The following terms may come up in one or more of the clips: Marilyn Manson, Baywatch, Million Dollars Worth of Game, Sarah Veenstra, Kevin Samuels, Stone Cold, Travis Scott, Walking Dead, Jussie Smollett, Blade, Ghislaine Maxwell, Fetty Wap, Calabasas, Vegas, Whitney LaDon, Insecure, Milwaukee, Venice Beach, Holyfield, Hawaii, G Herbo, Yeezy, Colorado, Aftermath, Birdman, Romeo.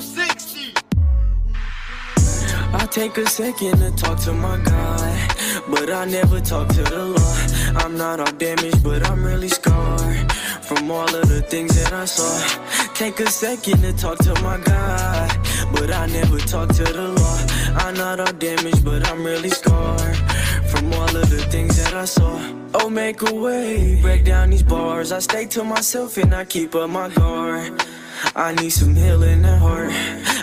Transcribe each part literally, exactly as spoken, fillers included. sixty. I take a second to talk to my God, but I never talk to the Lord. I'm not all damaged, but I'm really scarred from all of the things that I saw. Take a second to talk to my God, but I never talk to the Lord. I'm not all damaged, but I'm really scarred from all of the things that I saw. Oh, make a way, break down these bars. I stay to myself and I keep up my guard. I need some healing at heart.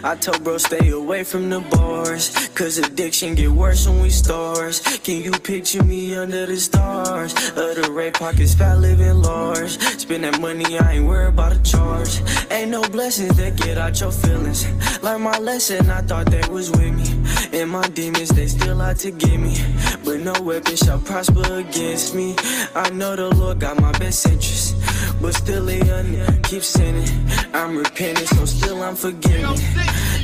I told bro stay away from the bars, cause addiction get worse when we stars. Can you picture me under the stars? Other red pockets fat, living large. Spend that money, I ain't worried about a charge. Ain't no blessings that get out your feelings. Learn my lesson, I thought they was with me, and my demons, they still out to get me. But no weapon shall prosper against me. I know the Lord got my best interest, but still he under, keep sinning. I'm repenting, so still I'm forgiving.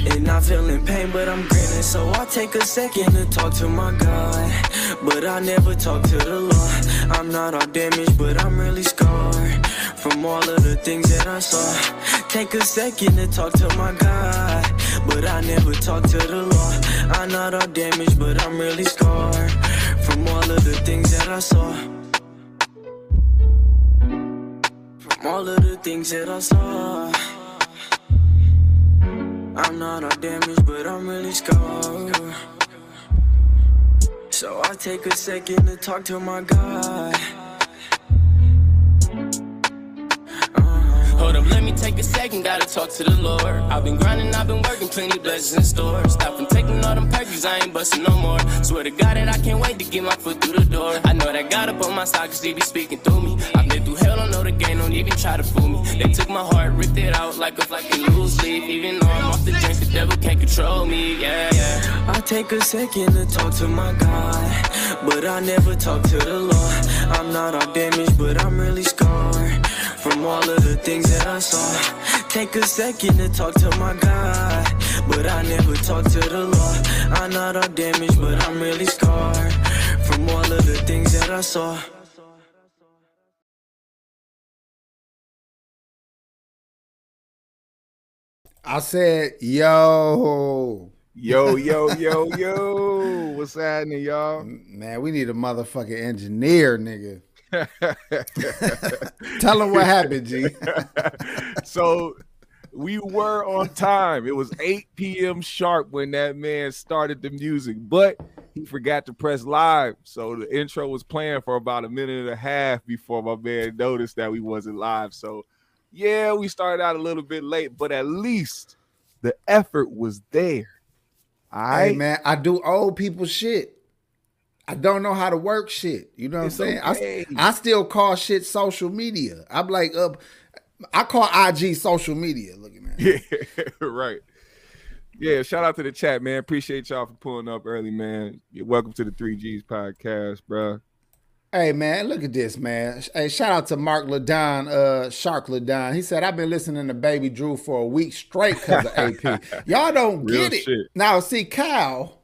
And I'm feeling pain, but I'm grinning. So I take a second to talk to my God, but I never talk to the Lord. I'm not all damaged, but I'm really scarred from all of the things that I saw. Take a second to talk to my God, but I never talk to the Lord. I'm not all damaged, but I'm really scarred from all of the things that I saw. All of the things that I saw. I'm not all damaged, but I'm really scarred. So I take a second to talk to my God. Hold up, let me take a second, gotta talk to the Lord. I've been grinding, I've been working, plenty blessings in store. Stop from taking all them perkies, I ain't busting no more. Swear to God that I can't wait to get my foot through the door. I know that God up on my side, cause he be speaking through me. I've been through hell, don't know the game, don't even try to fool me. They took my heart, ripped it out like a fucking loose leaf. Even though I'm off the drink, the devil can't control me, yeah, yeah. I take a second to talk to my God, but I never talk to the Lord. I'm not all damaged, but I'm really scarred from all of the things that I saw. Take a second to talk to my God, but I never talk to the Lord. I'm not all damaged, but I'm really scarred from all of the things that I saw. I said, yo. Yo, yo, yo, yo. What's happening, y'all? Man, we need a motherfucking engineer, nigga. Tell them what happened, G. So we were on time. It was eight p m sharp when that man started the music, but he forgot to press live. So the intro was playing for about a minute and a half before my man noticed that we wasn't live. So yeah, we started out a little bit late, but at least the effort was there. All right, hey, man, I do old people shit. I don't know how to work shit. You know what it's I'm saying? Okay. I, I still call shit social media. I'm like, up. I call I G social media. Look at that. Yeah, right. Yeah, shout out to the chat, man. Appreciate y'all for pulling up early, man. You're welcome to the three G's podcast, bro. Hey, man, look at this, man. Hey, shout out to Mark Ladon, uh, Shark Ladon. He said, I've been listening to Baby Drew for a week straight because of A P. Y'all don't Real get it. Shit. Now, see, Cal...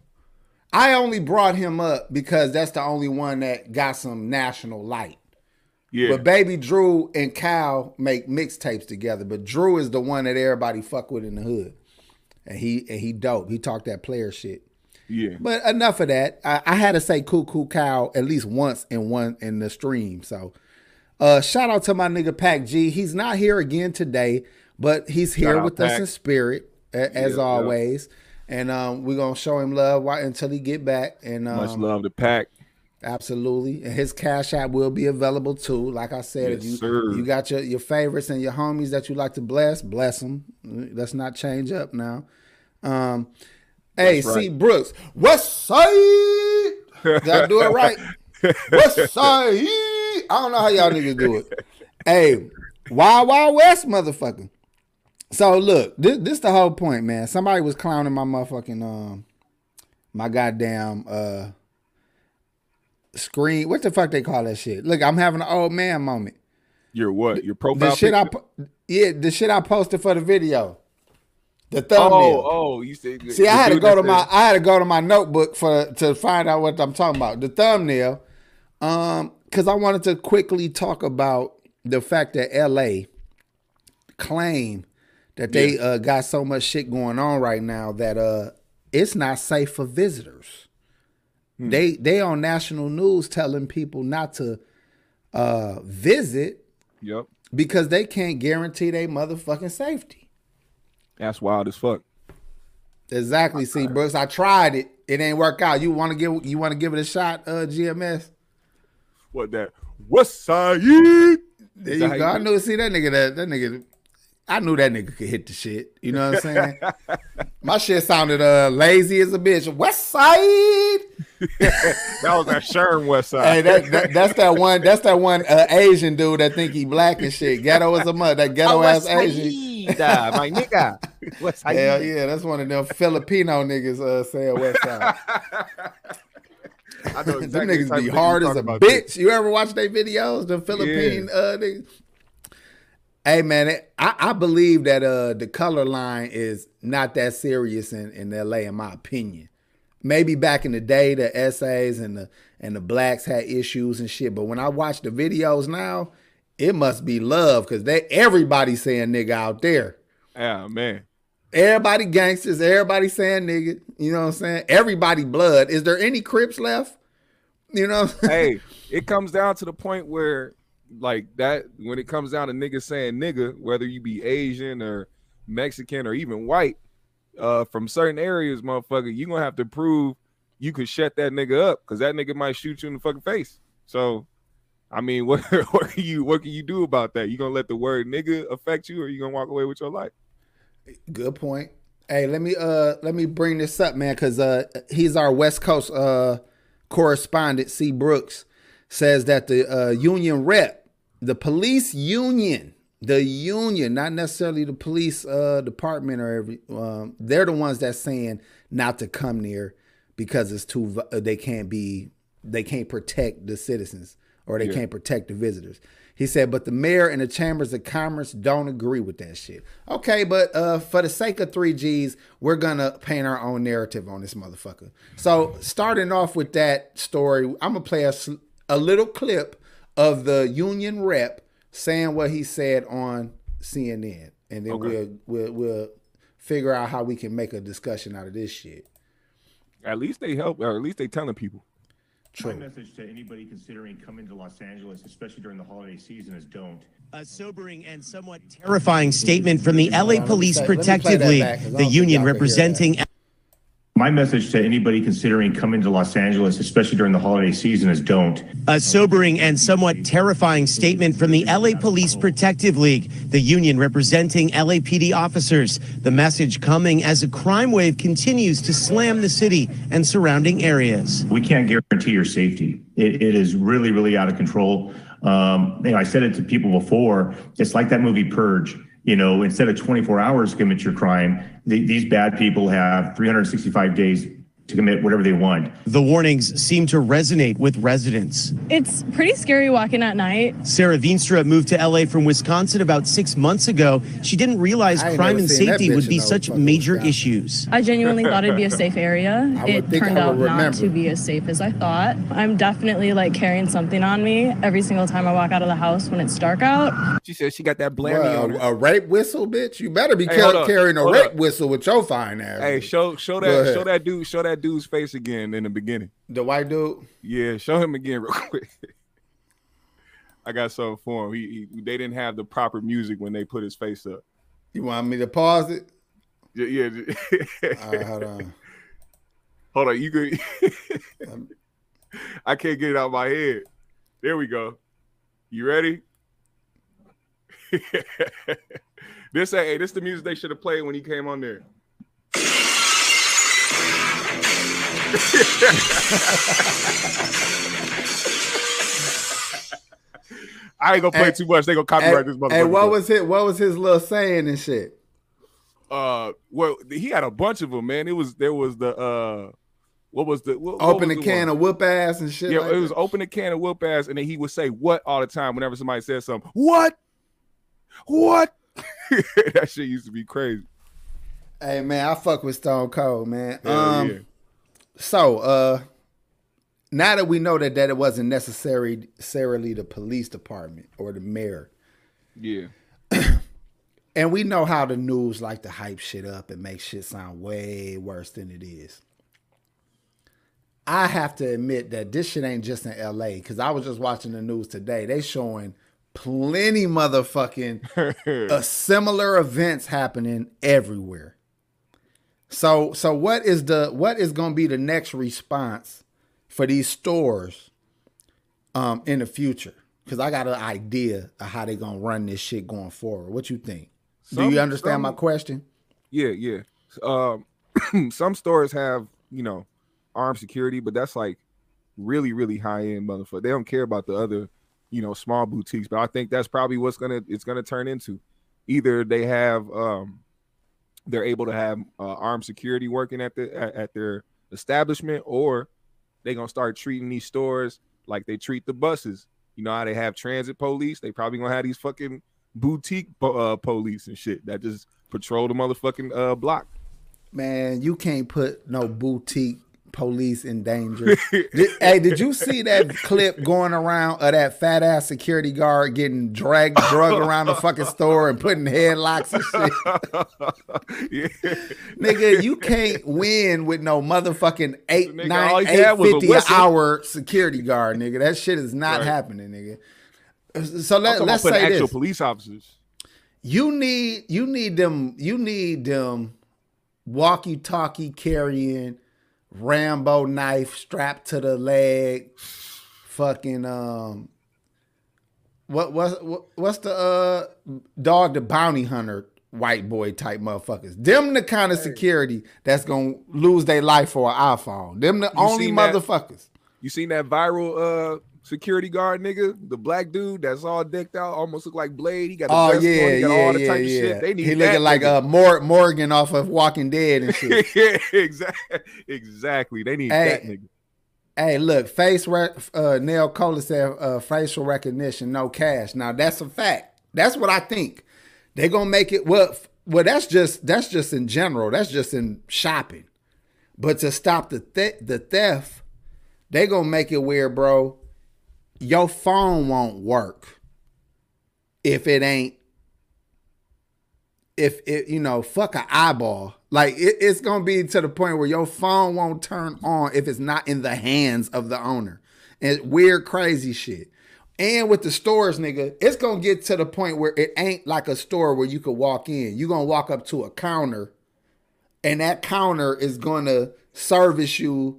I only brought him up because that's the only one that got some national light. Yeah. But Baby Drew and Cal make mixtapes together, but Drew is the one that everybody fuck with in the hood. And he and he dope. He talked that player shit. Yeah. But enough of that. I, I had to say Cuckoo Cal at least once in one in the stream. So uh, shout out to my nigga Pac G. He's not here again today, but he's here shout with us Pac. in spirit, a, as yeah, always. Bro. And um, we're going to show him love while, until he get back. And um, much love to Pac. Absolutely. And his Cash App will be available too. Like I said, yes, if you sir. you got your, your favorites and your homies that you like to bless, bless them. Let's not change up now. Um, hey, right. C. Brooks. West Side. Did I do it right? West Side. I don't know how y'all niggas do it. Hey, Wild Wild West, motherfucker. So look, this this the whole point, man. Somebody was clowning my motherfucking um, my goddamn uh screen. What the fuck they call that shit? Look, I'm having an old man moment. Your what? Your profile. The shit picture? I yeah, the shit I posted for the video. The thumbnail. Oh, oh, you see? See, I had to go to my I had to go to my notebook for to find out what I'm talking about. The thumbnail, um, because I wanted to quickly talk about the fact that L A claimed that they yeah. uh, got so much shit going on right now that uh, it's not safe for visitors. Hmm. They they on national news telling people not to uh, visit yep. because they can't guarantee their motherfucking safety. That's wild as fuck. Exactly, C. Brooks. I tried it. It ain't work out. You want to give you want to give it a shot, uh, G M S? What that? What's up? There That's you go. I knew. See that nigga. That that nigga. I knew that nigga could hit the shit. You know what I'm saying? My shit sounded uh, lazy as a bitch. West Side. That was that Sherm West Side. Hey, that, that that's that one. That's that one uh, Asian dude that think he black and shit. Ghetto as a mother. That ghetto ass Asian. Uh, my nigga. West Side. Hell yeah, that's one of them Filipino niggas uh, saying West Side. I know exactly them niggas the be hard as a bitch. This. You ever watch their videos? The Philippine yeah. uh, niggas. Hey man, it, I, I believe that uh, the color line is not that serious in, in L A, in my opinion. Maybe back in the day, the S As and the and the blacks had issues and shit. But when I watch the videos now, it must be love because they everybody saying nigga out there. Yeah, man. Everybody gangsters. Everybody saying nigga. You know what I'm saying? Everybody blood. Is there any Crips left? You know. Hey, it comes down to the point where. Like that, when it comes down to niggas saying nigga, whether you be Asian or Mexican or even white, uh, from certain areas, motherfucker, you gonna have to prove you could shut that nigga up because that nigga might shoot you in the fucking face. So, I mean, what, what can you what can you do about that? You gonna let the word nigga affect you, or you gonna walk away with your life? Good point. Hey, let me uh let me bring this up, man, because uh he's our West Coast uh correspondent, C. Brooks, says that the uh, union rep. The police union, the union, not necessarily the police uh, department or every, um, they're the ones that's saying not to come near because it's too, they can't be, they can't protect the citizens or they yeah. can't protect the visitors. He said, but the mayor and the chambers of commerce don't agree with that shit. Okay, but uh, for the sake of three G's, we're going to paint our own narrative on this motherfucker. So starting off with that story, I'm going to play a, a little clip of the union rep saying what he said on C N N, and then okay. we'll, we'll we'll figure out how we can make a discussion out of this shit. At least they help, or at least they telling people. True. My message to anybody considering coming to Los Angeles, especially during the holiday season, is don't. A sobering and somewhat terrifying statement from the L A Police Protective League, the union representing. My message to anybody considering coming to Los Angeles, especially during the holiday season, is don't. A sobering and somewhat terrifying statement from the L A Police Protective League, the union representing L A P D officers. The message coming as a crime wave continues to slam the city and surrounding areas. We can't guarantee your safety. It, it is really, really out of control. Um, you know, I said it to people before. It's like that movie Purge. You know, instead of twenty-four hours to commit your crime, th- these bad people have three hundred sixty-five days to commit whatever they want. The warnings seem to resonate with residents. It's pretty scary walking at night. Sarah Veenstra moved to L A from Wisconsin about six months ago. She didn't realize crime and safety would be such major issues. I genuinely thought it'd be a safe area. It turned out not to be as safe as I thought. I'm definitely like carrying something on me every single time I walk out of the house when it's dark out. She said she got that blammy well, on her. A rape whistle, bitch. You better be hey, car- carrying a hold rape up. whistle with your fine ass. Hey, show show that show that dude show that. dude's face again in the beginning. The white dude? Yeah, show him again real quick. I got something for him. He, he they didn't have the proper music when they put his face up. You want me to pause it? Yeah. yeah. All right, hold on. Hold on, you could I can't get it out of my head. There we go. You ready? this hey, this is the music they should have played when he came on there. I ain't gonna play and, too much. They gonna copyright and, this motherfucker. And what was his what was his little saying and shit? Uh, well, he had a bunch of them, man. It was there was the uh, what was the what, open what was a the can one? of whoop ass and shit. Yeah, like it was that. Open a can of whoop ass, and then he would say what all the time whenever somebody said something. What? What? That shit used to be crazy. Hey man, I fuck with Stone Cold, man. Hell um. Yeah. So, uh, now that we know that, that it wasn't necessarily the police department or the mayor. Yeah. And we know how the news like to hype shit up and make shit sound way worse than it is. I have to admit that this shit ain't just in L A, because I was just watching the news today. They showing plenty motherfucking uh, similar events happening everywhere. So so what is the what is going to be the next response for these stores um, in the future? Because I got an idea of how they're going to run this shit going forward. What you think? Some, Do you understand some, my question? Yeah, yeah. Um, some stores have, you know, armed security, but that's like really, really high-end motherfucker. They don't care about the other, you know, small boutiques, but I think that's probably what's gonna it's gonna turn into. Either they have um they're able to have uh, armed security working at the at, at their establishment, or they're gonna start treating these stores like they treat the buses. You know how they have transit police? They probably gonna have these fucking boutique uh, police and shit that just patrol the motherfucking uh, block. Man, you can't put no boutique police in danger. did, hey, did you see that clip going around of that fat ass security guard getting dragged, drug around the fucking store and putting headlocks and shit? Yeah. Nigga, you can't win with no motherfucking eight, nigga, nine, eight fifty an hour security guard, nigga. That shit is not right. happening, nigga. So let, let's say actual this. Police officers. You need, you need them, you need them walkie-talkie carrying, Rambo knife strapped to the leg, fucking um what what, what what's the uh dog the bounty hunter white boy type motherfuckers. Them the kind of security that's gonna lose their life for an iPhone. Them the you only motherfuckers. That, you seen that viral uh security guard nigga, the black dude that's all decked out, almost look like Blade. He got the oh, vest yeah, on. He got yeah, all the yeah, type yeah. of shit. They need he looking like uh, Mor- Morgan off of Walking Dead and shit. Yeah, exactly. Exactly. They need hey, that nigga. Hey, look, face rec- uh, Neil Kohler said uh, facial recognition, no cash. Now that's a fact. That's what I think. They're gonna make it. Well, f- well, that's just that's just in general. That's just in shopping. But to stop the th- the theft, they gonna make it weird, bro. Your phone won't work if it ain't, if it, you know, fuck an eyeball. Like, it, it's going to be to the point where your phone won't turn on if it's not in the hands of the owner. And it's weird, crazy shit. And with the stores, nigga, it's going to get to the point where it ain't like a store where you could walk in. You're going to walk up to a counter, and that counter is going to service you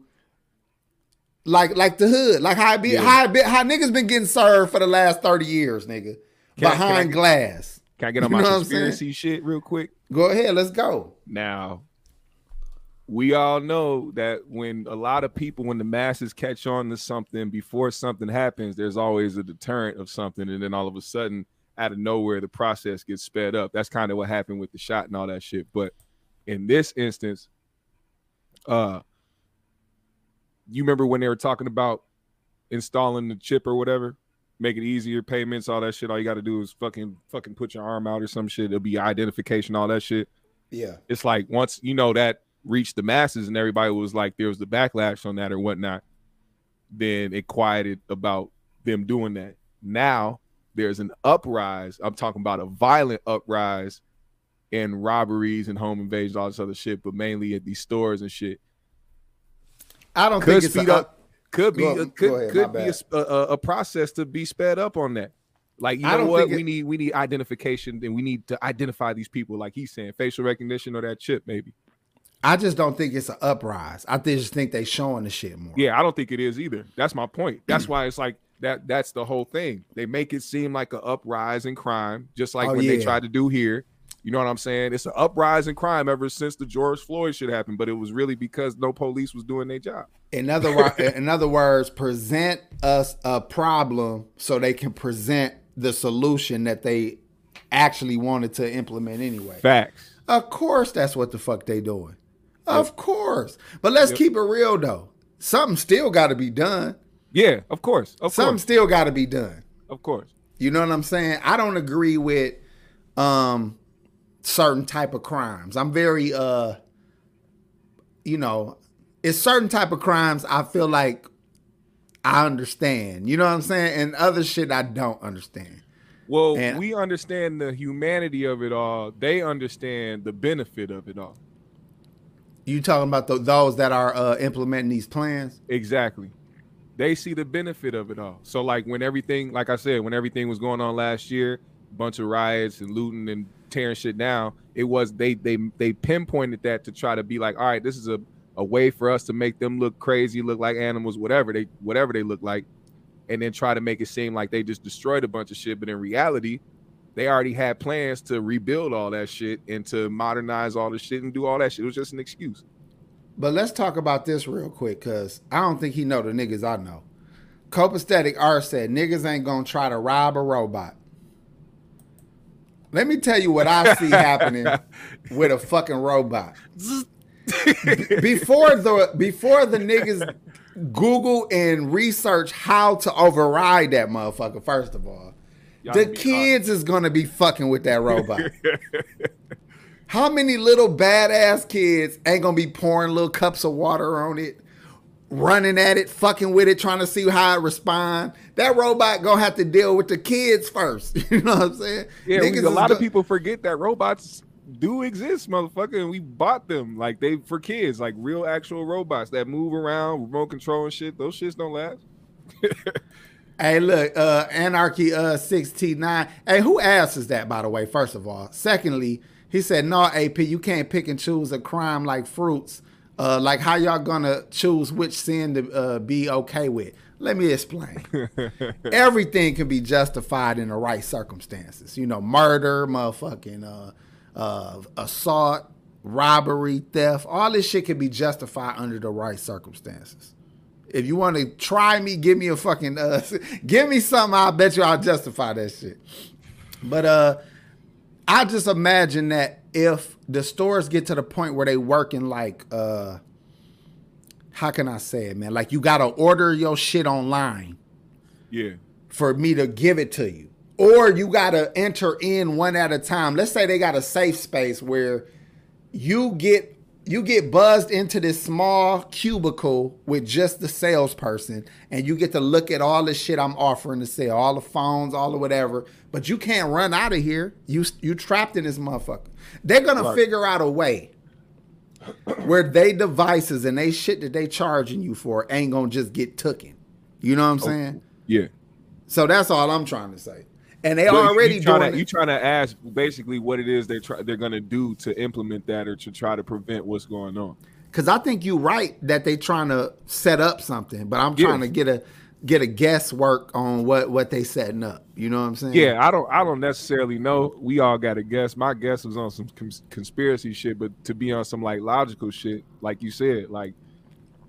Like like the hood, like how it be, yeah. how, it be, how niggas been getting served for the last thirty years, nigga, can behind I, can glass. I, can I get on you my conspiracy shit real quick? Go ahead, let's go. Now, we all know that when a lot of people, when the masses catch on to something before something happens, there's always a deterrent of something, and then all of a sudden, out of nowhere, the process gets sped up. That's kind of what happened with the shot and all that shit. But in this instance, uh. you remember when they were talking about installing the chip or whatever, make it easier, payments, all that shit. All you got to do is fucking fucking put your arm out or some shit. It'll be identification, all that shit. Yeah. It's like once, you know, that reached the masses and everybody was like, there was the backlash on that or whatnot, then it quieted about them doing that. Now there's an uprise. I'm talking about a violent uprise in robberies and home invasions, all this other shit, but mainly at these stores and shit. I don't could think it's a, up. Could be go, a, could, ahead, could be a, a, a process to be sped up on that. Like, you know what? It, we need we need identification, and we need to identify these people, like he's saying, facial recognition or that chip, maybe. I just don't think it's an uprise. I just think they showing the shit more. Yeah, I don't think it is either. That's my point. That's why it's like that. That's the whole thing. They make it seem like an uprise in crime, just like oh, when yeah. they tried to do here. You know what I'm saying? It's an uprise in crime ever since the George Floyd shit happened, but it was really because no police was doing their job. In other, in other words, present us a problem so they can present the solution that they actually wanted to implement anyway. Facts. Of course that's what the fuck they doing. Of yep. course. But let's yep. keep it real, though. Something still got to be done. Yeah, of course. Of Something course. still got to be done. Of course. You know what I'm saying? I don't agree with... um. certain type of crimes. I'm very, uh, you know, it's certain type of crimes I feel like I understand. You know what I'm saying? And other shit I don't understand. Well, and we understand the humanity of it all. They understand the benefit of it all. You talking about the, those that are uh, implementing these plans? Exactly. They see the benefit of it all. So, like, when everything, like I said, when everything was going on last year, a bunch of riots and looting and tearing shit down, it was they they they pinpointed that to try to be like, all right, this is a, a way for us to make them look crazy, look like animals, whatever they whatever they look like. And then try to make it seem like they just destroyed a bunch of shit. But in reality, they already had plans to rebuild all that shit and to modernize all the shit and do all that shit. It was just an excuse. But let's talk about this real quick, because I don't think he know the niggas I know. Copacetic R said, niggas ain't going to try to rob a robot. Let me tell you what I see happening with a fucking robot. Before the before the niggas Google and research how to override that motherfucker, first of all, y'all the kids awesome. Is gonna be fucking with that robot. How many little badass kids ain't gonna be pouring little cups of water on it, running at it, fucking with it, trying to see how it respond? That robot gonna have to deal with the kids first. You know what I'm saying? Yeah, we, a lot go- of people forget that robots do exist, motherfucker, and we bought them like they for kids, like real actual robots that move around, remote control and shit. Those shits don't last. Hey, look, uh Anarchy uh six T nine. Hey, who asked us that, by the way, first of all? Secondly, he said, no, A P, you can't pick and choose a crime like fruits. Uh like, how y'all gonna choose which sin to uh, be okay with? Let me explain. Everything can be justified in the right circumstances. You know, murder, motherfucking uh Uh, assault, robbery, theft, all this shit can be justified under the right circumstances. If you want to try me, give me a fucking, uh, give me something, I bet you I'll justify that shit. But uh, I just imagine that if the stores get to the point where they working like, uh, how can I say it, man? Like, you got to order your shit online. Yeah. For me to give it to you. Or you got to enter in one at a time. Let's say they got a safe space where you get you get buzzed into this small cubicle with just the salesperson, and you get to look at all the shit I'm offering to sell, all the phones, all the whatever, but you can't run out of here. You you trapped in this motherfucker. They're going to figure out a way where they devices and they shit that they charging you for ain't going to just get tooken. You know what I'm saying? Yeah. So that's all I'm trying to say. And they well, already you doing. To, you trying to ask basically what it is they try they're gonna do to implement that or to try to prevent what's going on. Because I think you're right that they trying to set up something, but I'm trying yeah. to get a get a guesswork on what what they setting up. You know what I'm saying? Yeah, I don't I don't necessarily know. We all got to guess. My guess was on some cons- conspiracy shit, but to be on some like logical shit, like you said, like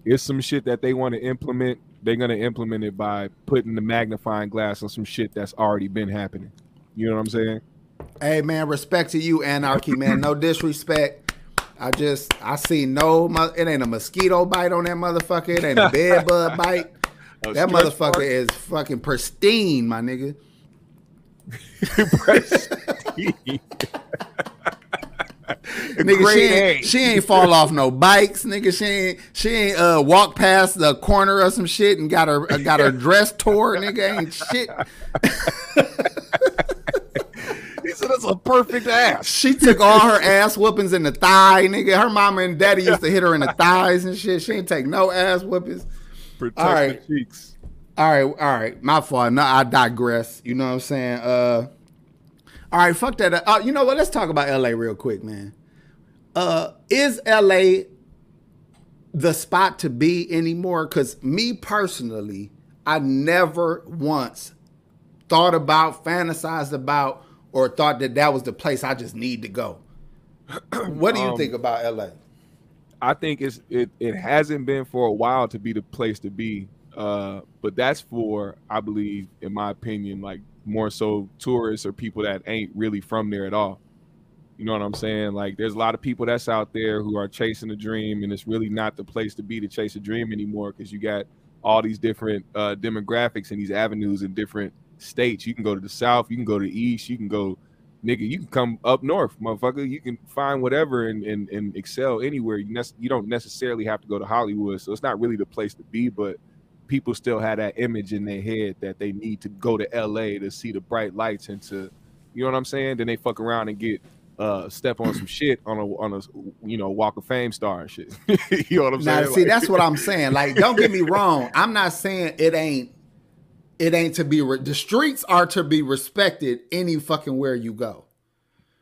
it's some shit that they want to implement. They're going to implement it by putting the magnifying glass on some shit that's already been happening. You know what I'm saying? Hey, man, respect to you, Anarchy, man. No disrespect. I just, I see no, it ain't a mosquito bite on that motherfucker. It ain't a bed bug bite. Oh, that motherfucker mark. Is fucking pristine, my nigga. Pristine. Nigga, she ain't, she ain't fall off no bikes, nigga. She ain't she ain't uh walk past the corner or some shit and got her uh, got her dress tore, nigga. Ain't shit. He said that's a perfect ass. She took all her ass whoopings in the thigh, nigga. Her mama and daddy used to hit her in the thighs and shit. She ain't take no ass whoopings. Protect all right. the cheeks. All right, all right. My fault. No, I digress. You know what I'm saying? Uh All right, fuck that up. Uh, you know what? Let's talk about L A real quick, man. Uh, is L A the spot to be anymore? Because me personally, I never once thought about, fantasized about, or thought that that was the place I just need to go. What do you um, think about L A? I think it's it, it hasn't been for a while to be the place to be. Uh, but that's for, I believe, in my opinion, like, more so tourists or people that ain't really from there at all. You know what I'm saying? Like, there's a lot of people that's out there who are chasing a dream, and it's really not the place to be to chase a dream anymore, because you got all these different uh, demographics and these avenues in different states. You can go to the South, you can go to the East, you can go, nigga, you can come up North, motherfucker. You can find whatever and and, and excel anywhere. You, ne- you don't necessarily have to go to Hollywood, so it's not really the place to be, but people still have that image in their head that they need to go to L A to see the bright lights and to, you know what I'm saying? Then they fuck around and get uh step on some shit on a on a you know Walk of Fame star and shit. You know what I'm now, saying? See, like, that's what I'm saying. Like, don't get me wrong. I'm not saying it ain't it ain't to be re- the streets are to be respected any fucking where you go.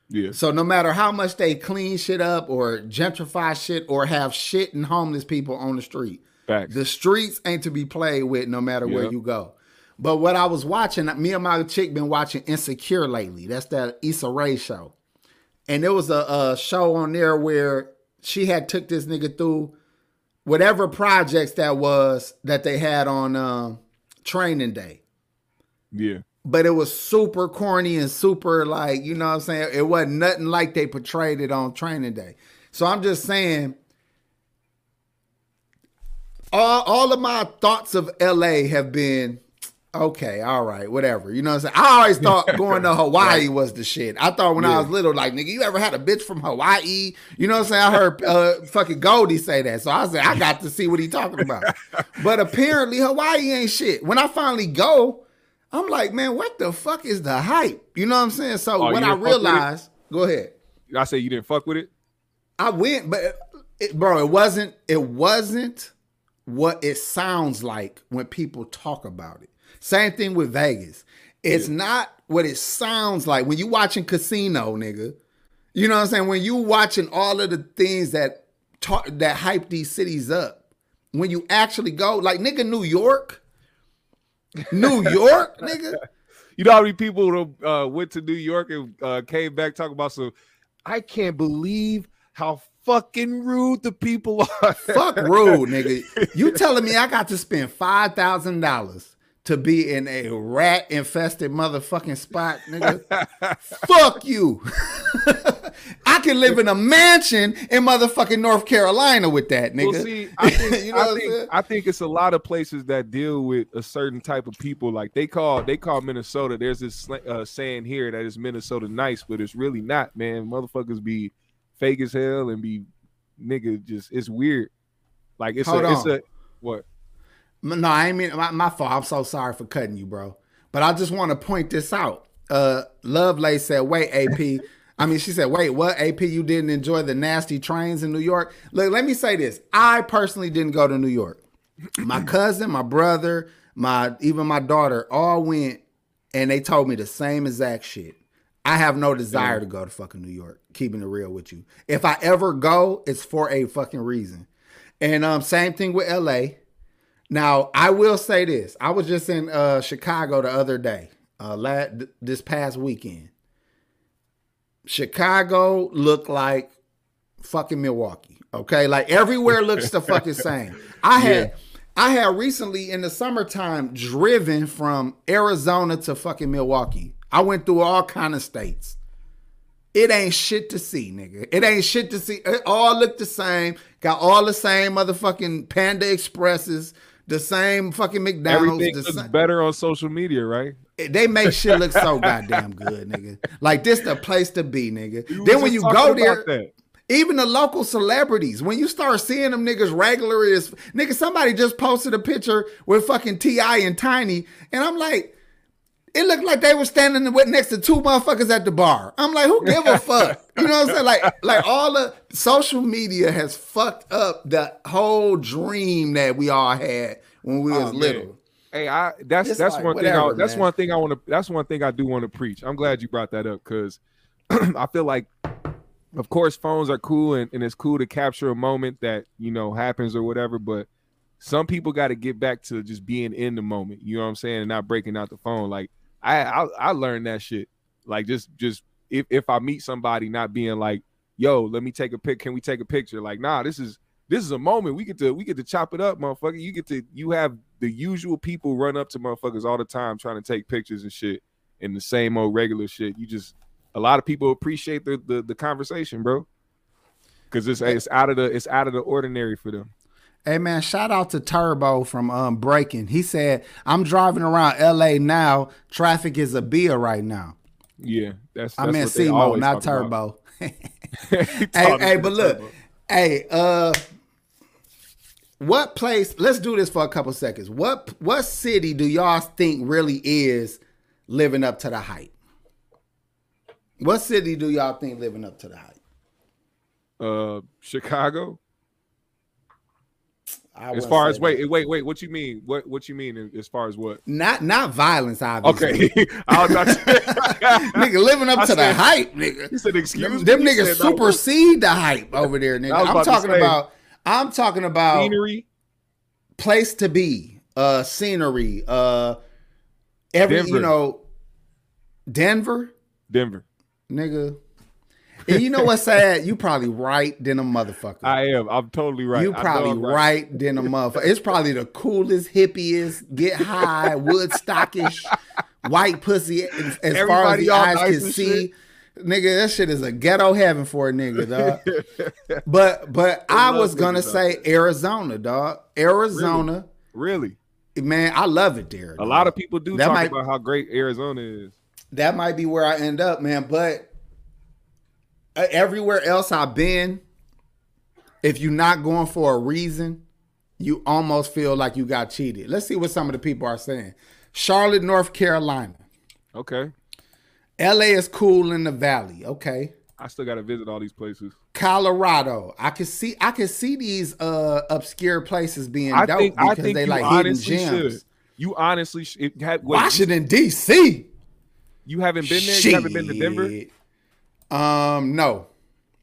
Yeah. So no matter how much they clean shit up or gentrify shit or have shit and homeless people on the street, facts. The streets ain't to be played with no matter yeah. where you go. But what I was watching, me and my chick beenissa Insecure lately. That's that Issa Rae show. And there was a, a show on there where she had took this nigga through whatever projects that was that they had on um, Training Day. Yeah. But it was super corny and super like, you know what I'm saying? It wasn't nothing like they portrayed it on Training Day. So I'm just saying, all, all of my thoughts of L A have been, okay, all right, whatever. You know what I'm saying? I always thought going to Hawaii right. was the shit. I thought when yeah. I was little, like, nigga, you ever had a bitch from Hawaii? You know what I'm saying? I heard uh, fucking Goldie say that. So I said, I got to see what he talking about. But apparently Hawaii ain't shit. When I finally go, I'm like, man, what the fuck is the hype? You know what I'm saying? So oh, when I realized, go ahead. I said you didn't fuck with it? I went, but it, bro, it wasn't, it wasn't what it sounds like when people talk about it. Same thing with Vegas. It's yeah. not what it sounds like when you watching Casino, nigga. You know what I'm saying? When you watching all of the things that talk, that hype these cities up, when you actually go, like, nigga, New York, New York, nigga. You know how many people uh, went to New York and uh, came back talking about some, I can't believe how fucking rude the people are. Fuck rude, nigga. You telling me I got to spend five thousand dollars to be in a rat-infested motherfucking spot, nigga? Fuck you. I can live in a mansion in motherfucking North Carolina with that, nigga. Well, see, I think, you know I, think I think it's a lot of places that deal with a certain type of people. Like they call they call Minnesota. There's this uh, saying here that is Minnesota nice, but it's really not, man. Motherfuckers be fake as hell and be nigga just it's weird. Like it's Hold a on. it's a what? No, I ain't mean my, my fault. I'm so sorry for cutting you, bro. But I just want to point this out. Uh, Lovelace said, "Wait, A P." I mean, she said, wait, what? A P, you didn't enjoy the nasty trains in New York? Look, let me say this. I personally didn't go to New York. My cousin, my brother, my even my daughter all went, and they told me the same exact shit. I have no desire to go to fucking New York, keeping it real with you. If I ever go, it's for a fucking reason. And um, same thing with L A. Now, I will say this. I was just in uh, Chicago the other day, uh, la- th- this past weekend. Chicago looked like fucking Milwaukee. Okay, like everywhere looks the fucking same. I had, yeah. I had recently in the summertime driven from Arizona to fucking Milwaukee. I went through all kind of states. It ain't shit to see, nigga. It ain't shit to see. It all looked the same. Got all the same motherfucking Panda Expresses. The same fucking McDonald's. Everything the looks same. Better on social media, right? They make shit look so goddamn good, nigga. Like, this the place to be, nigga. You then when you go there, even the local celebrities, when you start seeing them niggas regular as... Nigga, somebody just posted a picture with fucking T I and Tiny, and I'm like... It looked like they were standing next to two motherfuckers at the bar. I'm like, who give a fuck? You know what I'm saying? Like, like all the social media has fucked up the whole dream that we all had when we oh, was man. little. Hey, I that's it's that's like, one whatever, thing. I, that's man. one thing I want to. That's one thing I do want to preach. I'm glad you brought that up because I feel like, of course, phones are cool and, and it's cool to capture a moment that you know happens or whatever, but. Some people got to get back to just being in the moment, you know what I'm saying, and not breaking out the phone. Like I, I, I learned that shit. Like just, just if, if I meet somebody, not being like, "Yo, let me take a pic. Can we take a picture?" Like, nah, this is this is a moment. We get to we get to chop it up, motherfucker. You get to you have the usual people run up to motherfuckers all the time trying to take pictures and shit, and the same old regular shit. You just a lot of people appreciate the the, the conversation, bro, because it's it's out of the it's out of the ordinary for them. Hey, man, shout out to Turbo from um, Breaking. He said, I'm driving around L A now. Traffic is a beer right now. Yeah, that's, that's I mean, C-Mo, not Turbo. hey, hey but look, turbo. hey, uh, What place, let's do this for a couple seconds. What what city do y'all think really is living up to the hype? What city do y'all think living up to the hype? Uh, Chicago. I as far as that. wait, wait, wait, what you mean? What what you mean as far as what? Not not violence, obviously. Okay. I was not nigga living up I to said, the hype, nigga. He said, excuse them, me. Them niggas supersede the hype over there, nigga. I'm about talking about I'm talking about scenery, place to be, uh, scenery, uh, every Denver. you know, Denver, Denver, nigga. And you know what's sad? You probably right than a motherfucker. I am. I'm totally right. You probably right than a motherfucker. It's probably the coolest, hippiest, get high, Woodstockish, white pussy as, as far as the eyes nice can see. Shit. Nigga, that shit is a ghetto heaven for a nigga, dog. But but I, I was gonna say that. Arizona, dog. Arizona, really? really? Man, I love it there. Dog. A lot of people do that talk might, about how great Arizona is. That might be where I end up, man. But everywhere else I've been, if you're not going for a reason, you almost feel like you got cheated. Let's see what some of the people are saying. Charlotte, North Carolina. Okay. L A is cool in the valley. Okay. I still got to visit all these places. Colorado. I can see I can see these uh, obscure places being I dope think, because I think they like hidden gems. Should. You honestly should. Had, wait, Washington, D C You haven't been there? Shit. You haven't been to Denver? Um, no.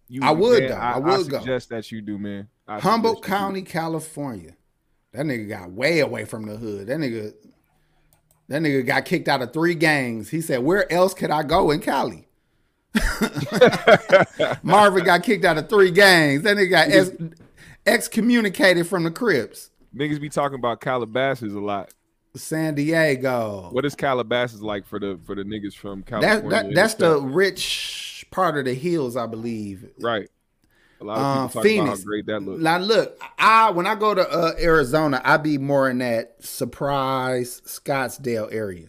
You, I would, man, though. I, I would I suggest go. suggest that you do, man. I Humboldt County, California. That nigga got way away from the hood. That nigga... That nigga got kicked out of three gangs. He said, where else could I go in Cali? Marvin got kicked out of three gangs. That nigga got ex excommunicated from the Crips. Niggas be talking about Calabasas a lot. San Diego. What is Calabasas like for the for the niggas from California? That, that, that's the rich part of the hills, I believe. Right. A lot of people uh, talk Phoenix. about how great that looks. Now, look, I when I go to uh, Arizona, I be more in that Surprise, Scottsdale area.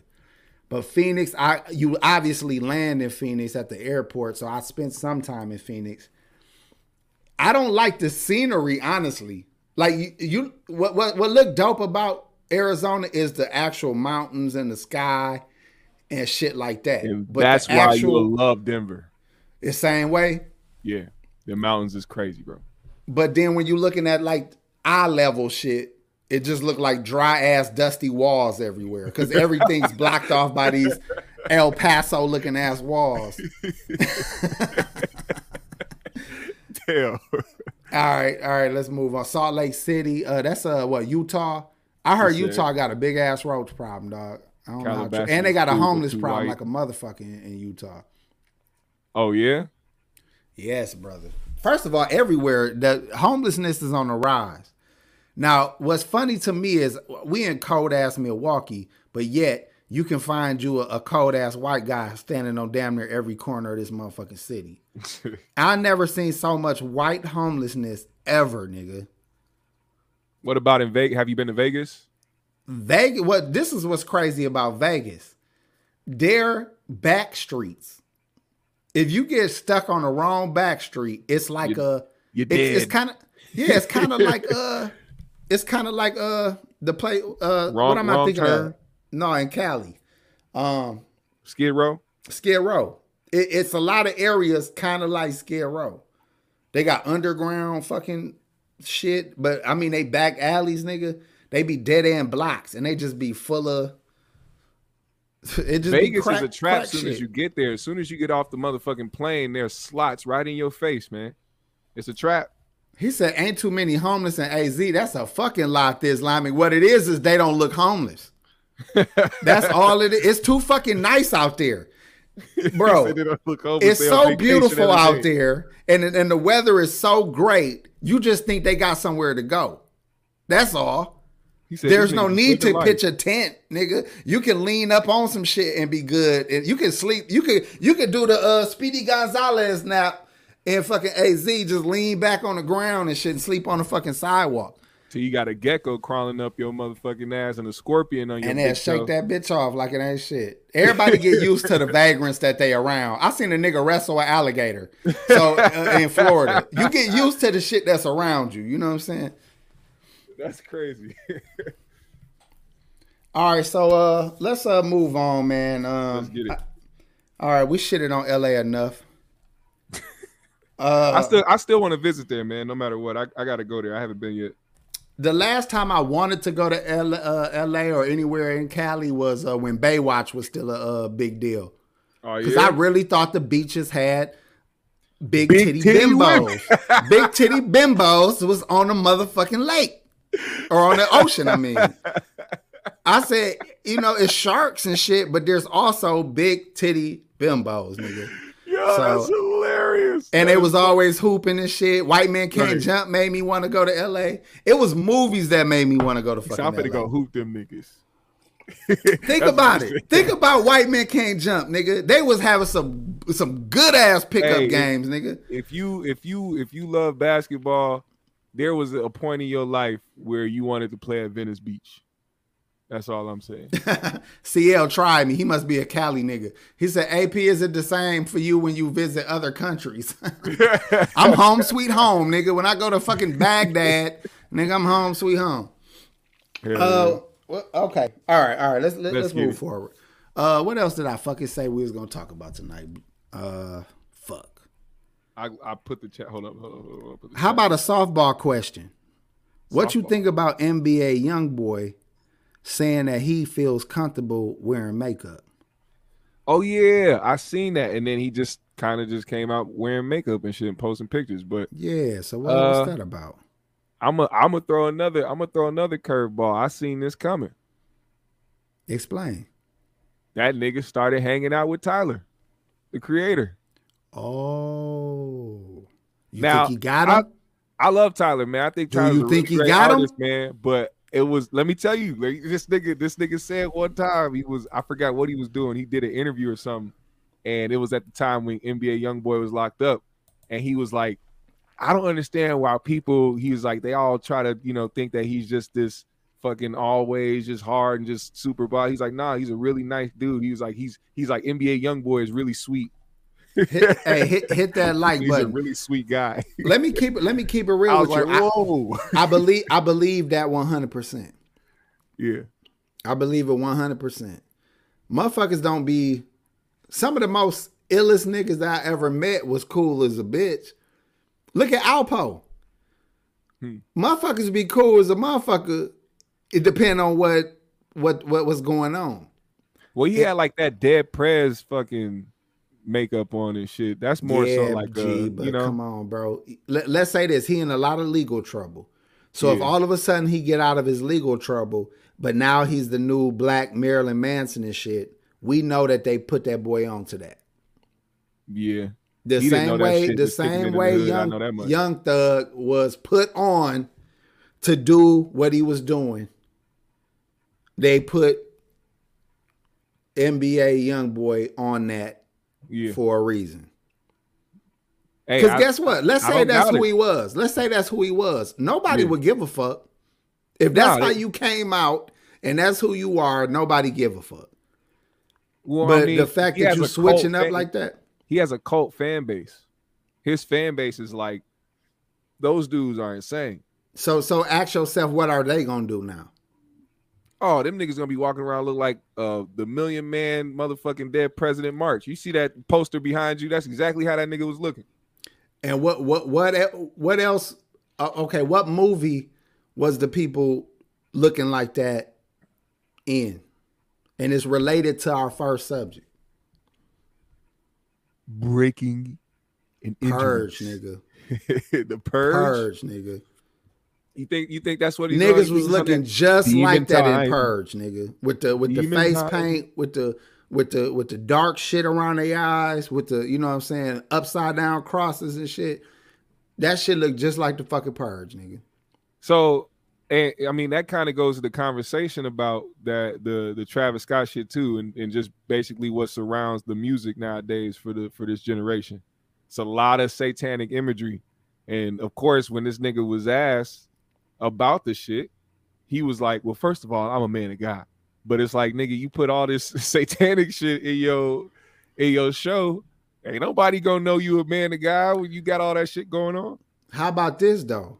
But Phoenix, I you obviously land in Phoenix at the airport, so I spent some time in Phoenix. I don't like the scenery, honestly. Like you, you what what what looked dope about Arizona is the actual mountains and the sky and shit like that. And but that's why you will love Denver. The same way. Yeah. The mountains is crazy, bro. But then when you're looking at like eye level shit, it just looked like dry ass dusty walls everywhere because everything's blocked off by these El Paso looking ass walls. Damn. All right, all right, let's move on. Salt Lake City, uh, that's uh what Utah. I heard that's Utah it. got a big ass roach problem, dog. I don't Calabasas know, and they got a homeless problem white. like a motherfucker in, in Utah. Oh yeah. Yes, brother. First of all, everywhere, the homelessness is on the rise. Now, what's funny to me is we in cold-ass Milwaukee, but yet you can find you a, a cold-ass white guy standing on damn near every corner of this motherfucking city. I never seen so much white homelessness ever, nigga. What about in Vegas? Have you been to Vegas? Vegas? What? This is what's crazy about Vegas. Their back streets. If you get stuck on the wrong back street, it's like you're, a you're it's, dead. it's kind of yeah, it's kind of like uh, it's kind of like uh the play uh wrong, what am I thinking turn. of? No, in Cali, um, Skid Row. Skid Row. It, it's a lot of areas kind of like Skid Row. They got underground fucking shit, but I mean they back alleys, nigga. They be dead end blocks, and they just be full of. It just Vegas crack, is a trap as soon shit. as you get there. As soon as you get off the motherfucking plane, there's slots right in your face, man. It's a trap. He said, ain't too many homeless in A Z. That's a fucking lot, this Limey. What it is is they don't look homeless. That's all it is. It's too fucking nice out there. Bro, it's so beautiful out there, and, and the weather is so great. You just think they got somewhere to go. That's all. Said, There's no need to pitch a tent, nigga. You can lean up on some shit and be good. And you can sleep. You can you can do the uh, Speedy Gonzalez nap and fucking A Z. Just lean back on the ground and shit and sleep on the fucking sidewalk. So you got a gecko crawling up your motherfucking ass and a scorpion on your. And then shake toe. that bitch off like it ain't shit. Everybody get used to the vagrants that they around. I seen a nigga wrestle an alligator. So uh, in Florida, you get used to the shit that's around you. You know what I'm saying? That's crazy. All right, so uh, let's uh, move on, man. Um, let's get it. I, all right, we shitted on L A enough. uh, I still, I still want to visit there, man. No matter what, I, I got to go there. I haven't been yet. The last time I wanted to go to L A, uh, L A or anywhere in Cali was uh, when Baywatch was still a, a big deal. Oh yeah, because I really thought the beaches had big, big titty, titty bimbos. Big titty bimbos was on the motherfucking lake or on the ocean. I mean. I said, you know, it's sharks and shit, but there's also big titty bimbos, nigga. Yo, so, that's hilarious. And that it was funny. Always hooping and shit. White Men Can't right. Jump made me want to go to L A. It was movies that made me want to go to fucking so I'm L A. I'm finna go hoop them niggas. Think about it. Think about White Men Can't Jump, nigga. They was having some some good ass pickup hey, games, nigga. If you if you if you love basketball, there was a point in your life where you wanted to play at Venice Beach. That's all I'm saying. C L tried me. He must be a Cali nigga. He said, A P, is it the same for you when you visit other countries? I'm home sweet home, nigga. When I go to fucking Baghdad, nigga, I'm home sweet home. Yeah, uh, well, okay. All right. All right. Let's, let, let's, let's move it. forward. Uh, what else did I fucking say we was going to talk about tonight? Uh, fuck. I, I put the chat. Hold up. Hold up, hold up put the How chat. about a softball question? Softball. What you think about N B A YoungBoy saying that he feels comfortable wearing makeup? Oh yeah, I seen that, and then he just kind of just came out wearing makeup and shit and posting pictures. But yeah, so what uh, was that about? I'm a I'm gonna throw another I'm gonna throw another curveball. I seen this coming. Explain. That nigga started hanging out with Tyler, the Creator. Oh, you now, think he got him? I, I love Tyler, man. I think Tyler's Do you think a really he got artist, him, man? But it was, let me tell you, like, this nigga, this nigga said one time, he was, I forgot what he was doing. He did an interview or something, and it was at the time when N B A YoungBoy was locked up, and he was like, I don't understand why people, he was like, they all try to, you know, think that he's just this fucking always just hard and just super body. He's like, nah, he's a really nice dude. He was like, he's, he's like, N B A YoungBoy is really sweet. Hit, hey, hit hit that like He's button. He's a really sweet guy. Let me keep it. Let me keep it real I was with like, you. Whoa. I, I believe. I believe that one hundred percent. Yeah, I believe it one hundred percent. Motherfuckers don't be. Some of the most illest niggas that I ever met was cool as a bitch. Look at Alpo. Hmm. Motherfuckers be cool as a motherfucker. It depends on what what what was going on. Well, he it, had like that Dead Prez fucking makeup on and shit. That's more yeah, so like, G, a, but you know, come on, bro. Let, let's say this: he in a lot of legal trouble. So yeah. if all of a sudden he get out of his legal trouble, but now he's the new black Marilyn Manson and shit, we know that they put that boy on to that. Yeah, the he same way, the same way, the young Young Thug was put on to do what he was doing. They put N B A YoungBoy on that. Yeah. For a reason. Because hey, guess what? Let's I say that's who it. he was. Let's say that's who he was. Nobody yeah. would give a fuck. If that's no, how they... you came out and that's who you are, nobody give a fuck. Well, but I mean, the fact that you're switching up fan... like that. He has a cult fan base. His fan base is like, those dudes are insane. So so ask yourself, what are they going to do now? Oh, them niggas gonna be walking around look like uh, the Million Man motherfucking Dead President March. You see that poster behind you? That's exactly how that nigga was looking. And what what what what else? Uh, okay, what movie was the people looking like that in? And it's related to our first subject. Breaking and Purge, nigga. The Purge, Purge, nigga. You think you think that's what he's niggas was looking just like that in Purge, nigga, with the with the face paint, with the with the with the dark shit around their eyes, with the, you know what I'm saying, upside down crosses and shit. That shit looked just like the fucking Purge, nigga. So, and I mean, that kind of goes to the conversation about that the the Travis Scott shit too, and and just basically what surrounds the music nowadays for the for this generation. It's a lot of satanic imagery, and of course, when this nigga was asked about the shit, he was like, well, first of all, I'm a man of God. But it's like, nigga, you put all this satanic shit in your in your show, ain't nobody gonna know you a man of God when you got all that shit going on. How about this though?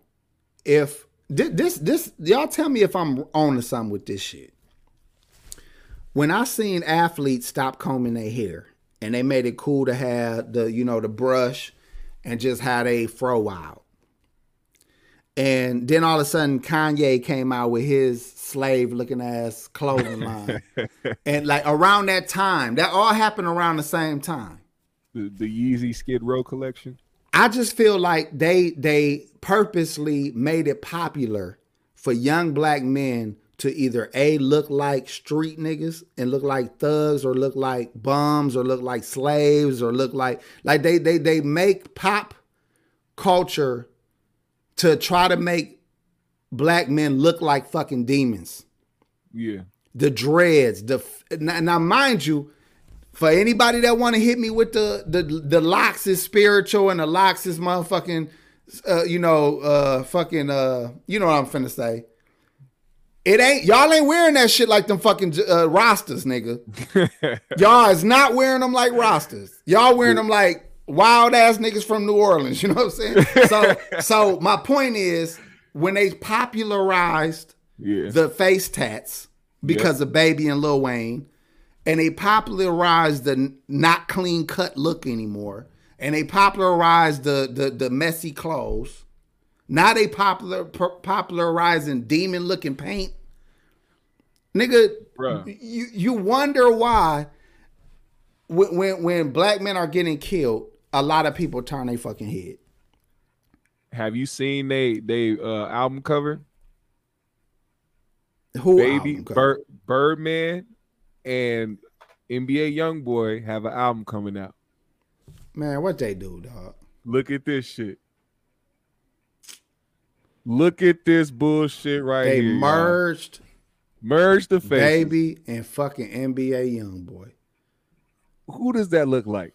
If this, this, this, y'all tell me if I'm on to something with this shit. When I seen athletes stop combing their hair and they made it cool to have the, you know, the brush and just how they fro out. And then all of a sudden Kanye came out with his slave looking ass clothing line. And like around that time, that all happened around the same time. The, the Yeezy Skid Row collection. I just feel like they they purposely made it popular for young black men to either A, look like street niggas and look like thugs or look like bums or look like slaves or look like, like they they they make pop culture to try to make black men look like fucking demons. Yeah. The dreads, the, now, now mind you, for anybody that want to hit me with the, the, the locks is spiritual and the locks is motherfucking, uh, you know, uh, fucking, uh, you know what I'm finna say. It ain't, y'all ain't wearing that shit like them fucking uh, rosters, nigga. Y'all is not wearing them like rosters. Y'all wearing them like wild ass niggas from New Orleans. You know what I'm saying? So, so my point is when they popularized yeah. the face tats because yeah. of Baby and Lil Wayne, and they popularized the not clean cut look anymore, and they popularized the the, the messy clothes. Now they popular popularizing demon looking paint, nigga. Bruh. You you wonder why when, when when black men are getting killed, a lot of people turn their fucking head. Have you seen they they uh, album cover? Who Baby album cover? Bir- Birdman and N B A YoungBoy have an album coming out. Man, what they do, dog? Look at this shit. Look at this bullshit right they here. They merged, y'all. merged the faces. Baby and fucking N B A YoungBoy. Who does that look like?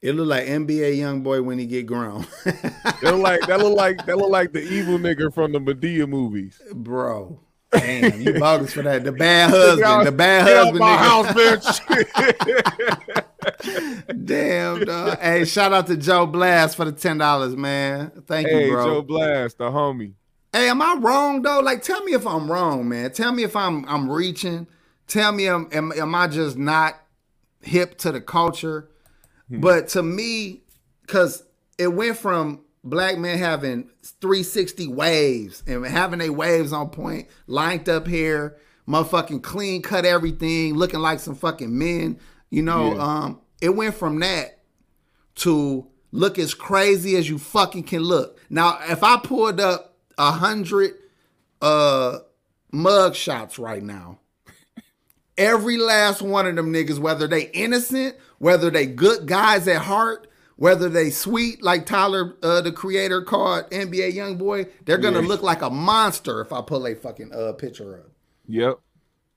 It look like N B A YoungBoy when he get grown. That look like that look like that look like the evil nigga from the Madea movies, bro. Damn, you bogus for that. The bad husband, the bad get husband. Nigga. House, bitch. Damn, dog. Hey, shout out to Joe Blast for the ten dollars, man. Thank hey, you, bro. Hey, Joe Blast, the homie. Hey, am I wrong though? Like, tell me if I'm wrong, man. Tell me if I'm I'm reaching. Tell me, am am, am I just not hip to the culture? Hmm. But to me, because it went from black men having three sixty waves and having their waves on point, lined up hair, motherfucking clean cut everything, looking like some fucking men. You know, yeah. um, it went from that to look as crazy as you fucking can look. Now, if I pulled up a hundred uh, mug shots right now, every last one of them niggas, whether they innocent, whether they good guys at heart, whether they sweet, like Tyler, uh, the Creator called N B A YoungBoy, they're going to yeah. look like a monster if I pull a fucking uh, picture up. Yep,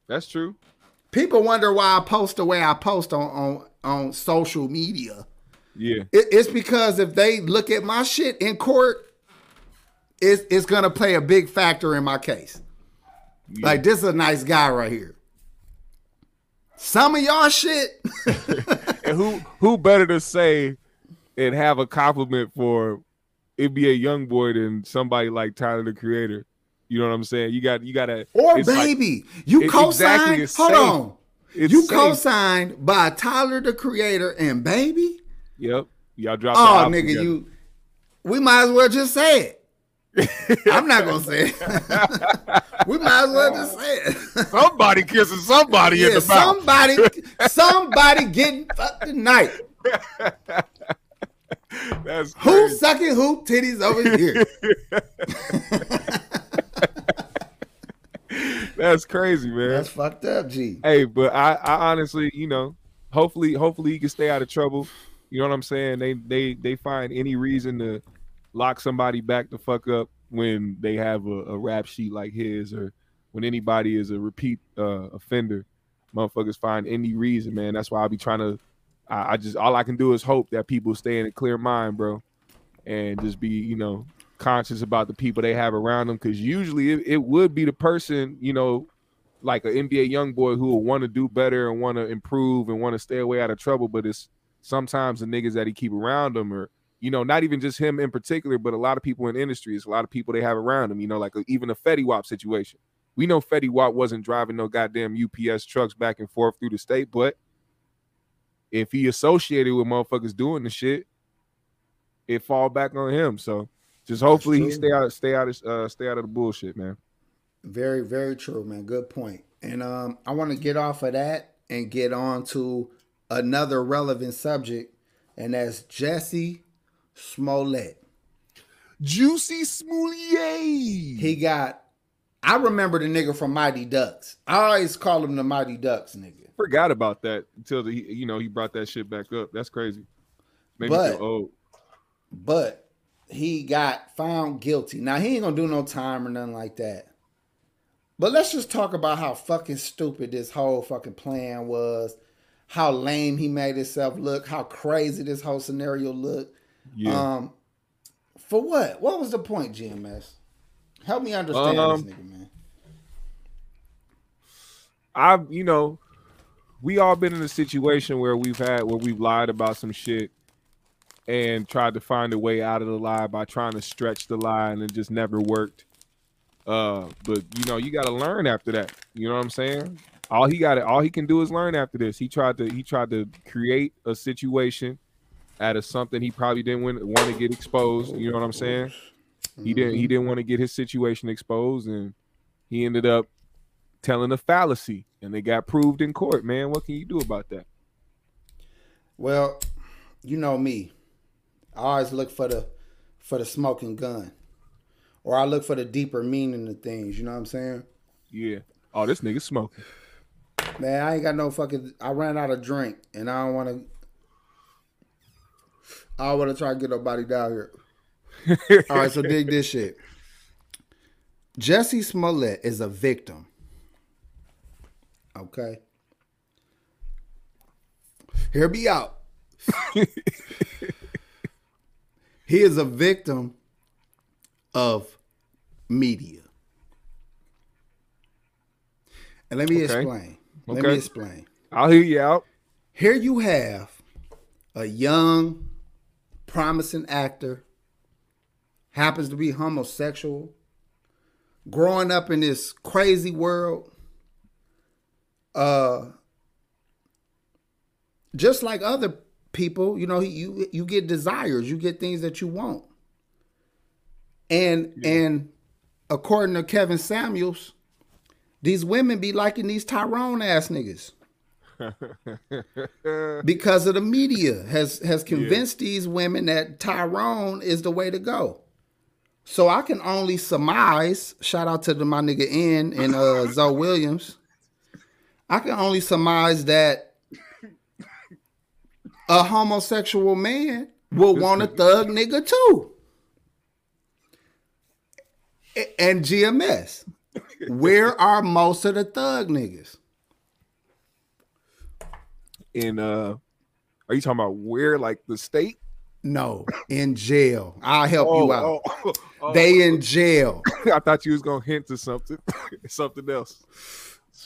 that's true. People wonder why I post the way I post on, on, on social media. Yeah. It, it's because if they look at my shit in court, it's, it's going to play a big factor in my case. Yeah. Like, this is a nice guy right here. Some of y'all shit. And who who better to say and have a compliment for N B A YoungBoy than somebody like Tyler, the Creator. You know what I'm saying? You got, you got to. Or Baby. Like, you co-signed. Exactly, hold safe. on. It's you safe. co-signed by Tyler, the Creator, and Baby? Yep. Y'all dropped oh, the album nigga, together. you. We might as well just say it. I'm not going to say it. We might as well just say it. Somebody kissing somebody yeah, in the somebody, mouth. Somebody somebody getting fucked tonight. That's who sucking hoop titties over here. That's crazy, man. That's fucked up, G. Hey, but I, I honestly, you know, hopefully, hopefully you can stay out of trouble. You know what I'm saying? They they they find any reason to lock somebody back the fuck up when they have a, a rap sheet like his, or when anybody is a repeat uh, offender. Motherfuckers find any reason, man. That's why I'll be trying to I just, all I can do is hope that people stay in a clear mind, bro, and just be, you know, conscious about the people they have around them. Because usually it, it would be the person, you know, like an N B A YoungBoy who will want to do better and want to improve and want to stay away out of trouble. But it's sometimes the niggas that he keep around them, or, you know, not even just him in particular, but a lot of people in the industry. It's a lot of people they have around them, you know, like even a Fetty Wap situation. We know Fetty Wap wasn't driving no goddamn U P S trucks back and forth through the state, but if he associated with motherfuckers doing the shit, it fall back on him. So just hopefully he stay out, stay out, of, uh, stay out of the bullshit, man. Very, very true, man. Good point. And um, I want to get off of that and get on to another relevant subject, and that's Jussie Smollett. Jussie Smollett. He got, I remember the nigga from Mighty Ducks. I always call him the Mighty Ducks nigga. Forgot about that until the, you know, he brought that shit back up. That's crazy. Made but, me feel old. But he got found guilty. Now, he ain't going to do no time or nothing like that. But let's just talk about how fucking stupid this whole fucking plan was, how lame he made himself look, how crazy this whole scenario looked. Yeah. Um, for what? What was the point, G M S? Help me understand um, this nigga, man. I, you know, we all been in a situation where we've had, where we've lied about some shit and tried to find a way out of the lie by trying to stretch the lie, and it just never worked. Uh, but you know, you got to learn after that. You know what I'm saying? All he got, all he can do is learn after this. He tried to, he tried to create a situation out of something he probably didn't want to get exposed. You know what I'm saying? He didn't, he didn't want to get his situation exposed, and he ended up telling a fallacy, and they got proved in court, man. What can you do about that? Well, you know me. I always look for the, for the smoking gun. Or I look for the deeper meaning of things. You know what I'm saying? Yeah. Oh, this nigga smoking. Man, I ain't got no fucking... I ran out of drink, and I don't want to... I don't want to try to get nobody down here. All right, so dig this shit. Jussie Smollett is a victim. Okay? Hear me out. He is a victim of media. And let me okay. explain. Let okay. me explain. I'll hear you out. Here you have a young, promising actor, happens to be homosexual, growing up in this crazy world, uh, just like other people, you know, you, you get desires, you get things that you want. And yeah. and according to Kevin Samuels, these women be liking these Tyrone ass niggas because of the media has has convinced yeah. these women that Tyrone is the way to go. So I can only surmise. Shout out to the, my nigga N and uh, Zoe Williams. I can only surmise that a homosexual man will want a thug nigga too. And G M S, where are most of the thug niggas? In uh, are you talking about where, like the state? No, in jail. I'll help oh, you out. Oh, oh, they oh. in jail. I thought you was gonna hint to something, something else.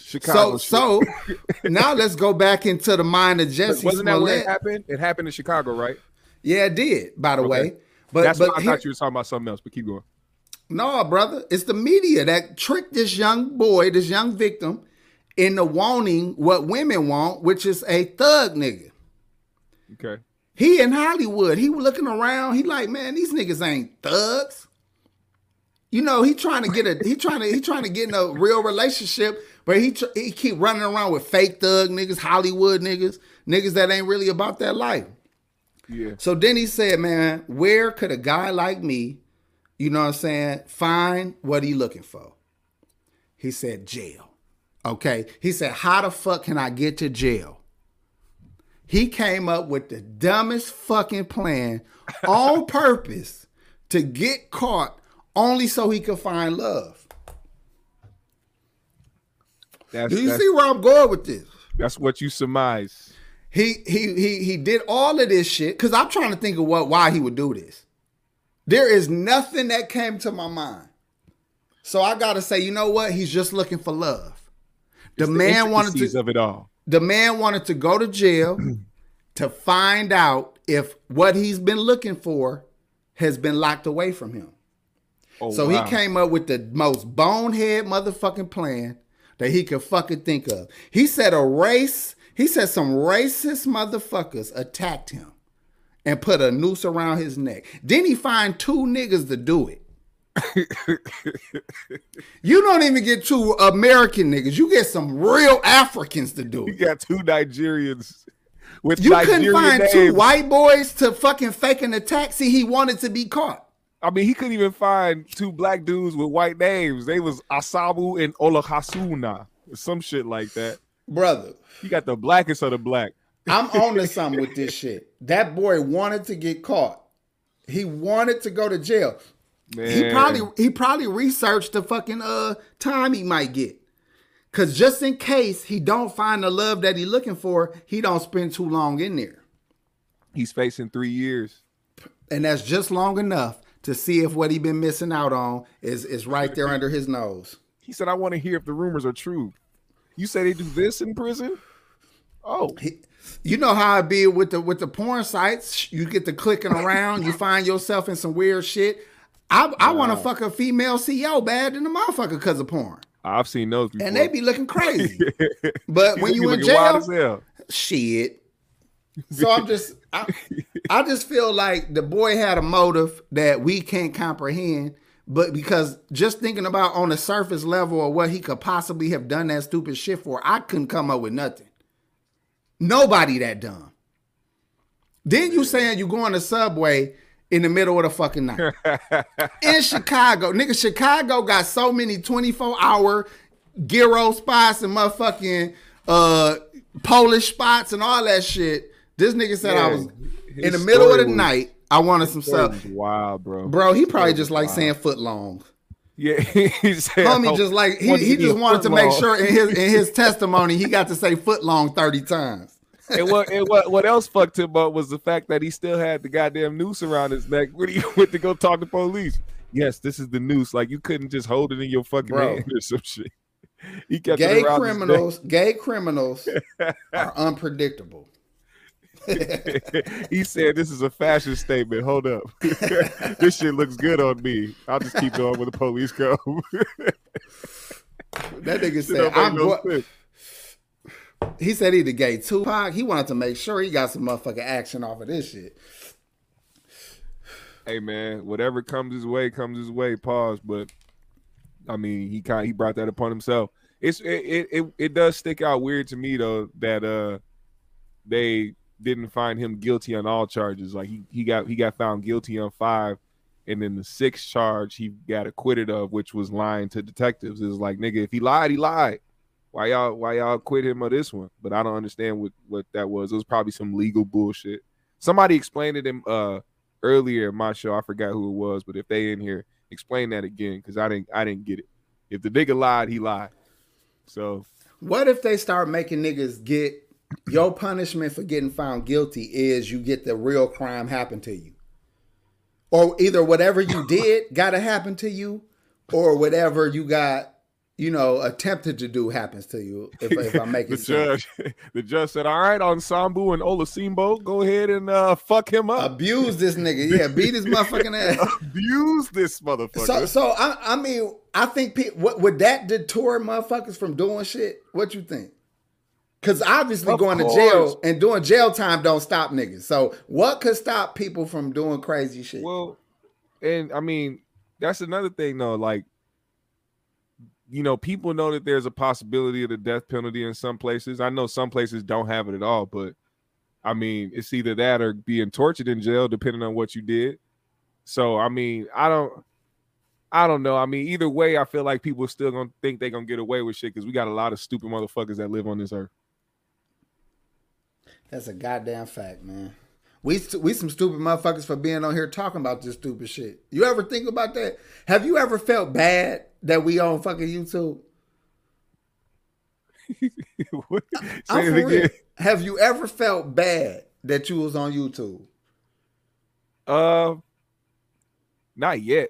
Chicago. So, shit. so now let's go back into the mind of Jussie. Wasn't Smollett. That where it happened? It happened in Chicago, right? Yeah, it did. By the okay. way, but that's but why I here, thought you were talking about something else. But keep going. No, brother, it's the media that tricked this young boy, this young victim, into wanting what women want, which is a thug nigga. Okay. He in Hollywood. He was looking around. He like, man, these niggas ain't thugs. You know, he trying to get a he trying to he trying to get in a real relationship, but he tr he keep running around with fake thug niggas, Hollywood niggas, niggas that ain't really about that life. Yeah. So then he said, man, where could a guy like me, you know what I'm saying, find what he looking for? He said jail. Okay. He said, how the fuck can I get to jail? He came up with the dumbest fucking plan on purpose to get caught only so he could find love. That's, Do you that's, see where I'm going with this? That's what you surmise. He he he he did all of this shit because I'm trying to think of what why he would do this. There is nothing that came to my mind. So I got to say, you know what? He's just looking for love. The it's man the wanted to of it all. The man wanted to go to jail to find out if what he's been looking for has been locked away from him. Oh, so wow. He came up with the most bonehead motherfucking plan that he could fucking think of. He said a race, he said some racist motherfuckers attacked him and put a noose around his neck. Then he find two niggas to do it. You don't even get two American niggas. You get some real Africans to do it. You got two Nigerians with you Nigerian couldn't find names. Two white boys to fucking fake an attack. See, he wanted to be caught. I mean, he couldn't even find two black dudes with white names. They was Asabu and Olahasuna, some shit like that. Brother, you got the blackest of the black. I'm on to something with this shit. That boy wanted to get caught. He wanted to go to jail. Man. He probably he probably researched the fucking uh time he might get, cause just in case he don't find the love that he looking for, he don't spend too long in there. He's facing three years, and that's just long enough to see if what he been missing out on is is right there under his nose. He said, "I want to hear if the rumors are true." You say they do this in prison? Oh. He, You know how it be with the with the porn sites. You get to clicking around. You find yourself in some weird shit. I, I wow. want to fuck a female C E O bad than a motherfucker because of porn. I've seen those before. And they be looking crazy. But you when you in jail, shit. So I'm just, I, I just feel like the boy had a motive that we can't comprehend. But because just thinking about on the surface level of what he could possibly have done that stupid shit for, I couldn't come up with nothing. Nobody that dumb. Then you saying you go on the subway in the middle of the fucking night. In Chicago. Nigga, Chicago got so many twenty-four hour gyro spots and motherfucking uh, Polish spots and all that shit. This nigga said yeah, I was in the middle of the was, night. I wanted some stuff. Wow, bro. Bro, he probably just like wild. saying foot long. Yeah, he said, homie just like he, he just wanted to make sure in his in his testimony he got to say foot long thirty times. And what and what what else fucked him up was the fact that he still had the goddamn noose around his neck when he went to go talk to police. Yes, this is the noose. Like you couldn't just hold it in your fucking Bro. hand or some shit. He kept gay it around criminals. Gay criminals are unpredictable. He said, "This is a fashion statement. Hold up, this shit looks good on me. I'll just keep going when the police come." That nigga said, "I'm." No he said he the gay Tupac. He wanted to make sure he got some motherfucking action off of this shit. Hey man, whatever comes his way comes his way. Pause, but I mean, he kind he brought that upon himself. It's it it it, it does stick out weird to me though that uh they. Didn't find him guilty on all charges. Like he he got he got found guilty on five, and then the sixth charge he got acquitted of, which was lying to detectives. Is like, nigga, if he lied, he lied. Why y'all why y'all acquit him of this one? But I don't understand what what that was. It was probably some legal bullshit. Somebody explained it in, uh earlier in my show. I forgot who it was, but if they in here, explain that again because I didn't I didn't get it. If the nigga lied, he lied. So what if they start making niggas get? Your punishment for getting found guilty is you get the real crime happen to you. Or either whatever you did got to happen to you or whatever you got, you know, attempted to do happens to you, if, if I make it the sense. Judge, the judge said, all right, on Sambu and Olasimbo, go ahead and uh, fuck him up. Abuse this nigga. Yeah, beat his motherfucking ass. Abuse this motherfucker. So, so I, I mean, I think, pe- what, would that deter motherfuckers from doing shit? What you think? Because obviously of going course. to jail and doing jail time don't stop niggas. So what could stop people from doing crazy shit? Well, and I mean, that's another thing though. Like, you know, people know that there's a possibility of the death penalty in some places. I know some places don't have it at all, but I mean, it's either that or being tortured in jail, depending on what you did. So, I mean, I don't... I don't know. I mean, either way, I feel like people are still going to think they're going to get away with shit because we got a lot of stupid motherfuckers that live on this earth. That's a goddamn fact, man. We we some stupid motherfuckers for being on here talking about this stupid shit. You ever think about that? Have you ever felt bad that we on fucking YouTube? What? Say I'm it for again. Real. Have you ever felt bad that you was on YouTube? Uh, not yet.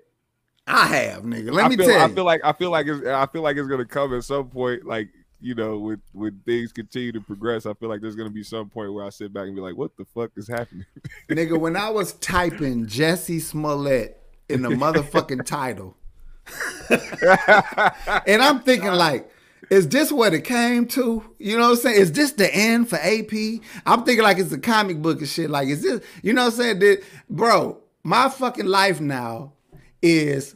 I have, nigga. Let I me feel, tell you. I feel like I feel like it's I feel like it's gonna come at some point. Like you know, with, with things continue to progress, I feel like there's going to be some point where I sit back and be like, what the fuck is happening? Nigga, when I was typing Jussie Smollett in the motherfucking title, and I'm thinking like, is this what it came to? You know what I'm saying? Is this the end for A P? I'm thinking like it's a comic book and shit. Like, is this, you know what I'm saying? That, bro, my fucking life now is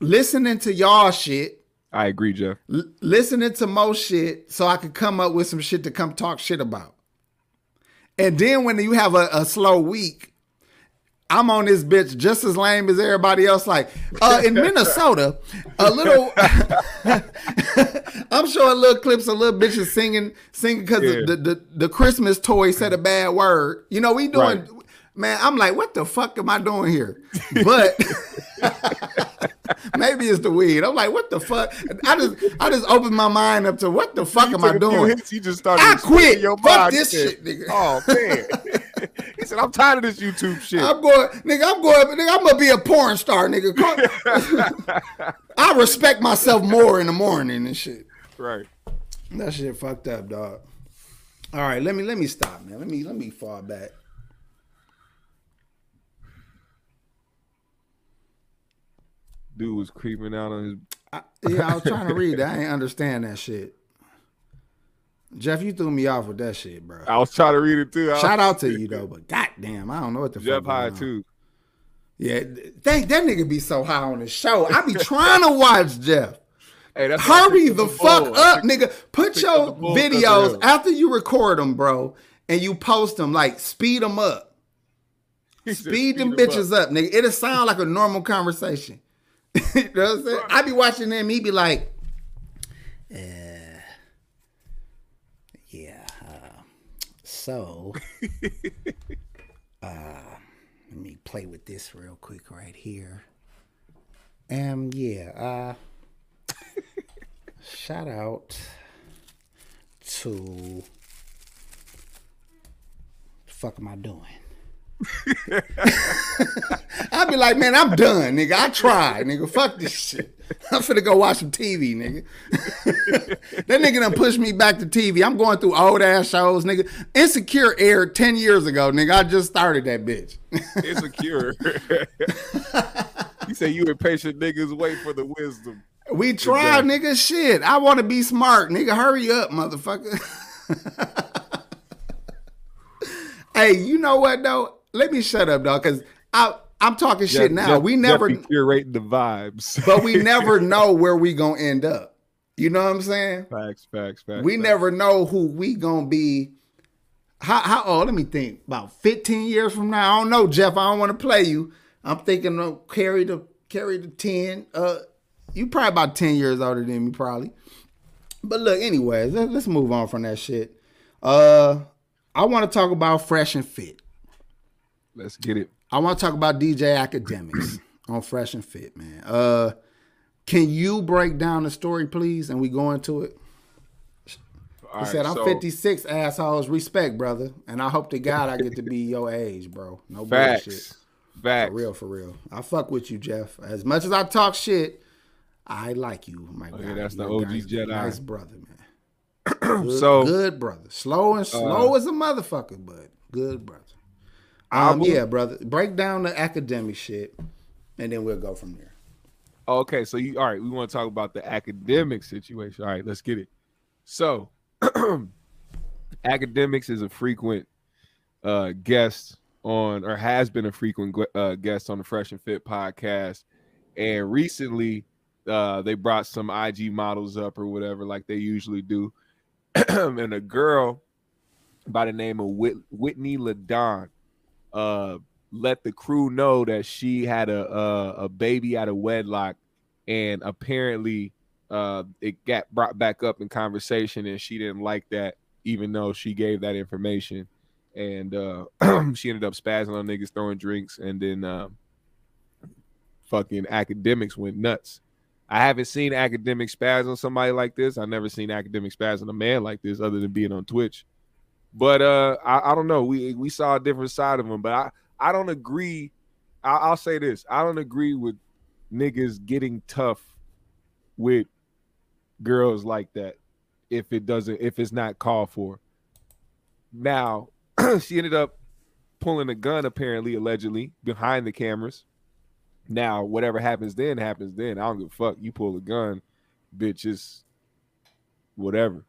listening to y'all shit. I agree, Jeff. L- listening to more shit so I could come up with some shit to come talk shit about. And then when you have a, a slow week, I'm on this bitch just as lame as everybody else. Like, uh, in Minnesota, a little, I'm showing little clips of little bitches singing, singing because yeah. the, the, the Christmas toy said a bad word. You know, we doing, right. man, I'm like, what the fuck am I doing here? But maybe it's the weed. I'm like, what the fuck? I just, I just opened my mind up to what the fuck he am I doing? Hits, you just started I quit. Your fuck this said, shit, nigga. Oh man. He said, I'm tired of this YouTube shit. I'm going, nigga, I'm going, nigga, I'm gonna be a porn star, nigga. I respect myself more in the morning and shit. Right. That shit fucked up, dog. All right, let me let me stop, man. Let me let me fall back. Dude was creeping out on his. I, yeah, I was trying to read that. I ain't understand that shit. Jeff, you threw me off with that shit, bro. I was trying to read it too. I Shout was... out to you though, but goddamn, I don't know what the Jeff fuck. Jeff high on. Too. Yeah, thank that nigga be so high on the show. I be trying to watch Jeff. Hey, that's Hurry the, the fuck bowl. up, pick, nigga. Put your videos after you record them, bro, and you post them. Like speed them up. Speed, speed them, them bitches up. up, nigga. It'll sound like a normal conversation. You know what I'm saying? I be watching them. He be like, uh, yeah. Uh, so, uh, let me play with this real quick right here. Um, yeah. Uh, shout out to. The fuck am I doing? I'd be like, man, I'm done, nigga. I tried, nigga. Fuck this shit. I'm finna go watch some T V, nigga. That nigga done pushed me back to T V. I'm going through old ass shows, nigga. Insecure aired ten years ago, nigga. I just started that bitch. Insecure. You say you impatient niggas wait for the wisdom. We try, nigga. Shit. I want to be smart, nigga. Hurry up, motherfucker. Hey, you know what, though? Let me shut up, dog, because I I'm talking Jeff, shit now. Jeff, we never curate the vibes, but we never know where we gonna end up. You know what I'm saying? Facts, facts, facts. We facts. never know who we gonna be. How how old? Let me think. About fifteen years from now. I don't know, Jeff. I don't want to play you. I'm thinking uh, carry the carry the ten. Uh, you probably about ten years older than me, probably. But look, anyways, let, let's move on from that shit. Uh, I want to talk about Fresh and Fit. Let's get it. I want to talk about D J Academics on Fresh and Fit, man. Uh, can you break down the story, please? And we go into it. All he right, said, I'm so, fifty-six, assholes. Respect, brother. And I hope to God I get to be your age, bro. No facts, bullshit. Facts. For real, for real. I fuck with you, Jeff. As much as I talk shit, I like you, my okay, guy. That's the O G guys, Jedi. Nice brother, man. Good, so, good brother. Slow and slow uh, as a motherfucker, but good brother. Um, yeah, brother. Break down the academic shit, and then we'll go from there. Okay, so you all right? We want to talk about the academic situation. All right, let's get it. So, Academics is a frequent uh, guest on, or has been a frequent uh, guest on the Fresh and Fit podcast, and recently uh, they brought some I G models up or whatever, like they usually do, and a girl by the name of Whit- Whitney Ladon. Uh, let the crew know that she had a a, a baby out of wedlock, and apparently uh, it got brought back up in conversation, and she didn't like that, even though she gave that information, and uh, she ended up spazzing on niggas, throwing drinks, and then um, fucking Academics went nuts. I haven't seen Academics spaz on somebody like this. I've never seen Academics spaz on a man like this, other than being on Twitch. But uh, I, I don't know. We we saw a different side of him. But I, I don't agree. I, I'll say this. I don't agree with niggas getting tough with girls like that. if it doesn't, if it's not called for. Now, she ended up pulling a gun, apparently, allegedly, behind the cameras. Now, whatever happens then, happens then. I don't give a fuck. You pull a gun, bitch, it's whatever.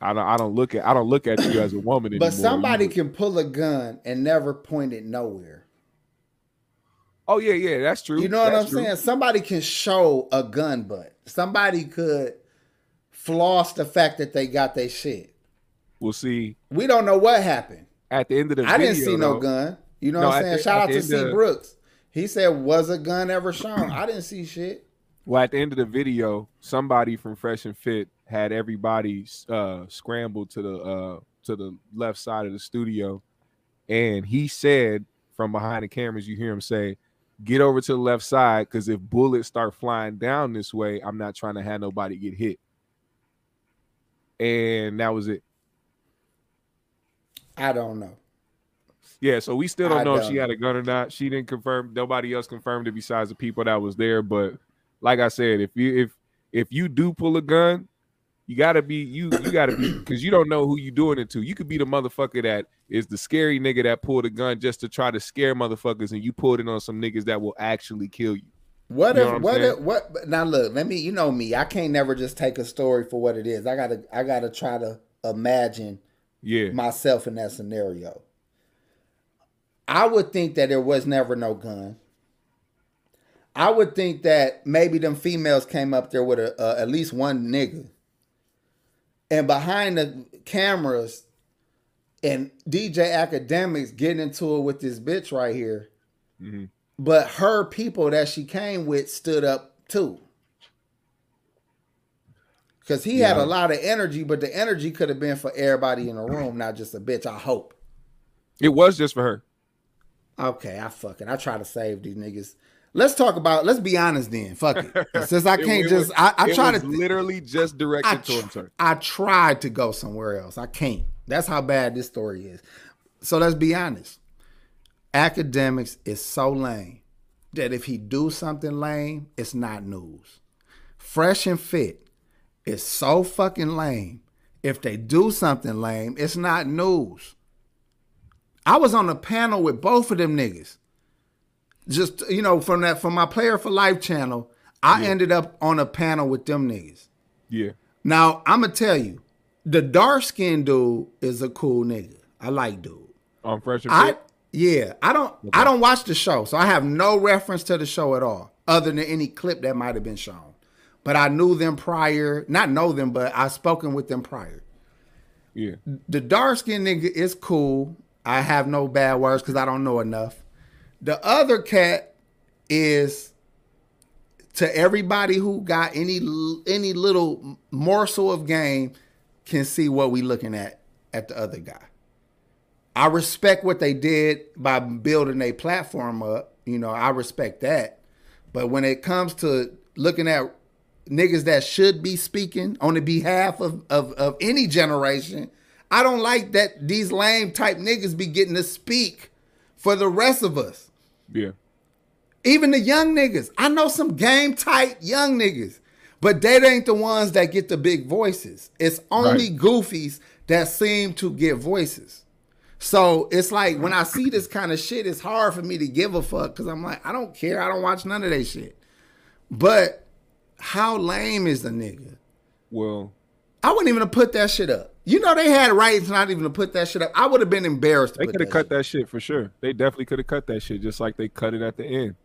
I don't I don't look at I don't look at you as a woman anymore. But somebody can pull a gun and never point it nowhere. Oh yeah, yeah, that's true. You know what I'm saying? Somebody can show a gun butt. Somebody could floss the fact that they got their shit. We'll see. We don't know what happened. At the end of the video, I didn't see no gun. You know what I'm saying? Shout out to C. Brooks. He said, was a gun ever shown? I didn't see shit. Well, at the end of the video, somebody from Fresh and Fit had everybody uh, scrambled to the uh, to the left side of the studio. And he said from behind the cameras, you hear him say, get over to the left side, because if bullets start flying down this way, I'm not trying to have nobody get hit. And that was it. I don't know. Yeah, so we still don't I know don't. if she had a gun or not. She didn't confirm. Nobody else confirmed it besides the people that was there. But like I said, if you if if you do pull a gun, you gotta be you you gotta be, because you don't know who you doing it to. You could be the motherfucker that is the scary nigga that pulled a gun just to try to scare motherfuckers, and you pulled it on some niggas that will actually kill you. What you if what, what if what? Now look, let me. You know me. I can't never just take a story for what it is. I gotta I gotta try to imagine yeah myself in that scenario. I would think that there was never no gun. I would think that maybe them females came up there with a, uh, at least one nigga. And behind the cameras and D J Academics getting into it with this bitch right here. Mm-hmm. But her people that she came with stood up too. Because he yeah. had a lot of energy, but the energy could have been for everybody in the room, not just a bitch, I hope. It was just for her. Okay, I fucking, I try to save these niggas. Let's talk about, let's be honest then. Fuck it. Since I can't it, it just, was, I, I try to. literally just directed I, towards her. I tried to go somewhere else. I can't. That's how bad this story is. So let's be honest. Academics is so lame that if he do something lame, it's not news. Fresh and Fit is so fucking lame. If they do something lame, it's not news. I was on a panel with both of them niggas. Just, you know, from that, from my Player for Life channel, I yeah. ended up on a panel with them niggas. Yeah. Now, I'm going to tell you, the dark-skinned dude is a cool nigga. I like dude. On Fresh and Fit? Yeah. I don't, okay. I don't watch the show, so I have no reference to the show at all, other than any clip that might have been shown. But I knew them prior. Not know them, but I've spoken with them prior. Yeah. The dark-skinned nigga is cool. I have no bad words because I don't know enough. The other cat is, to everybody who got any any little morsel of game, can see what we looking at at the other guy. I respect what they did by building a platform up. You know, I respect that. But when it comes to looking at niggas that should be speaking on the behalf of, of, of any generation, I don't like that these lame type niggas be getting to speak for the rest of us. Yeah. Even the young niggas. I know some game type young niggas, but they ain't the ones that get the big voices. It's only right. goofies that seem to get voices. So it's like when I see this kind of shit, it's hard for me to give a fuck because I'm like, I don't care. I don't watch none of that shit. But how lame is the nigga? Well, I wouldn't even have put that shit up. You know, they had rights not even to put that shit up. I would have been embarrassed to They could have cut shit. that shit for sure. They definitely could have cut that shit, just like they cut it at the end.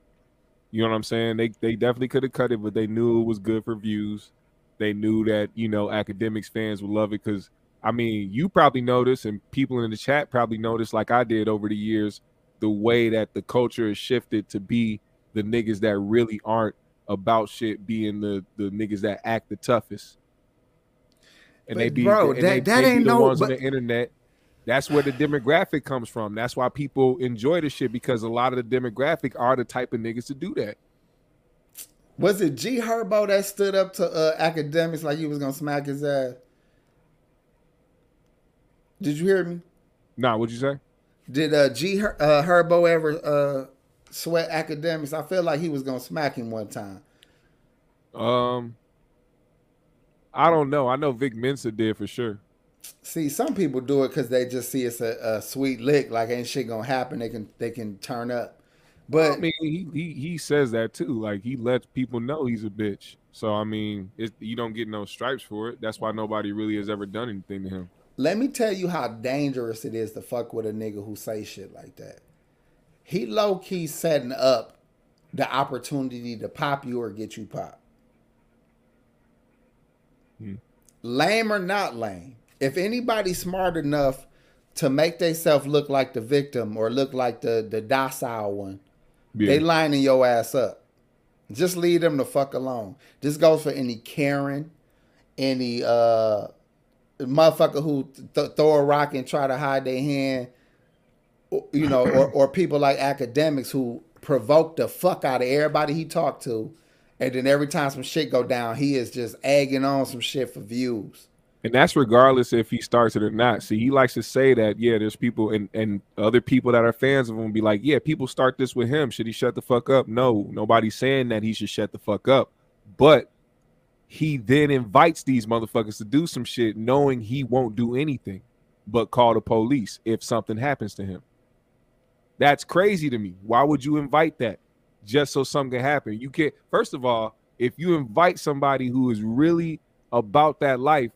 You know what I'm saying? They they definitely could have cut it, but they knew it was good for views. They knew that, you know, Academics fans would love it because, I mean, you probably noticed, and people in the chat probably noticed, like I did over the years, the way that the culture has shifted to be the niggas that really aren't about shit being the, the niggas that act the toughest. And but they be, bro, and that, they, that they ain't be the no, ones but, on the internet. That's where the demographic comes from. That's why people enjoy the shit, because a lot of the demographic are the type of niggas to do that. Was it G Herbo that stood up to uh, Academics like he was going to smack his ass? Did you hear me? Nah, what'd you say? Did uh, G Her- uh, Herbo ever uh, sweat Academics? I feel like he was going to smack him one time. Um... I don't know. I know Vic Mensa did for sure. See, some people do it because they just see it's a, a sweet lick. Like, ain't shit gonna happen. They can they can turn up. But I mean, he, he he says that too. Like, he lets people know he's a bitch. So I mean, it, you don't get no stripes for it. That's why nobody really has ever done anything to him. Let me tell you how dangerous it is to fuck with a nigga who say shit like that. He low key setting up the opportunity to pop you or get you popped. Hmm. Lame or not lame. If anybody's smart enough to make themselves look like the victim or look like the, the docile one, yeah. they lining your ass up. Just leave them the fuck alone. This goes for any Karen, any uh, motherfucker who th throw a rock and try to hide their hand, you know, or, or people like Academics who provoke the fuck out of everybody he talked to. And then every time some shit go down, he is just egging on some shit for views. And that's regardless if he starts it or not. See, he likes to say that, yeah, there's people and, and other people that are fans of him be like, yeah, people start this with him. Should he shut the fuck up? No, nobody's saying that he should shut the fuck up. But he then invites these motherfuckers to do some shit knowing he won't do anything but call the police if something happens to him. That's crazy to me. Why would you invite that just so something can happen? You can't. First of all, if you invite somebody who is really about that life,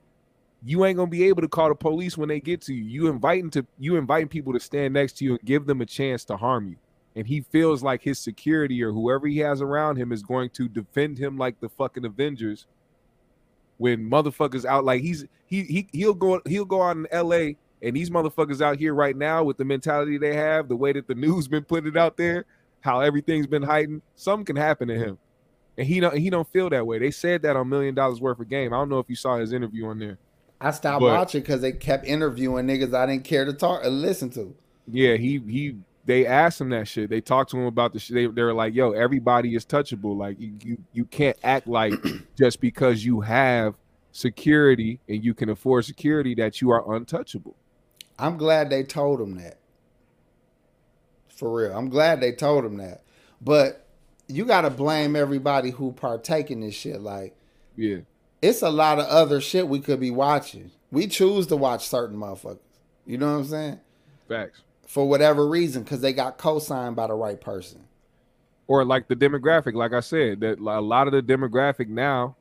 you ain't gonna be able to call the police when they get to you. You inviting to you inviting people to stand next to you and give them a chance to harm you. And he feels like his security or whoever he has around him is going to defend him like the fucking Avengers. When motherfuckers out, like he's he he he'll go he'll go out in L A and these motherfuckers out here right now with the mentality they have, the way that the news been putting it out there, how everything's been heightened, something can happen to him. And he don't he don't feel that way. They said that on Million Dollars Worth of Game. I don't know if you saw his interview on there. I stopped but, watching because they kept interviewing niggas I didn't care to talk or listen to. Yeah, he he. They asked him that shit. They talked to him about the shit. They, they were like, "Yo, everybody is touchable. Like you, you, you can't act like just because you have security and you can afford security that you are untouchable." I'm glad they told him that. For real, I'm glad they told him that. But you gotta blame everybody who partake in this shit. Like, yeah. It's a lot of other shit we could be watching. We choose to watch certain motherfuckers. You know what I'm saying? Facts. For whatever reason, because they got co-signed by the right person. Or like the demographic, like I said, that a lot of the demographic now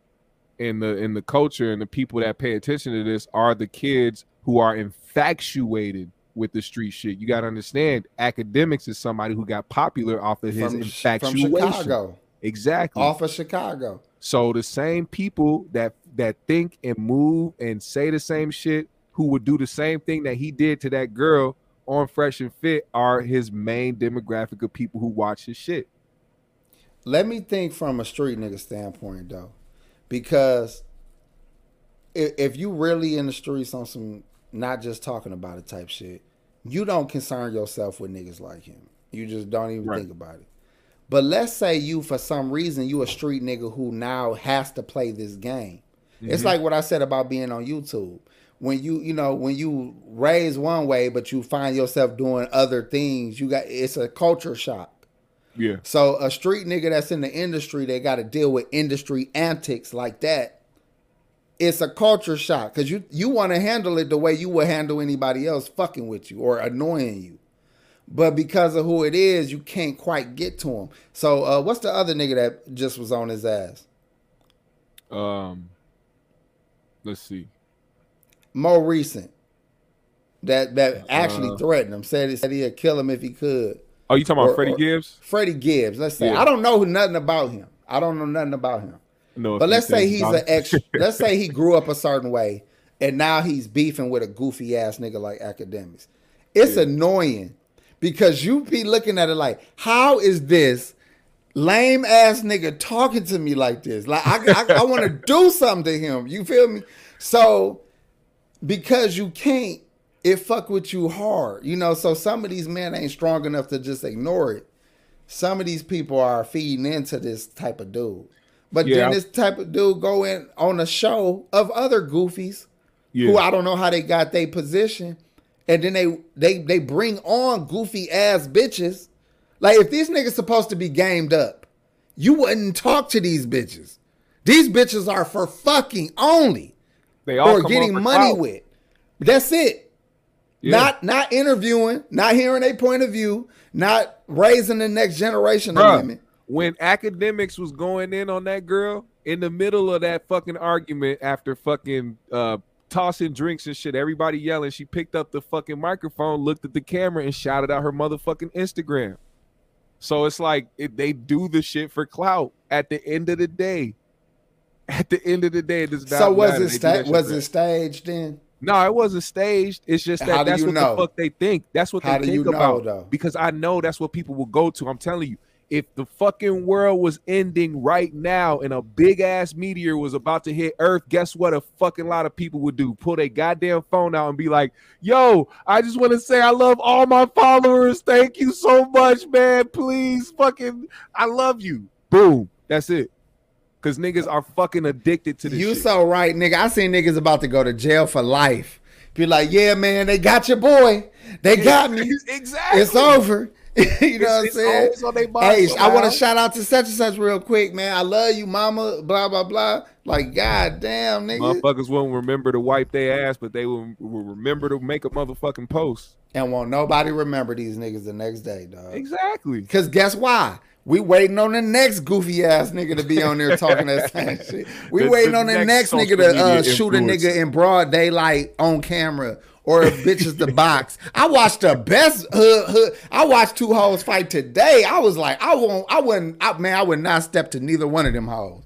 in the in the culture and the people that pay attention to this are the kids who are infatuated with the street shit. You got to understand, Academics is somebody who got popular off of his from, infatuation. From Chicago. Exactly. Off of Chicago. So the same people that that think and move and say the same shit, who would do the same thing that he did to that girl on Fresh and Fit, are his main demographic of people who watch his shit. Let me think from a street nigga standpoint though, because if, if you really in the streets on some not just talking about it type shit, you don't concern yourself with niggas like him. You just don't even right. think about it. But let's say you, for some reason, you a street nigga who now has to play this game. Mm-hmm. It's like what I said about being on YouTube. When you, you know, when you raise one way, but you find yourself doing other things, you got, it's a culture shock. Yeah. So a street nigga that's in the industry, they got to deal with industry antics like that. It's a culture shock because you, you want to handle it the way you would handle anybody else fucking with you or annoying you. But because of who it is, you can't quite get to him. So uh, what's the other nigga that just was on his ass? Um, let's see. More recent. That that actually uh, threatened him. Said he said he'd kill him if he could. Oh, you talking or, about Freddie Gibbs? Freddie Gibbs. Let's say yeah. I don't know nothing about him. I don't know nothing about him. No, but let's say he's an ex. Let's say he grew up a certain way, and now he's beefing with a goofy ass nigga like Academics. It's yeah. annoying. Because you be looking at it like, how is this lame ass nigga talking to me like this? Like, I, I, I want to do something to him. You feel me? So, because you can't, it fuck with you hard. You know, so some of these men ain't strong enough to just ignore it. Some of these people are feeding into this type of dude. But yeah. then this type of dude go in on a show of other goofies yeah. who I don't know how they got their position. And then they they they bring on goofy ass bitches. Like, if these niggas supposed to be gamed up, you wouldn't talk to these bitches. These bitches are for fucking only. They all or getting money out. With. That's it. Yeah. Not not interviewing, not hearing a point of view, not raising the next generation Bruh, of women. When Academics was going in on that girl in the middle of that fucking argument after fucking uh, tossing drinks and shit, everybody yelling, she picked up the fucking microphone, looked at the camera, and shouted out her motherfucking Instagram. So it's like it, they do the shit for clout at the end of the day. At the end of the day, it does not so was matter. It sta- was it staged then? No, it wasn't staged. It's just that that's what know? the fuck they think. That's what How they think you know, about. Though? Because I know that's what people will go to. I'm telling you, if the fucking world was ending right now and a big ass meteor was about to hit Earth, guess what a fucking lot of people would do? Pull their goddamn phone out and be like, yo, I just want to say I love all my followers. Thank you so much, man. Please fucking, I love you. Boom. That's it. Because niggas are fucking addicted to this you shit. You so right, nigga. I seen niggas about to go to jail for life. Be like, yeah, man, they got your boy. They got me. Exactly. It's over. You know it's, what I'm saying? Hey, I want to shout out to such and such real quick, man. I love you, mama, blah, blah, blah. Like, goddamn, nigga. Motherfuckers won't remember to wipe their ass, but they will, will remember to make a motherfucking post. And won't nobody remember these niggas the next day, dog. Exactly. Because guess why? We waiting on the next goofy ass nigga to be on there talking that same shit. We the, waiting the on the next, next nigga to uh, shoot a nigga in broad daylight on camera or if bitches the box. I watched the best hood hood. I watched two hoes fight today. I was like, I won't, I wouldn't, I, man, I would not step to neither one of them hoes.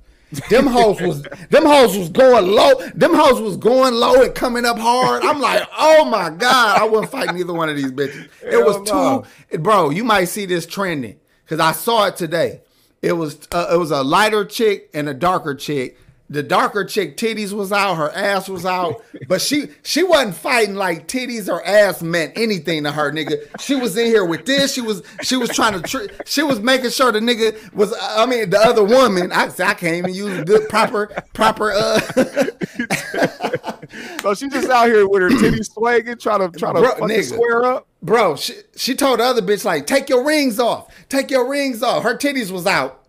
Them hoes was, them hoes was going low. Them hoes was going low and coming up hard. I'm like, oh my god, I wouldn't fight neither one of these bitches. Hell it was no. two, bro. You might see this trending. Cause I saw it today. It was uh, it was a lighter chick and a darker chick. The darker chick titties was out, her ass was out, but she she wasn't fighting like titties or ass meant anything to her, nigga. She was in here with this. She was she was trying to tr- she was making sure the nigga was. I mean, the other woman. I I can't even use good proper proper. Uh... So she just out here with her titties swagging, trying to trying to Bro, fucking nigga. square up. Bro, she, she told the other bitch, like, take your rings off. Take your rings off. Her titties was out.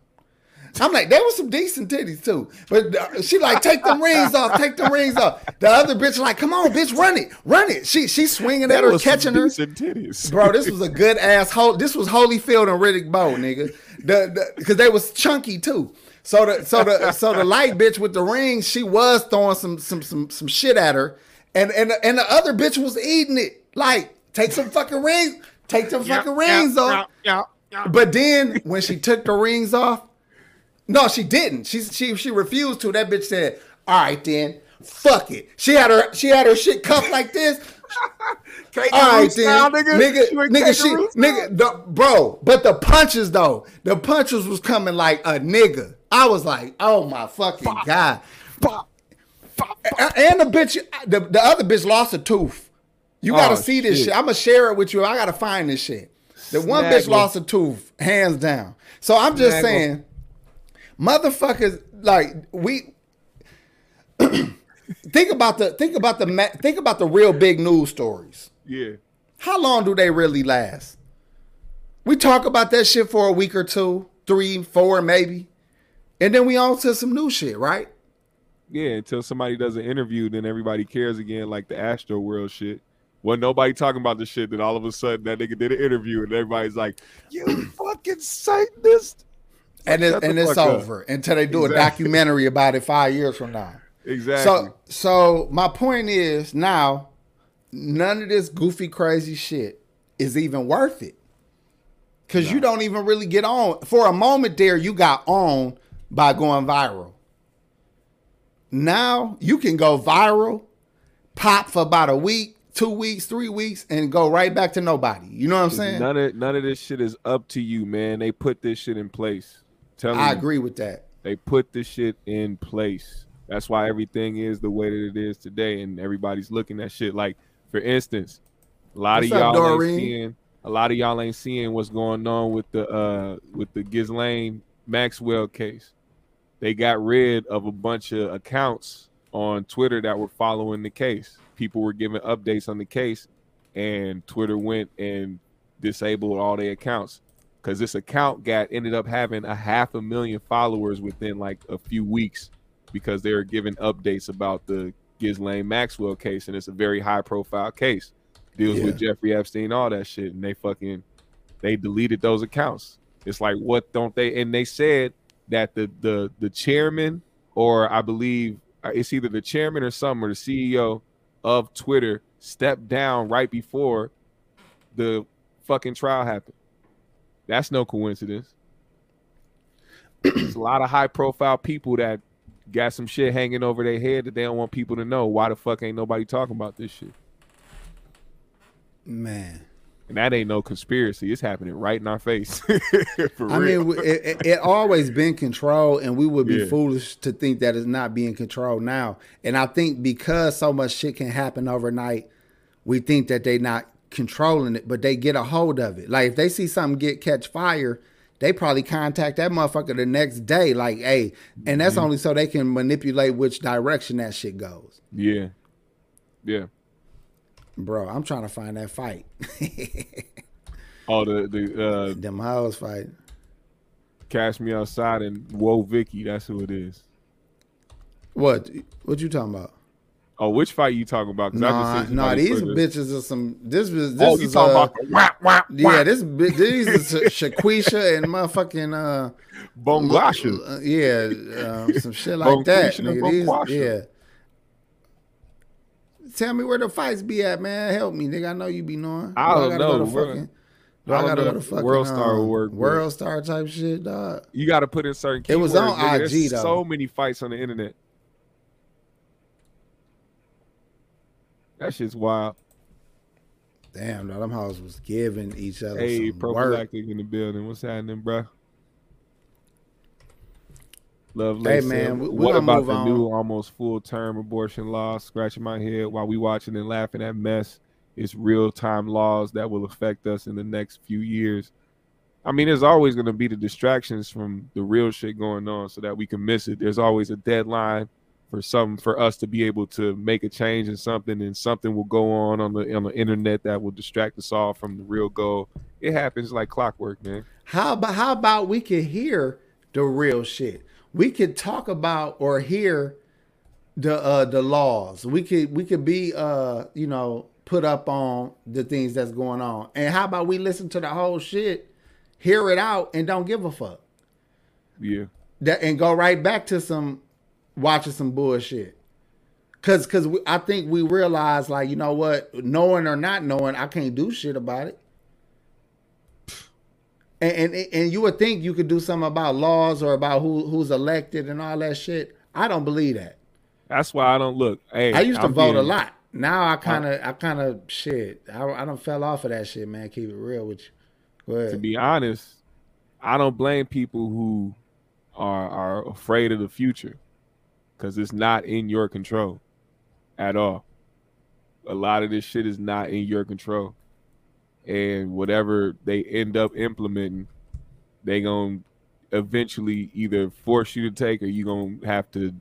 I'm like, there was some decent titties, too. But she like, take the rings off. Take the rings off. The other bitch like, come on, bitch, run it. Run it. She she swinging at her, catching her. Titties. Bro, this was a good ass. Ho- this was Holyfield and Riddick Bowe, nigga. The Because the, they was chunky, too. So the so the, so the light bitch with the rings, she was throwing some some some some shit at her. And, and, and the other bitch was eating it. Like. Take some fucking rings. Take some fucking yeah, rings yeah, off. Yeah, yeah. But then when she took the rings off, no, she didn't. She she she refused to. That bitch said, "All right, then, fuck it." She had her she had her shit cuffed like this. Take All the right, then, now, nigga, nigga, nigga she, the nigga, the, bro. But the punches though, the punches was coming like a nigga. I was like, oh my fucking Pop. god. Pop. Pop. Pop. And the bitch, the, the other bitch lost a tooth. You oh, gotta see this shit. shit. I'm gonna share it with you. I gotta find this shit. The one Snaggle. bitch lost a tooth, hands down. So I'm just Snaggle. saying, motherfuckers, like we think about the think about the think about the real big news stories. Yeah. How long do they really last? We talk about that shit for a week or two, three, four, maybe, and then we on to some new shit, right? Yeah. Until somebody does an interview, then everybody cares again, like the Astro World shit. Well, nobody talking about this shit. Then all of a sudden, that nigga did an interview, and everybody's like, "You fucking Satanist!" And it's, and it's over up. until they do exactly. a documentary about it five years from now. Exactly. So, so my point is now, none of this goofy, crazy shit is even worth it, because no. you don't even really get on. For a moment there, you got on by going viral. Now you can go viral, pop for about a week. Two weeks, three weeks, and go right back to nobody. You know what I'm saying? None of none of this shit is up to you, man. They put this shit in place. Tell I me, agree with that. They put this shit in place. That's why everything is the way that it is today, and everybody's looking at shit. Like, for instance, a lot what's of y'all up, ain't seeing. A lot of y'all ain't seeing what's going on with the uh, with the Ghislaine Maxwell case. They got rid of a bunch of accounts on Twitter that were following the case. People were giving updates on the case, and Twitter went and disabled all their accounts because this account got ended up having a half a million followers within like a few weeks because they're giving updates about the Ghislaine Maxwell case, and it's a very high profile case. Deals yeah. with Jeffrey Epstein, all that shit, and they fucking they deleted those accounts. It's like, what don't they? And they said that the the the chairman, or I believe it's either the chairman or some, or the C E O of Twitter stepped down right before the fucking trial happened. That's no coincidence. There's a lot of high profile people that got some shit hanging over their head that they don't want people to know. Why the fuck ain't nobody talking about this shit? Man. And that ain't no conspiracy. It's happening right in our face. For I real. mean, it, it, it always been controlled, and we would be yeah. foolish to think that it's not being controlled now. And I think because so much shit can happen overnight, we think that they not controlling it, but they get a hold of it. Like if they see something get catch fire, they probably contact that motherfucker the next day. Like, hey, and that's mm-hmm. only so they can manipulate which direction that shit goes. Yeah. Yeah. Bro, I'm trying to find that fight. oh, the the uh, them hoes fight. Cash Me Outside and Whoa Vicky. That's who it is. What? What you talking about? Oh, which fight you talking about? Nah, nah, these bitches are some. This was. This oh, you is, talking uh, about? The wah, wah, wah. Yeah, this. These is Shaquisha and motherfucking. Uh, Bongasha. Uh, yeah, uh, some shit like Bongasha that. Nigga. These, yeah. Tell me where the fights be at, man. Help me, nigga. I know you be knowing. I don't know. Fucking, I, I gotta know. Go to fucking World Star um, work. World bro. Star type shit, dog. You gotta put in certain keywords. It was on nigga. I G There's though. So many fights on the internet. That shit's wild. Damn, dog. Them hoes was giving each other. Hey, some prophylactic work. In the building. What's happening, bro? Lovely. Hey man, we, we what about the on. new almost full-term abortion law? Scratching my head while we watching and laughing at mess. It's real-time laws that will affect us in the next few years. I mean, there's always going to be the distractions from the real shit going on so that we can miss it. There's always a deadline for something for us to be able to make a change in something, and something will go on on the on the internet that will distract us all from the real goal. It happens like clockwork, man. How about how about we can hear the real shit? We could talk about or hear the uh, the laws. We could we could be uh, you know, put up on the things that's going on. And how about we listen to the whole shit, hear it out, and don't give a fuck. Yeah. That and go right back to some watching some bullshit. Cause cause we, I think we realize, like, you know what, knowing or not knowing, I can't do shit about it. And, and and you would think you could do something about laws or about who who's elected and all that shit. I don't believe that. That's why I don't look. Hey, I used to I'm vote being, a lot. Now I kind of I kind of shit. I I done fell off of that shit, man. Keep it real with you. Go ahead. To be honest, I don't blame people who are are afraid of the future, because it's not in your control at all. A lot of this shit is not in your control. And whatever they end up implementing, they gonna eventually either force you to take, or you gonna have to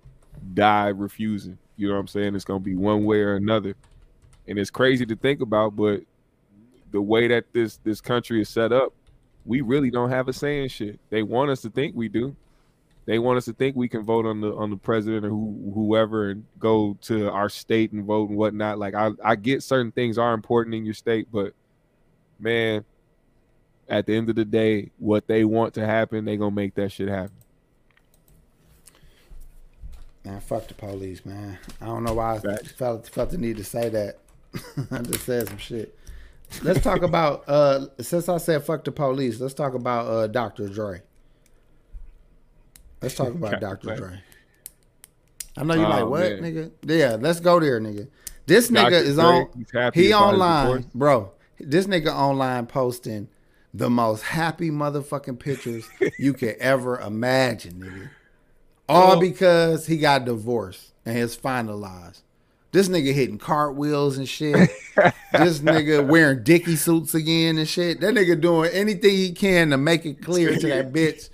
die refusing. You know what I'm saying? It's gonna be one way or another. And it's crazy to think about, but the way that this this country is set up, we really don't have a say in shit. They want us to think we do. They want us to think we can vote on the on the president or who, whoever, and go to our state and vote and whatnot. Like I, I get certain things are important in your state, but man, at the end of the day, what they want to happen, they gonna make that shit happen. Man, fuck the police, man. I don't know why I felt, felt the need to say that. I just said some shit. Let's talk about, uh, since I said fuck the police, let's talk about uh, Doctor Dre. Let's talk about Doctor Dre. I know you oh, like, what, man. Nigga? Yeah, let's go there, nigga. This nigga Doctor is Dre, on, he online, bro. This nigga online posting the most happy motherfucking pictures you could ever imagine, nigga. All well, because he got divorced and it's finalized. This nigga hitting cartwheels and shit. This nigga wearing dicky suits again and shit. That nigga doing anything he can to make it clear to that bitch.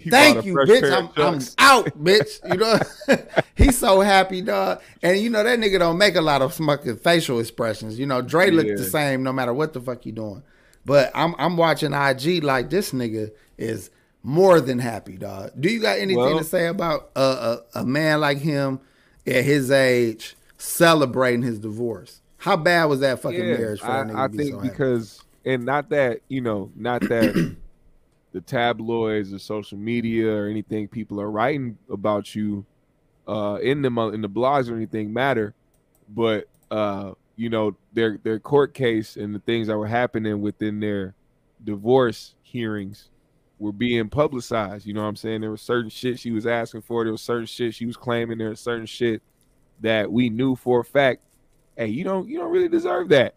He Thank you, bitch. I'm, I'm out, bitch. You know, he's so happy, dog. And you know that nigga don't make a lot of smucking facial expressions. You know, Dre yeah. looked the same no matter what the fuck you doing. But I'm I'm watching I G like this nigga is more than happy, dog. Do you got anything well, to say about a, a, a man like him at his age celebrating his divorce? How bad was that fucking yeah, marriage for I, a nigga I to be think so because, happy? And not that, you know, not that the tabloids or social media or anything people are writing about you uh, in the in the blogs or anything matter, but uh, you know, their their court case and the things that were happening within their divorce hearings were being publicized. You know what I'm saying? There was certain shit she was asking for. There was certain shit she was claiming. There was certain shit that we knew for a fact. Hey, you don't you don't really deserve that.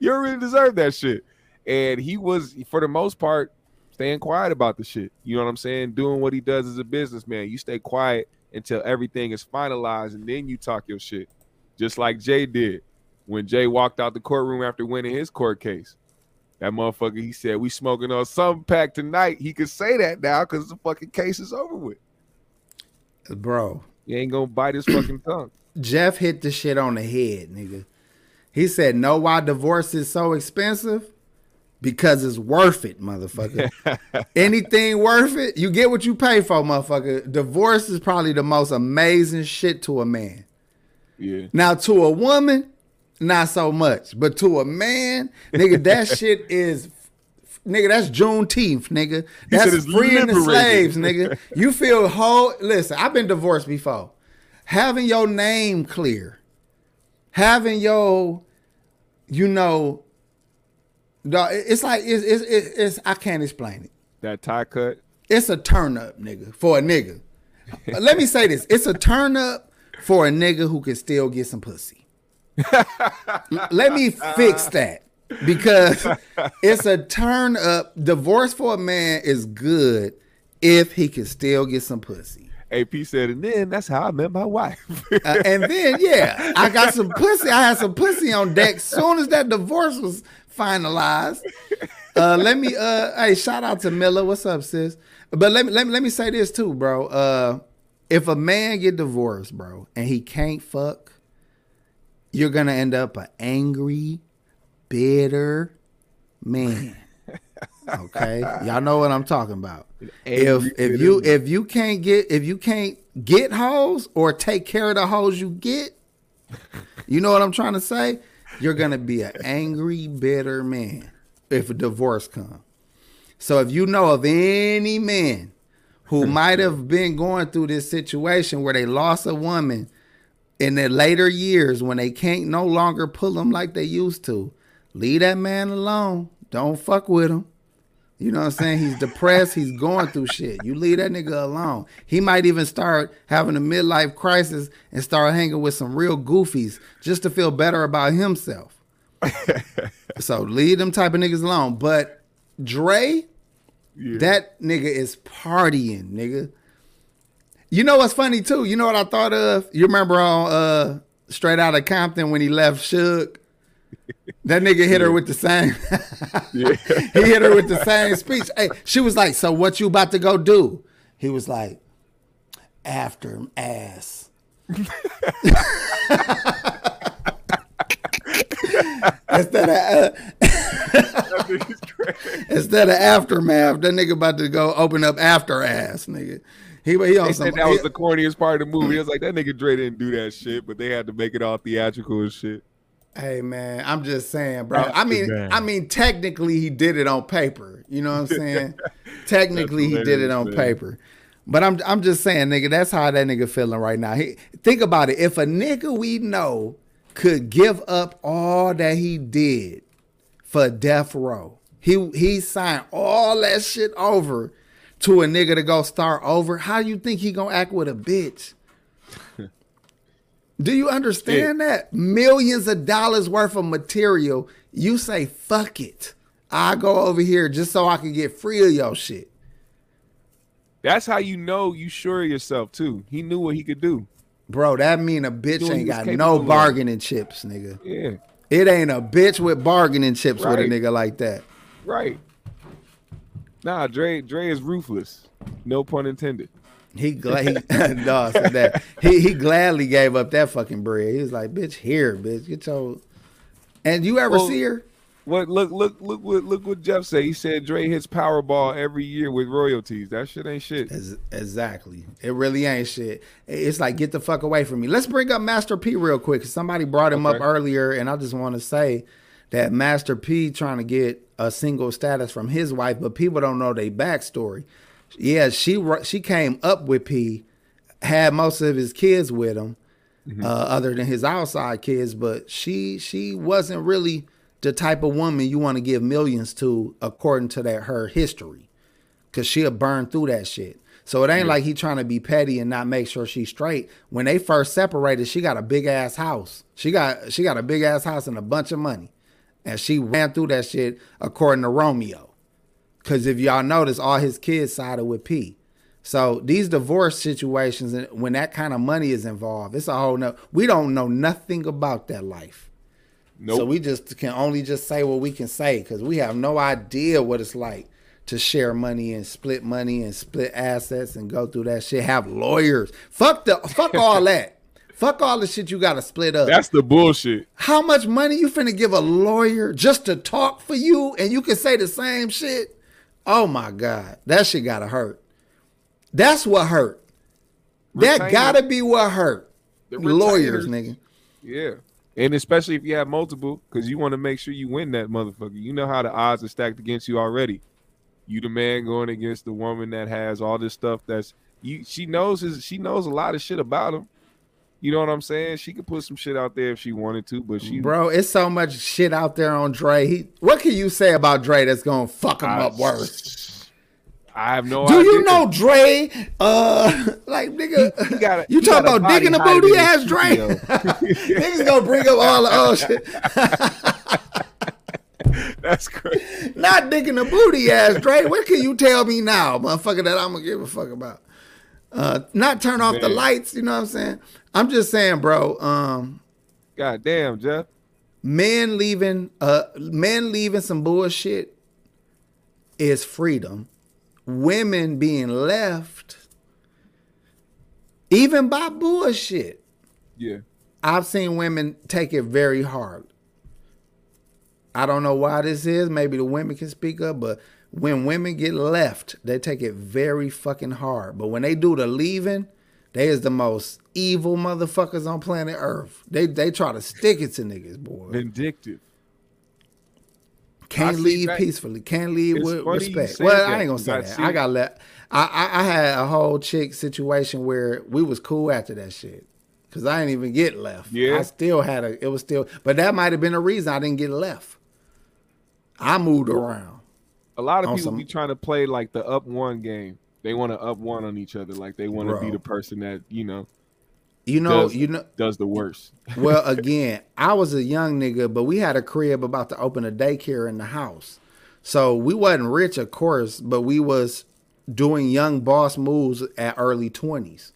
You don't really deserve that shit. And he was, for the most part, staying quiet about the shit. You know what I'm saying? Doing what he does as a businessman. You stay quiet until everything is finalized, and then you talk your shit. Just like Jay did when Jay walked out the courtroom after winning his court case. That motherfucker, he said, we smoking on some pack tonight. He could say that now because the fucking case is over with. Bro. You ain't going to bite his fucking tongue. Jeff hit the shit on the head, nigga. He said, know why divorce is so expensive? Because it's worth it, motherfucker. Anything worth it, you get what you pay for, motherfucker. Divorce is probably the most amazing shit to a man. Yeah. Now, to a woman, not so much, but to a man, nigga, that shit is, nigga, that's Juneteenth, nigga. That's freeing the slaves, nigga. You feel whole. Listen, I've been divorced before. Having your name clear, having your, you know, it's like, it's, it's, it's, it's I can't explain it. That tie cut? It's a turn up, nigga, for a nigga. Let me say this. It's a turn up for a nigga who can still get some pussy. Let me fix that, because it's a turn up. Divorce for a man is good if he can still get some pussy. A P said, and then that's how I met my wife. uh, and then, yeah, I got some pussy. I had some pussy on deck soon as that divorce was finalized. Uh, let me, uh, hey, shout out to Miller. What's up, sis? But let me let me let me say this too, bro. Uh, if a man get divorced, bro, and he can't fuck, you're going to end up an angry, bitter man. Okay? Y'all know what I'm talking about. Angry, if if you man. if you can't get if you can't get hoes or take care of the hoes you get, you know what I'm trying to say? You're going to be an angry, bitter man if a divorce comes. So if you know of any man who might have been going through this situation where they lost a woman in their later years, when they can't no longer pull them like they used to, leave that man alone. Don't fuck with him. You know what I'm saying? He's depressed. He's going through shit. You leave that nigga alone. He might even start having a midlife crisis and start hanging with some real goofies just to feel better about himself. So leave them type of niggas alone. But Dre, yeah. that nigga is partying, nigga. You know what's funny, too? You know what I thought of? You remember on uh, Straight Outta Compton when he left Suge? That nigga hit her with the same. He hit her with the same speech. Hey, she was like, so what you about to go do? He was like, after him ass. Instead of uh, instead of aftermath, that nigga about to go open up after ass, nigga. He, he they said that was the corniest part of the movie. I was like, that nigga Dre didn't do that shit, but they had to make it all theatrical and shit. Hey man, I'm just saying, bro. That's I mean, I mean, technically he did it on paper. You know what I'm saying? Technically he did it on man. paper, but I'm I'm just saying, nigga, that's how that nigga feeling right now. He, think about it. If a nigga we know could give up all that he did for death row, he he signed all that shit over to a nigga to go start over, how you think he gonna act with a bitch? Do you understand yeah. that? Millions of dollars worth of material, you say, fuck it. I go over here just so I can get free of your shit. That's how you know you sure of yourself too. He knew what he could do. Bro, that mean a bitch Dude, ain't got no bargaining chips, nigga. Yeah. It ain't a bitch with bargaining chips right. with a nigga like that. Right. Nah, Dre, Dre is ruthless. No pun intended. He glad no, said that. He he gladly gave up that fucking bread. He was like, bitch, here, bitch. Get your. And you ever well, see her? What look look look what look what Jeff said. He said Dre hits Powerball every year with royalties. That shit ain't shit. As, exactly. It really ain't shit. It's like, get the fuck away from me. Let's bring up Master P real quick. Somebody brought him okay. up earlier, and I just want to say that Master P trying to get a single status from his wife, but people don't know their backstory. Yeah, she she came up with P, had most of his kids with him, mm-hmm. uh, other than his outside kids, but she she wasn't really the type of woman you want to give millions to, according to that her history, because she'll burn through that shit. So it ain't yeah. like he trying to be petty and not make sure she's straight. When they first separated, she got a big ass house. She got she got a big ass house and a bunch of money, and she ran through that shit, according to Romeo. Because if y'all notice, all his kids sided with P. So these divorce situations, and when that kind of money is involved, it's a whole no. We don't know nothing about that life. Nope. So we just can only just say what we can say, because we have no idea what it's like to share money and split money and split assets and go through that shit. Have lawyers. Fuck the fuck all that. Fuck all the shit you got to split up. That's the bullshit. How much money you finna give a lawyer just to talk for you, and you can say the same shit? Oh my God. That shit gotta hurt. That's what hurt. Retainer. That gotta be what hurt. The lawyers, nigga. Yeah. And especially if you have multiple, because you want to make sure you win that motherfucker. You know how the odds are stacked against you already. You the man going against the woman that has all this stuff. That's you. She knows his, she knows a lot of shit about him. You know what I'm saying? She could put some shit out there if she wanted to, but she bro, it's so much shit out there on Dre. He, what can you say about Dre that's gonna fuck him I, up worse? I have no. Do idea. Do you know Dre? Uh, like nigga, he, he gotta, you talking about digging the booty ass Dre? Niggas gonna bring up all the old shit. That's crazy. Not digging the booty ass Dre. What can you tell me now, motherfucker? That I'm gonna give a fuck about. Uh, not turn off man. The lights. You know what I'm saying? I'm just saying, bro. Um, God damn, Jeff. Men leaving, uh, men leaving some bullshit is freedom. Women being left, even by bullshit. Yeah, I've seen women take it very hard. I don't know why this is. Maybe the women can speak up, but when women get left, they take it very fucking hard. But when they do the leaving, they is the most evil motherfuckers on planet Earth. They they try to stick it to niggas, boy. Vindictive. Can't leave that. Peacefully. Can't leave it's with respect. Well, that. I ain't gonna say that. I got let. I, I I had a whole chick situation where we was cool after that shit, cause I didn't even get left. Yeah. I still had a. It was still, but that might have been the reason I didn't get left. I moved around. A lot of people some, be trying to play like the up one game. They want to up one on each other. Like they want to be the person that, you know, you know, does, you know, does the worst. Well, again, I was a young nigga, but we had a crib about to open a daycare in the house. So we wasn't rich, of course, but we was doing young boss moves at early twenties.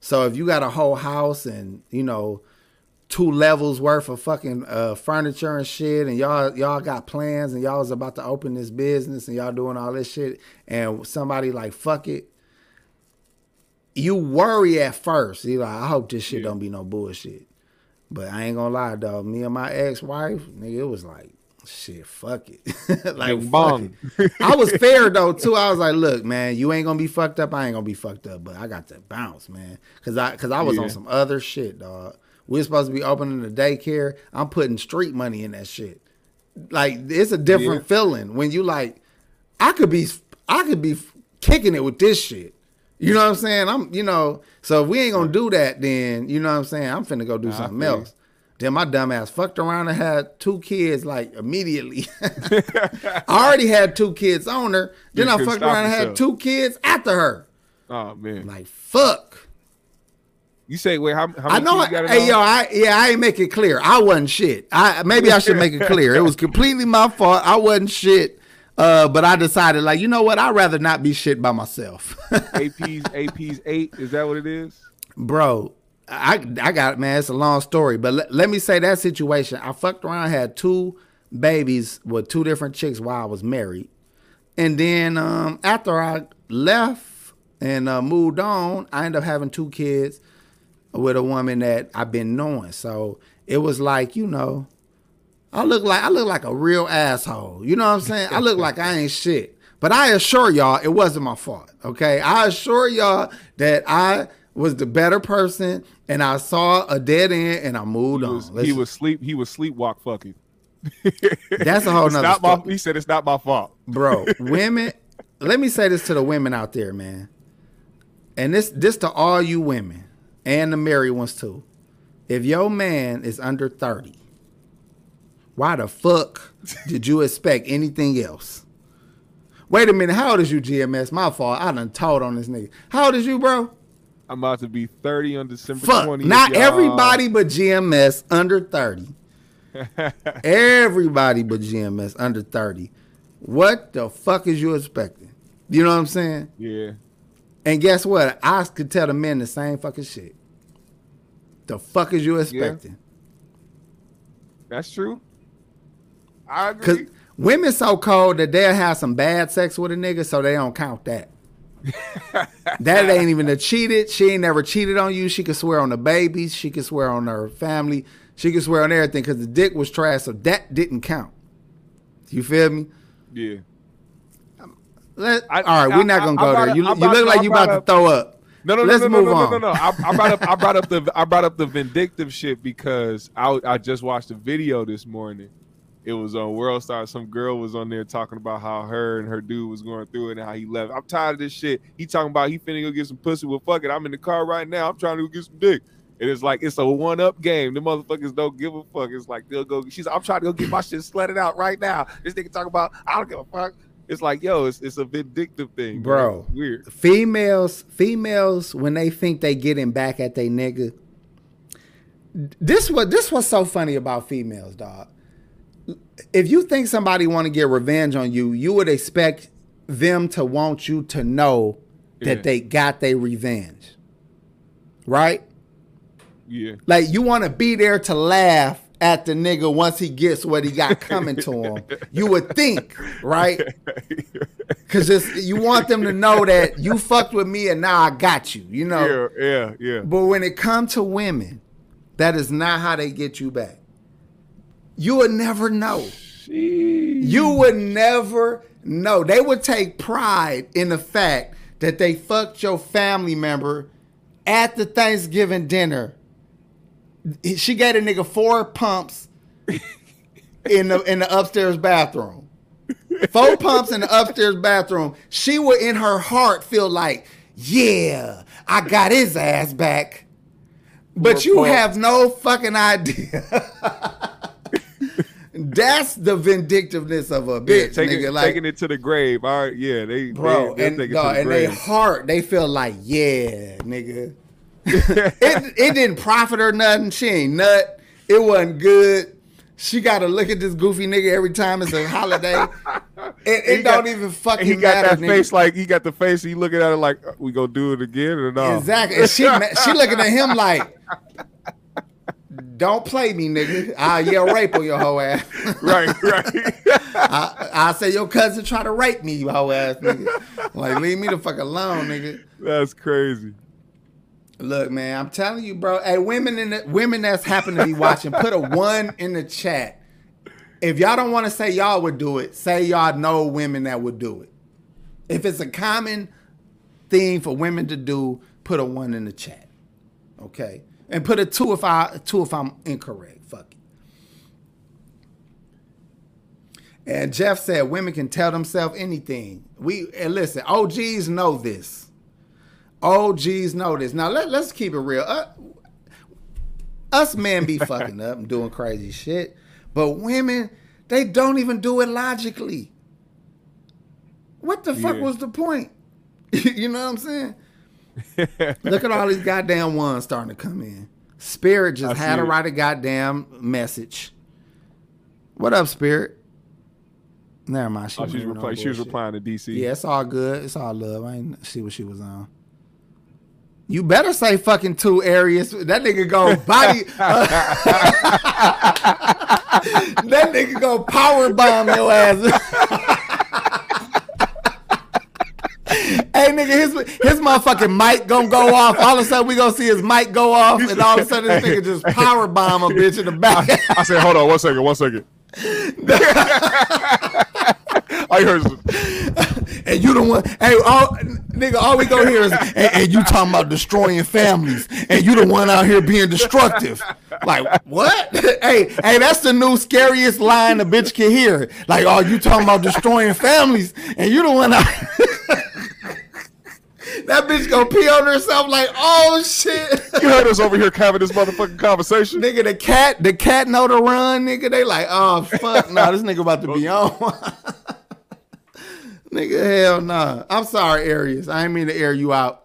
So if you got a whole house and, you know, two levels worth of fucking uh, furniture and shit, and y'all y'all got plans, and y'all was about to open this business, and y'all doing all this shit, and somebody like, fuck it. You worry at first. You like, I hope this shit yeah. don't be no bullshit. But I ain't gonna lie, dog. Me and my ex-wife, nigga, it was like, shit, fuck it. Like, fuck it. I was fair though too. I was like, look, man, you ain't gonna be fucked up. I ain't gonna be fucked up. But I got to bounce, man, cause I cause I was yeah. on some other shit, dog. We're supposed to be opening the daycare. I'm putting street money in that shit. Like, it's a different yeah. feeling when you like, I could be, I could be kicking it with this shit. You know what I'm saying? I'm, you know, so if we ain't gonna do that, then you know what I'm saying, I'm finna go do nah, something else. Then my dumb ass fucked around and had two kids like immediately. I already had two kids on her. Then you I fucked around yourself. and had two kids after her. Oh man! Like, fuck. You say, wait, how, how many I know, you got it hey, on? Yo, I, yeah, I ain't make it clear. I wasn't shit. I Maybe I should make it clear. It was completely my fault. I wasn't shit. Uh, but I decided, like, you know what? I'd rather not be shit by myself. A P's, A P's eight. Is that what it is? Bro, I, I got it, man. It's a long story. But le- let me say that situation. I fucked around, had two babies with two different chicks while I was married. And then um, after I left and uh, moved on, I ended up having two kids with a woman that I've been knowing. So it was like, you know, I look like I look like a real asshole. You know what I'm saying? I look like I ain't shit. But I assure y'all it wasn't my fault. Okay. I assure y'all that I was the better person and I saw a dead end and I moved he was, on. Listen. He was sleep, he was sleepwalk fucking. That's a whole nother not story. My, he said it's not my fault. Bro, women, let me say this to the women out there, man. And this this to all you women and the married ones too. If your man is under thirty, why the fuck did you expect anything else? Wait a minute, how old is you, G M S? My fault. I done taught on this nigga. How old is you, bro? I'm about to be thirty on December twentieth. Not y'all. Everybody but G M S under thirty. Everybody but G M S under thirty. What the fuck is you expecting? You know what I'm saying? Yeah. And guess what? I could tell the men the same fucking shit. The fuck is you expecting? Yeah. That's true. I agree. Because women so cold that they'll have some bad sex with a nigga, so they don't count that. That ain't even a cheated. She ain't never cheated on you. She could swear on the babies. She could swear on her family. She could swear on everything because the dick was trash, so that didn't count. You feel me? Yeah. Let, I, all right, I, we're not gonna I, go I, there. I, you, I, you look I, like I, you about I, to throw up. No, no, no, Let's no, no, move no, no, on. no, no, no. I, I brought up, I brought up the, I brought up the vindictive shit because I, I just watched a video this morning. It was on World Star. Some girl was on there talking about how her and her dude was going through it and how he left. I'm tired of this shit. He talking about he finna go get some pussy. Well, fuck it. I'm in the car right now. I'm trying to go get some dick. And it's like, it's a one-up game. The motherfuckers don't give a fuck. It's like, they'll go. She's I'm trying to go get my shit slutted out right now. This nigga talking about, I don't give a fuck. It's like, yo, it's it's a vindictive thing. Bro, bro. Weird. Females, females, when they think they getting back at they nigga, this what this what's so funny about females, dog. If you think somebody want to get revenge on you, you would expect them to want you to know that yeah. they got their revenge. Right? Yeah. Like, you want to be there to laugh at the nigga once he gets what he got coming to him. You would think, right? Because you want them to know that you fucked with me and now I got you, you know? Yeah, yeah, yeah. But when it comes to women, that is not how they get you back. You would never know. Jeez. You would never know. They would take pride in the fact that they fucked your family member at the Thanksgiving dinner. She gave a nigga four pumps in the in the upstairs bathroom. Four pumps in the upstairs bathroom. She would in her heart feel like, yeah, I got his ass back. But four you pumps. Have no fucking idea. That's the vindictiveness of a bitch, yeah, taking, nigga. Like, taking it to the grave. All right, yeah, they bro, they, and, take it dog, to the and grave. They heart, they feel like, yeah, nigga. it it didn't profit her nothing. She ain't nut. It wasn't good. She got to look at this goofy nigga every time it's a holiday. it it got, don't even fucking matter. He got matter, that nigga. Face like he got the face. He looking at her like, we gonna do it again or no? Exactly. And she she looking at him like. Don't play me, nigga. I'll yell rape on your whole ass. Right, right. I, I'll say your cousin try to rape me, you whole ass nigga. Like, leave me the fuck alone, nigga. That's crazy. Look, man, I'm telling you, bro. Hey, women in the, women that's happen to be watching, put a one in the chat. If y'all don't want to say y'all would do it, say y'all know women that would do it. If it's a common thing for women to do, put a one in the chat. Okay? And put a two if I two if I'm incorrect. Fuck it. And Jeff said women can tell themselves anything. We and listen, O Gs know this. O Gs know this. Now let, let's keep it real. Uh, us men be fucking up and doing crazy shit, but women they don't even do it logically. What the fuck yeah. was the point? You know what I'm saying? Look at all these goddamn ones starting to come in. Spirit just I had to write a goddamn message. What up, Spirit? Never mind. She, oh, she, was, reply, she was replying to D C. Yeah, it's all good. It's all love. I didn't see what she was on. You better say fucking two areas. That nigga go body. Uh, that nigga go power bomb your ass. Hey, nigga, his, his motherfucking mic gonna go off. All of a sudden, we gonna see his mic go off, and all of a sudden, this nigga just power bomb a bitch in the back. I, I said, hold on, one second, one second. I heard you. And you the one. Hey, all, nigga, all we gonna hear is, and, and you talking about destroying families, and you the one out here being destructive. Like what? hey, hey, that's the new scariest line a bitch can hear. Like, oh, you talking about destroying families, and you the one out. That bitch gonna pee on herself like, oh shit. You heard us over here having this motherfucking conversation. Nigga, the cat, the cat know to run, nigga. They like, oh fuck, nah, this nigga about to be on. Nigga, hell nah. I'm sorry, Arius. I ain't mean to air you out.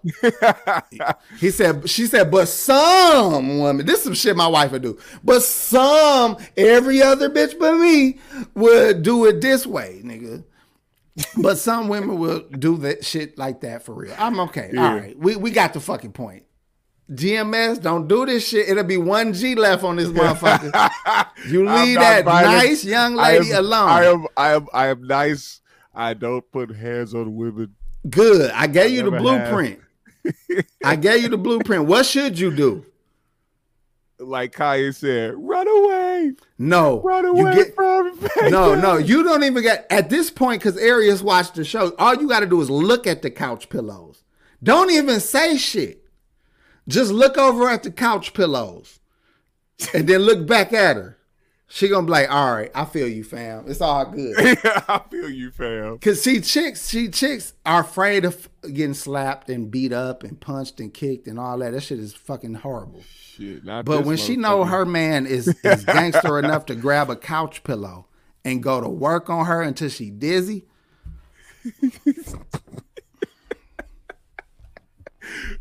He said, she said, but some women, this is some shit my wife would do. But some, every other bitch but me would do it this way, nigga. But some women will do that shit like that for real. I'm okay. Yeah. All right. We we got the fucking point. G M S, don't do this shit. It'll be one G left on this motherfucker. You leave that violent. Nice young lady I am, alone. I am I am I am nice. I don't put hands on women. Good. I gave I you the blueprint. I gave you the blueprint. What should you do? Like Kaya said, run away. No. Run away get, from Vegas. No, no. You don't even get, at this point, because Arius watched the show, all you got to do is look at the couch pillows. Don't even say shit. Just look over at the couch pillows and then look back at her. She going to be like, all right, I feel you, fam. It's all good. Yeah, I feel you, fam. Because see, chicks, she chicks are afraid of getting slapped and beat up and punched and kicked and all that. That shit is fucking horrible. Shit, not but when she know her man is, is gangster enough to grab a couch pillow and go to work on her until she dizzy.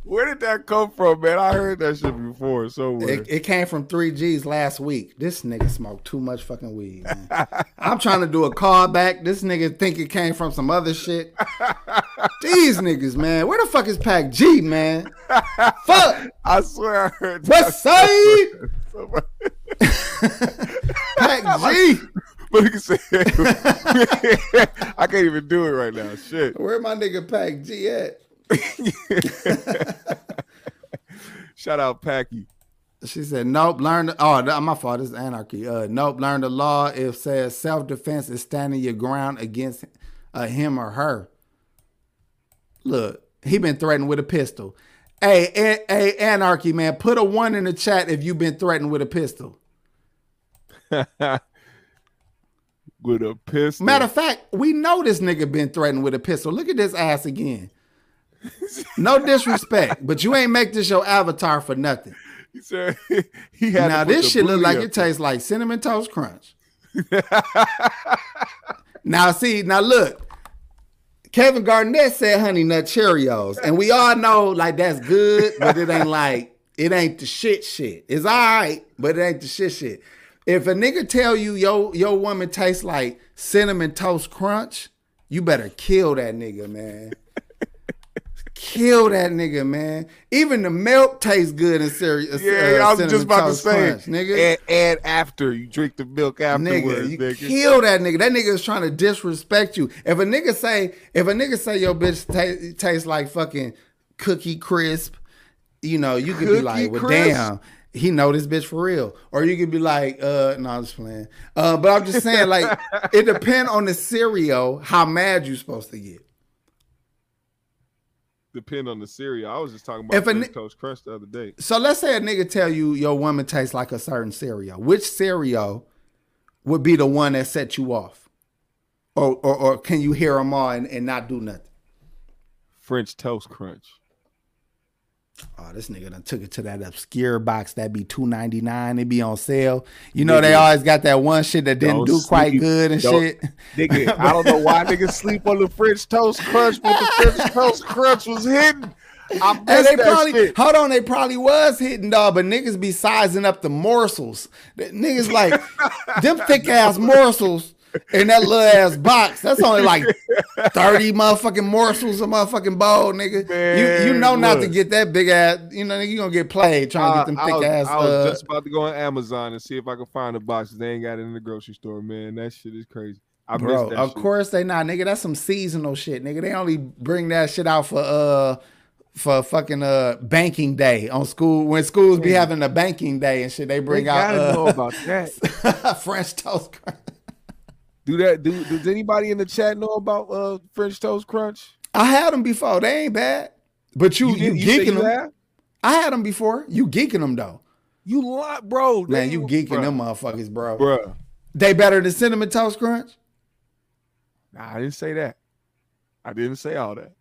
Where did that come from, man? I heard that shit before. So it, it came from three G's last week. This nigga smoked too much fucking weed, man. I'm trying to do a callback. This nigga think it came from some other shit. These niggas, man. Where the fuck is Pac G, man? Fuck. I swear I heard that. What's up? Pac G. But you can say, I can't even do it right now. Shit. Where my nigga Pac G at? Shout out Packy. She said, nope, learn the, oh my fault, this is anarchy. Uh nope, learn the law. It says self-defense is standing your ground against uh, him or her. Look, he been threatened with a pistol. Hey, hey, hey, anarchy, man. Put a one in the chat if you've been threatened with a pistol. With a pistol. Matter of fact, we know this nigga been threatened with a pistol. Look at this ass again. No disrespect, but you ain't make this your avatar for nothing. He said, he had now this shit look like it tastes like Cinnamon Toast Crunch. Now see, now look, Kevin Garnett said Honey Nut Cheerios, and we all know like that's good, but it ain't like it ain't the shit shit. It's all right, but it ain't the shit shit. If a nigga tell you yo your woman tastes like Cinnamon Toast Crunch, you better kill that nigga, man. Kill that nigga, man. Even the milk tastes good in serious. Yeah, uh, I was just about to say, crunch, nigga. And, and after you drink the milk afterwards, nigga, you nigga. Kill that nigga. That nigga is trying to disrespect you. If a nigga say, if a nigga say your bitch t- tastes like fucking Cookie Crisp, you know you could be like, well, crisp? Damn, he know this bitch for real. Or you could be like, uh, no, I'm just playing. Uh, but I'm just saying, like, it depends on the cereal how mad you supposed to get. Depend on the cereal. I was just talking about French Toast Crunch the other day. So let's say a nigga tell you your woman tastes like a certain cereal. Which cereal would be the one that set you off? Or or, or can you hear them all and, and not do nothing? French Toast Crunch. Oh, this nigga done took it to that obscure box that be two ninety-nine. It be on sale. You know, nigga, they always got that one shit that didn't do quite sleep. Good and don't, shit. Nigga, I don't know why niggas sleep on the French Toast Crunch, but the French Toast Crunch was hidden. I missed and they that probably, shit. Hold on, they probably was hitting, dog, but niggas be sizing up the morsels. Niggas like, them thick-ass morsels in that little ass box. That's only like thirty motherfucking morsels of motherfucking bowl, nigga. Man, you you know look. Not to get that big ass. You know you gonna get played trying I, to get them I thick was, ass. I was uh, just about to go on Amazon and see if I can find the boxes. They ain't got it in the grocery store, man. That shit is crazy. I bro, missed that of shit. Course they not, nigga. That's some seasonal shit, nigga. They only bring that shit out for uh for fucking uh banking day on school when schools be having a banking day and shit. They bring they out. I uh, know about that. French Toast Crunch. Do that? Do does anybody in the chat know about uh, French Toast Crunch? I had them before. They ain't bad. But you, you, you, you geeking you them. Have? I had them before. You geeking them though. You lot, bro. Man, you geeking bro. them motherfuckers, bro. Bro, they better than Cinnamon Toast Crunch. Nah, I didn't say that. I didn't say all that.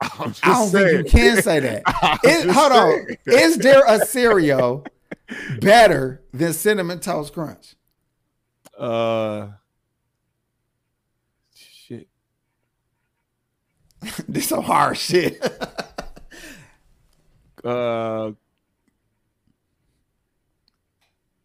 I'm just I don't saying. think you can say that. It, hold saying. on. Is there a cereal better than Cinnamon Toast Crunch? Uh, shit. This is some hard shit. uh,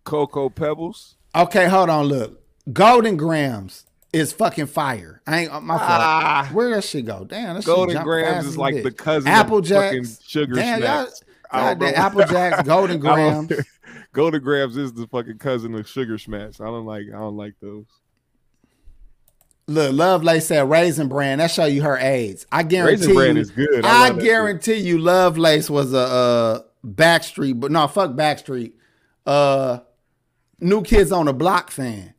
Cocoa Pebbles. Okay, hold on. Look, Golden Grams is fucking fire. I ain't my fault. Ah, where that shit go? Damn, that Golden Grams is like bitch. the cousin Apple of Jacks. fucking sugar Damn, snacks. God, that Apple Jacks, Golden Grams. Golden Grams is the fucking cousin of Sugar Smash. I don't like. I don't like those. Look, Lovelace said Raisin Bran. That show you her AIDS. I guarantee Raisin Bran is good. I, I guarantee you, Lovelace was a uh, Backstreet, but no, fuck Backstreet. Uh, New Kids on the Block fan.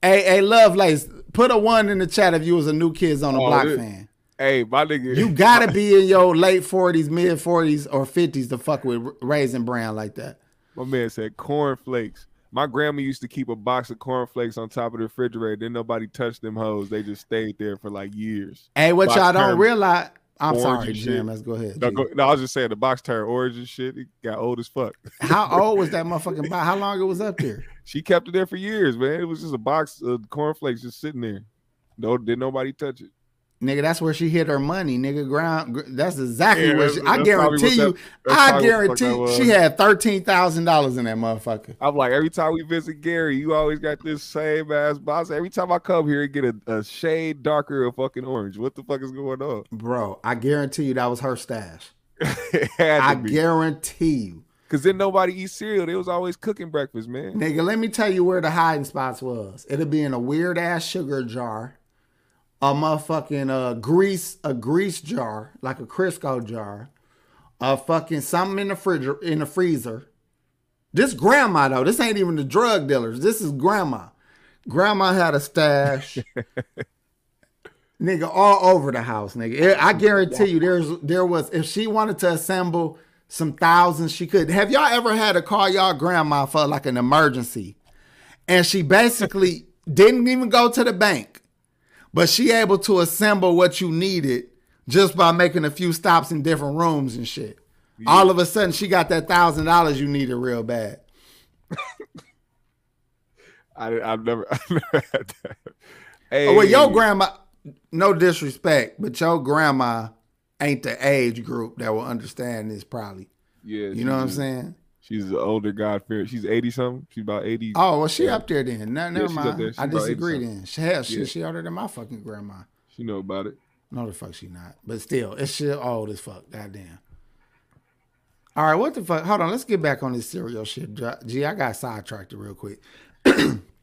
Hey, hey, Lovelace, put a one in the chat if you was a New Kids on the oh, Block it, fan. Hey, my nigga, you gotta my, be in your late forties, mid forties, or fifties to fuck with Raisin Bran like that. My man said cornflakes. My grandma used to keep a box of cornflakes on top of the refrigerator. Then nobody touched them hoes. They just stayed there for like years. Hey, what y'all don't realize? I'm sorry, Jim. Let's go ahead. No, go, no, I was just saying the box turned orange and shit. It got old as fuck. How old was that motherfucking box? How long it was up there? She kept it there for years, man. It was just a box of cornflakes just sitting there. No, did nobody touch it? Nigga, that's where she hid her money, nigga. Ground. That's exactly yeah, where she. I guarantee you. That, I guarantee she had thirteen thousand dollars in that motherfucker. I'm like, every time we visit Gary, you always got this same ass box. Every time I come here, and get a, a shade darker of fucking orange. What the fuck is going on, bro? I guarantee you that was her stash. I be. guarantee you. Cause then nobody eats cereal. They was always cooking breakfast, man. Nigga, let me tell you where the hiding spots was. It'll be in a weird ass sugar jar. A motherfucking uh, grease, a grease jar, like a Crisco jar, a fucking something in the fridge, in the freezer. This grandma though, this ain't even the drug dealers. This is grandma. Grandma had a stash, nigga, all over the house, nigga. I guarantee you, there's there was if she wanted to assemble some thousands, she could. Have y'all ever had to call y'all grandma for like an emergency, and she basically didn't even go to the bank? But she able to assemble what you needed just by making a few stops in different rooms and shit. Yeah. All of a sudden, she got that thousand dollars you needed real bad. I, I've never, I've never had that. Hey. Oh, well, your grandma, no disrespect, but your grandma ain't the age group that will understand this probably. Yeah, you know what I'm saying? She's an older God-fearing. She's eighty-something. She's about eighty. Oh, well, she yeah. up there then. No, never yeah, mind. I disagree then. She, hell, she, yeah. she older than my fucking grandma. She know about it. No, the fuck she not. But still, it's shit old as fuck. Goddamn. All right, what the fuck? Hold on. Let's get back on this cereal shit. Gee, I got sidetracked real quick.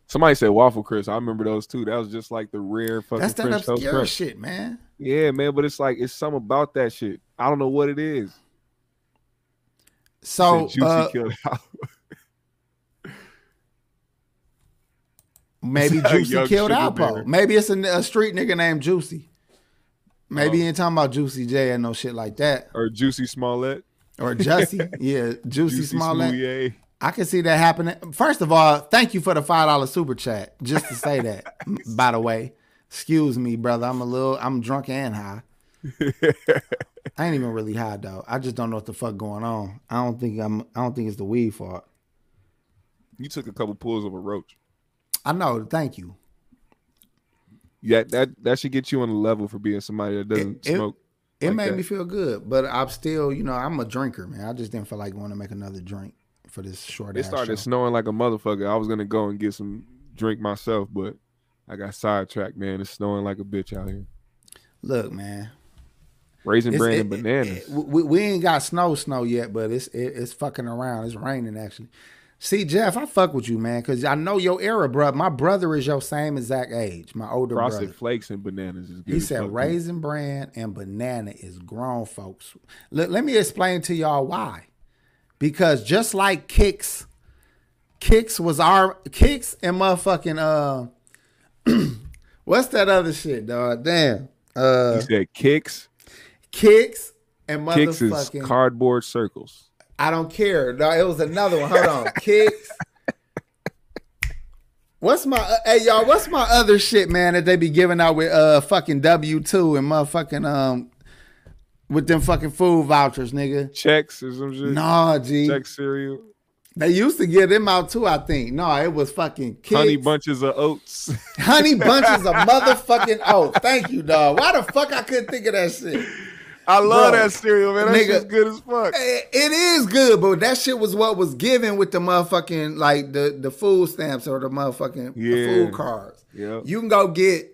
Somebody said Waffle Crisp. I remember those too. That was just like the rare fucking That's that French obscure shit, man. Yeah, man. But it's like, it's something about that shit. I don't know what it is. So uh, maybe Juicy killed Alpo. Maybe it's a, a street nigga named Juicy. Maybe um, he ain't talking about Juicy J and no shit like that. Or Jussie Smollett. Or Jussie. Yeah, Juicy, Juicy Smollett. Smoulier. I can see that happening. First of all, thank you for the five dollar super chat. Just to say that, by the way. Excuse me, brother. I'm a little, I'm drunk and high. I ain't even really high though. I just don't know what the fuck going on. I don't think I'm. I don't think it's the weed fault. You took a couple pulls of a roach. I know. Thank you. Yeah, that that should get you on the level for being somebody that doesn't it, smoke. It, like it made that. me feel good, but I'm still, you know, I'm a drinker, man. I just didn't feel like going to make another drink for this short. It ass started show. snowing like a motherfucker. I was gonna go and get some drink myself, but I got sidetracked, man. It's snowing like a bitch out here. Look, man. Raisin Bran and bananas. It, it, we, we ain't got snow snow yet, but it's it, it's fucking around. It's raining, actually. See, Jeff, I fuck with you, man, because I know your era, bro. My brother is your same exact age, my older Frosted brother. Frosted Flakes and bananas is good. He said Raisin Bran and banana is grown, folks. Let, let me explain to y'all why. Because just like Kix, Kix was our, Kix and motherfucking, uh, What's that other shit, dog? Damn. Uh, you said kicks? Kicks and motherfucking... Kicks is cardboard circles. I don't care. No, it was another one. Hold on. Kicks. What's my... Uh, hey, y'all, what's my other shit, man, that they be giving out with uh fucking W two and motherfucking... um. With them fucking food vouchers, nigga. Checks or some shit. Nah, G. Check cereal. They used to give them out too, I think. No, it was fucking kids. Honey bunches of oats. Honey bunches of motherfucking oats. Thank you, dog. Why the fuck I couldn't think of that shit? I love Bro, that cereal, man. That nigga, shit's good as fuck. It, it is good, but that shit was what was given with the motherfucking, like, the, the food stamps or the motherfucking yeah. the food cards. Yep. You can go get,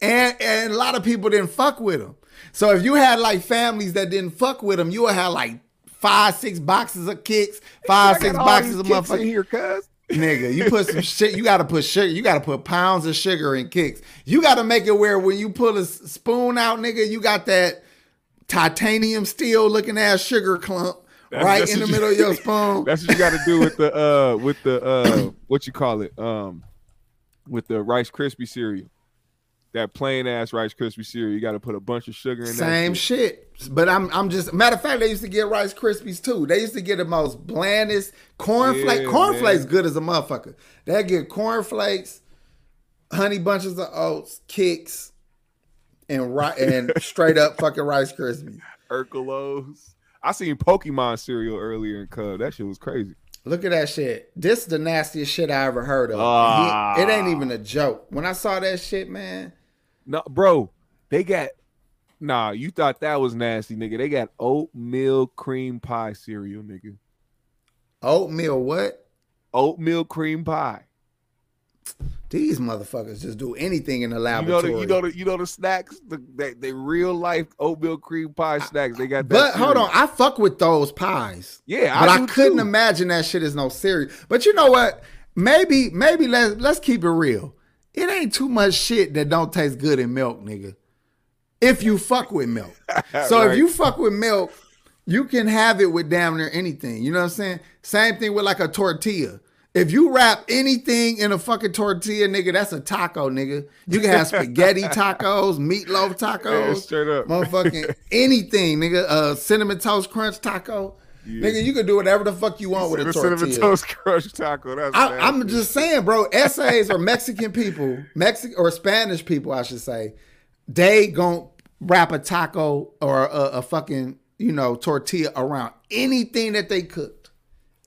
and, and a lot of people didn't fuck with them. So if you had like families that didn't fuck with them, you would have like five, six boxes of kicks, five, six boxes of motherfuckers. Here, cuz. Nigga, you put some shit, you gotta put sugar, you gotta put pounds of sugar in kicks. You gotta make it where when you pull a spoon out, nigga, you got that titanium steel looking ass sugar clump that's, right that's in the middle you, of your spoon. That's what you gotta do with the uh with the uh what you call it? Um with the Rice Krispie cereal. That plain ass Rice Krispie cereal, you got to put a bunch of sugar in that. Same shit. shit. But I'm I'm just, matter of fact, they used to get Rice Krispies too. They used to get the most blandest cornflakes. Yeah, cornflakes good as a motherfucker. They get cornflakes, honey bunches of oats, kicks, and and straight up fucking Rice Krispies. Urkelos. I seen Pokemon cereal earlier in Cub. That shit was crazy. Look at that shit. This is the nastiest shit I ever heard of. Uh, it, it ain't even a joke. When I saw that shit, man. No, bro, they got, nah, you thought that was nasty, nigga. They got oatmeal cream pie cereal, nigga. Oatmeal what? Oatmeal cream pie. These motherfuckers just do anything in the laboratory. You know the, you know the, you know the snacks? The, the, the real life oatmeal cream pie snacks. They got that But cereal. Hold on, I fuck with those pies. Yeah, I But do I couldn't too. imagine that shit is no cereal. But you know what? Maybe, maybe let's, let's keep it real. It ain't too much shit that don't taste good in milk, nigga. If you fuck with milk. So right. if you fuck with milk, you can have it with damn near anything. You know what I'm saying? Same thing with like a tortilla. If you wrap anything in a fucking tortilla, nigga, that's a taco, nigga. You can have spaghetti tacos, meatloaf tacos. Yeah, straight up. Motherfucking anything, nigga. Uh, cinnamon toast crunch taco. Yeah. Nigga, you can do whatever the fuck you want with a tortilla. Cinnamon toast crunch taco. That's I, I'm just saying, bro. S As or Mexican people, Mexican or Spanish people, I should say, they gon' wrap a taco or a, a fucking you know tortilla around anything that they cooked,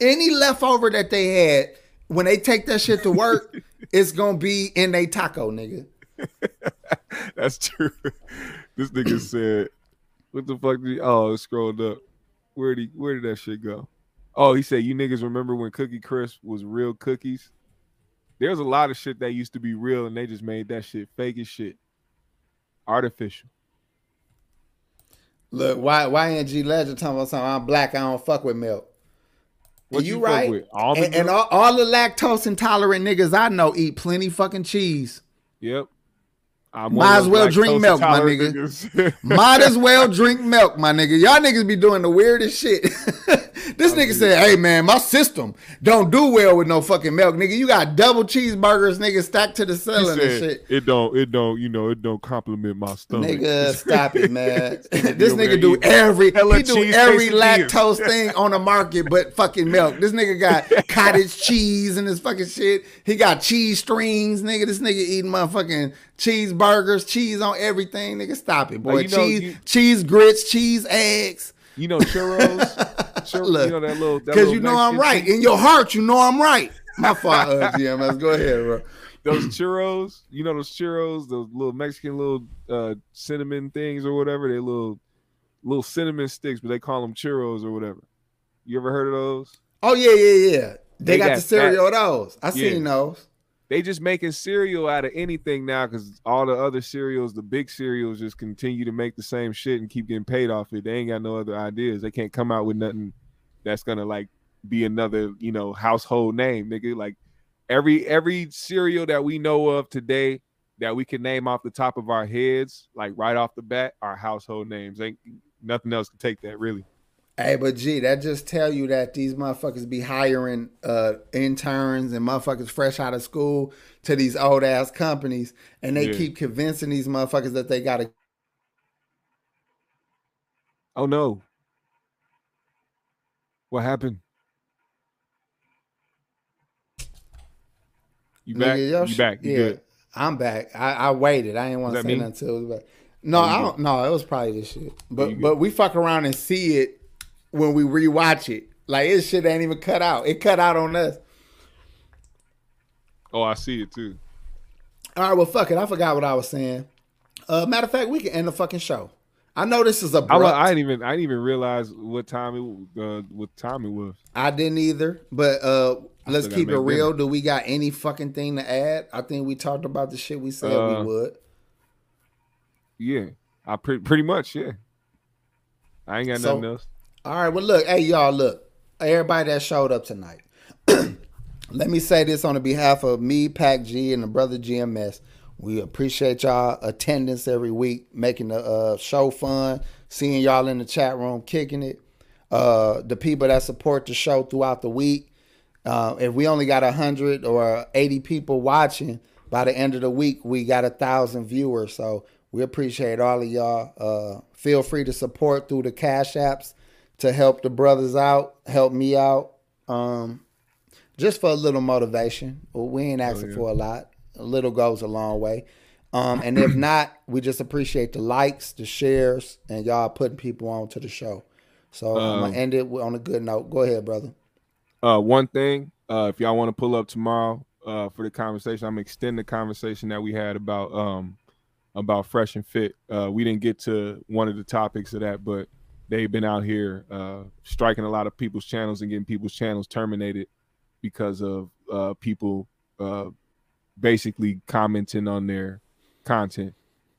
any leftover that they had. When they take that shit to work, it's gonna be in they taco, nigga. That's true. This nigga said, "What the fuck? Did he, oh, it scrolled up." Where did, he, where did that shit go? Oh, he said, you niggas remember when Cookie Crisp was real cookies? There's a lot of shit that used to be real, and they just made that shit fake as shit. Artificial. Look, Y N G Legend talking about something. I'm black. I don't fuck with milk. What you, you right? With? All the and and all, all the lactose intolerant niggas I know eat plenty fucking cheese. Yep. I'm Might as well drink milk, my nigga. Might as well drink milk, my nigga. Y'all niggas be doing the weirdest shit. This nigga said, hey, man, my system don't do well with no fucking milk, nigga. You got double cheeseburgers, nigga, stacked to the ceiling and shit. It don't, it don't, you know, it don't compliment my stomach. Nigga, stop it, man. This nigga do every, he do every lactose thing on the market but fucking milk. This nigga got cottage cheese and his fucking shit. He got cheese strings, nigga. This nigga eating motherfucking cheeseburgers, cheese on everything, nigga. Stop it, boy. Like, you know, cheese, you, cheese grits, cheese eggs. You know churros. Churros. Look, you know that little. Because you know Mexican I'm right thing. In your heart. You know I'm right. My fault, uh, G M S. Go ahead, bro. Those churros. You know those churros. Those little Mexican little uh, cinnamon things or whatever. They little little cinnamon sticks, but they call them churros or whatever. You ever heard of those? Oh yeah, yeah, yeah. They, they got, got the cereal of those. I yeah. seen those. They just making cereal out of anything now because all the other cereals, the big cereals, just continue to make the same shit and keep getting paid off it. They ain't got no other ideas. They can't come out with nothing that's gonna like be another, you know, household name, nigga. Like every every cereal that we know of today that we can name off the top of our heads, like right off the bat, are household names. Ain't nothing else can take that really. Hey, but G, that just tell you that these motherfuckers be hiring uh, interns and motherfuckers fresh out of school to these old ass companies, and they yeah. keep convincing these motherfuckers that they gotta. Oh no! What happened? You back? Nigga, you back? You yeah, good. I'm back. I, I waited. I didn't want to say nothing until it was back. No, I don't. No, it was probably this shit. But but we fuck around and see it when we rewatch it. Like, this shit ain't even cut out. It cut out on us. Oh, I see it too. All right, well, fuck it. I forgot what I was saying. Uh, matter of fact, we can end the fucking show. I know this is abrupt. I, I didn't even I didn't even realize what time it uh, what time it was. I didn't either. But uh, let's keep it real. Dinner. Do we got any fucking thing to add? I think we talked about the shit we said uh, we would. Yeah, I pre- pretty much, yeah. I ain't got so, nothing else. All right, well, look, hey, y'all, look. Everybody that showed up tonight, let me say this on the behalf of me, Pac G, and the brother G M S. We appreciate y'all attendance every week, making the uh, show fun, seeing y'all in the chat room, kicking it. Uh, the people that support the show throughout the week. Uh, if we only got one hundred or eighty people watching, by the end of the week, we got one thousand viewers, so... We appreciate all of y'all. Uh, feel free to support through the Cash Apps to help the brothers out, help me out, um, just for a little motivation. We ain't asking oh, yeah. for a lot. A little goes a long way. Um, and if not, we just appreciate the likes, the shares, and y'all putting people on to the show. So um, I'm going to end it on a good note. Go ahead, brother. Uh, one thing, uh, if y'all want to pull up tomorrow uh, for the conversation, I'm going to extend the conversation that we had about um, – about Fresh and Fit. Uh, we didn't get to one of the topics of that, but they've been out here uh, striking a lot of people's channels and getting people's channels terminated because of uh, people uh, basically commenting on their content,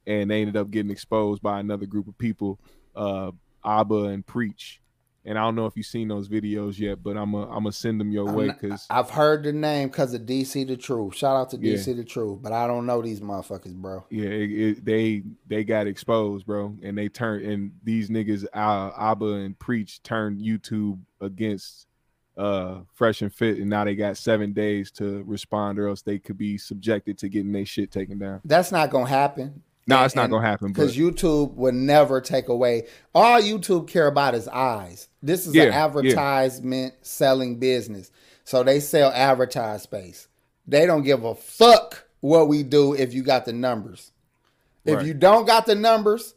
and they ended up getting exposed by another group of people, uh, Aba and Preach. And I don't know if you've seen those videos yet, but I'm going to send them your I'm way. Cause I've heard the name because of D C The Truth. Shout out to D C yeah. The Truth, but I don't know these motherfuckers, bro. Yeah, it, it, they they got exposed, bro. And they turned, and these niggas, uh, Abba and Preach, turned YouTube against uh, Fresh and Fit, and now they got seven days to respond, or else they could be subjected to getting their shit taken down. That's not going to happen. No, and, it's not going to happen. Because YouTube would never take away. All YouTube care about is eyes. This is yeah, an advertisement yeah. selling business. So they sell advertised space. They don't give a fuck what we do if you got the numbers. Right. If you don't got the numbers,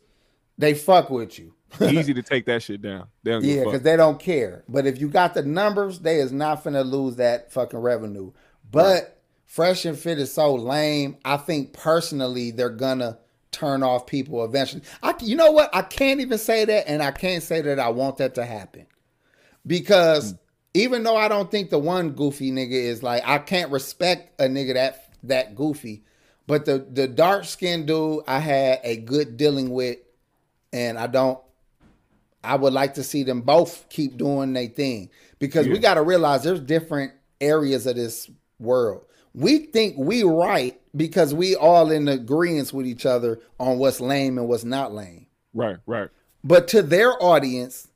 they fuck with you. Easy to take that shit down. They don't give yeah, because they don't care. But if you got the numbers, they is not finna lose that fucking revenue. But right. Fresh and Fit is so lame. I think personally they're gonna turn off people eventually. I, you know what? I can't even say that, and I can't say that I want that to happen, because mm. even though I don't think the one goofy nigga is like, I can't respect a nigga that that goofy, but the the dark skinned dude I had a good dealing with, and I don't. I would like to see them both keep doing their thing, because yeah. we got to realize there's different areas of this world. We think we right because we all in agreement with each other on what's lame and what's not lame. Right, right. But to their audience,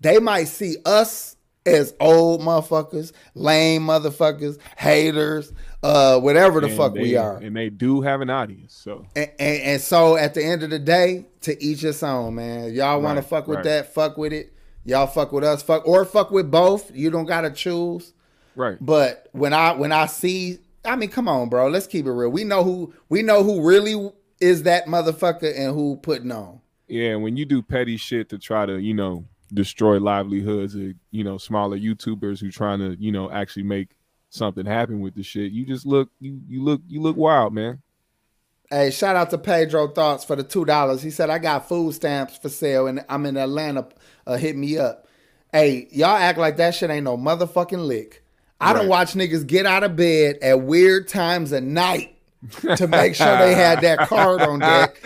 they might see us as old motherfuckers, lame motherfuckers, haters, uh, whatever the and fuck they, we are. And they do have an audience, so. And, and, and so at the end of the day, to each his own, man. Y'all want right, to fuck with right. that, fuck with it. Y'all fuck with us, fuck or fuck with both. You don't got to choose. Right. But when I when I see... I mean, come on, bro. Let's keep it real. We know who we know who really is that motherfucker and who putting on. Yeah, and when you do petty shit to try to, you know, destroy livelihoods of, you know, smaller YouTubers who trying to, you know, actually make something happen with the shit, you just look you you look you look wild, man. Hey, shout out to Pedro Thoughts for the two dollars. He said, "I got food stamps for sale, and I'm in Atlanta. Uh, hit me up." Hey, y'all act like that shit ain't no motherfucking lick. I right. don't watch niggas get out of bed at weird times of night to make sure they had that card on deck.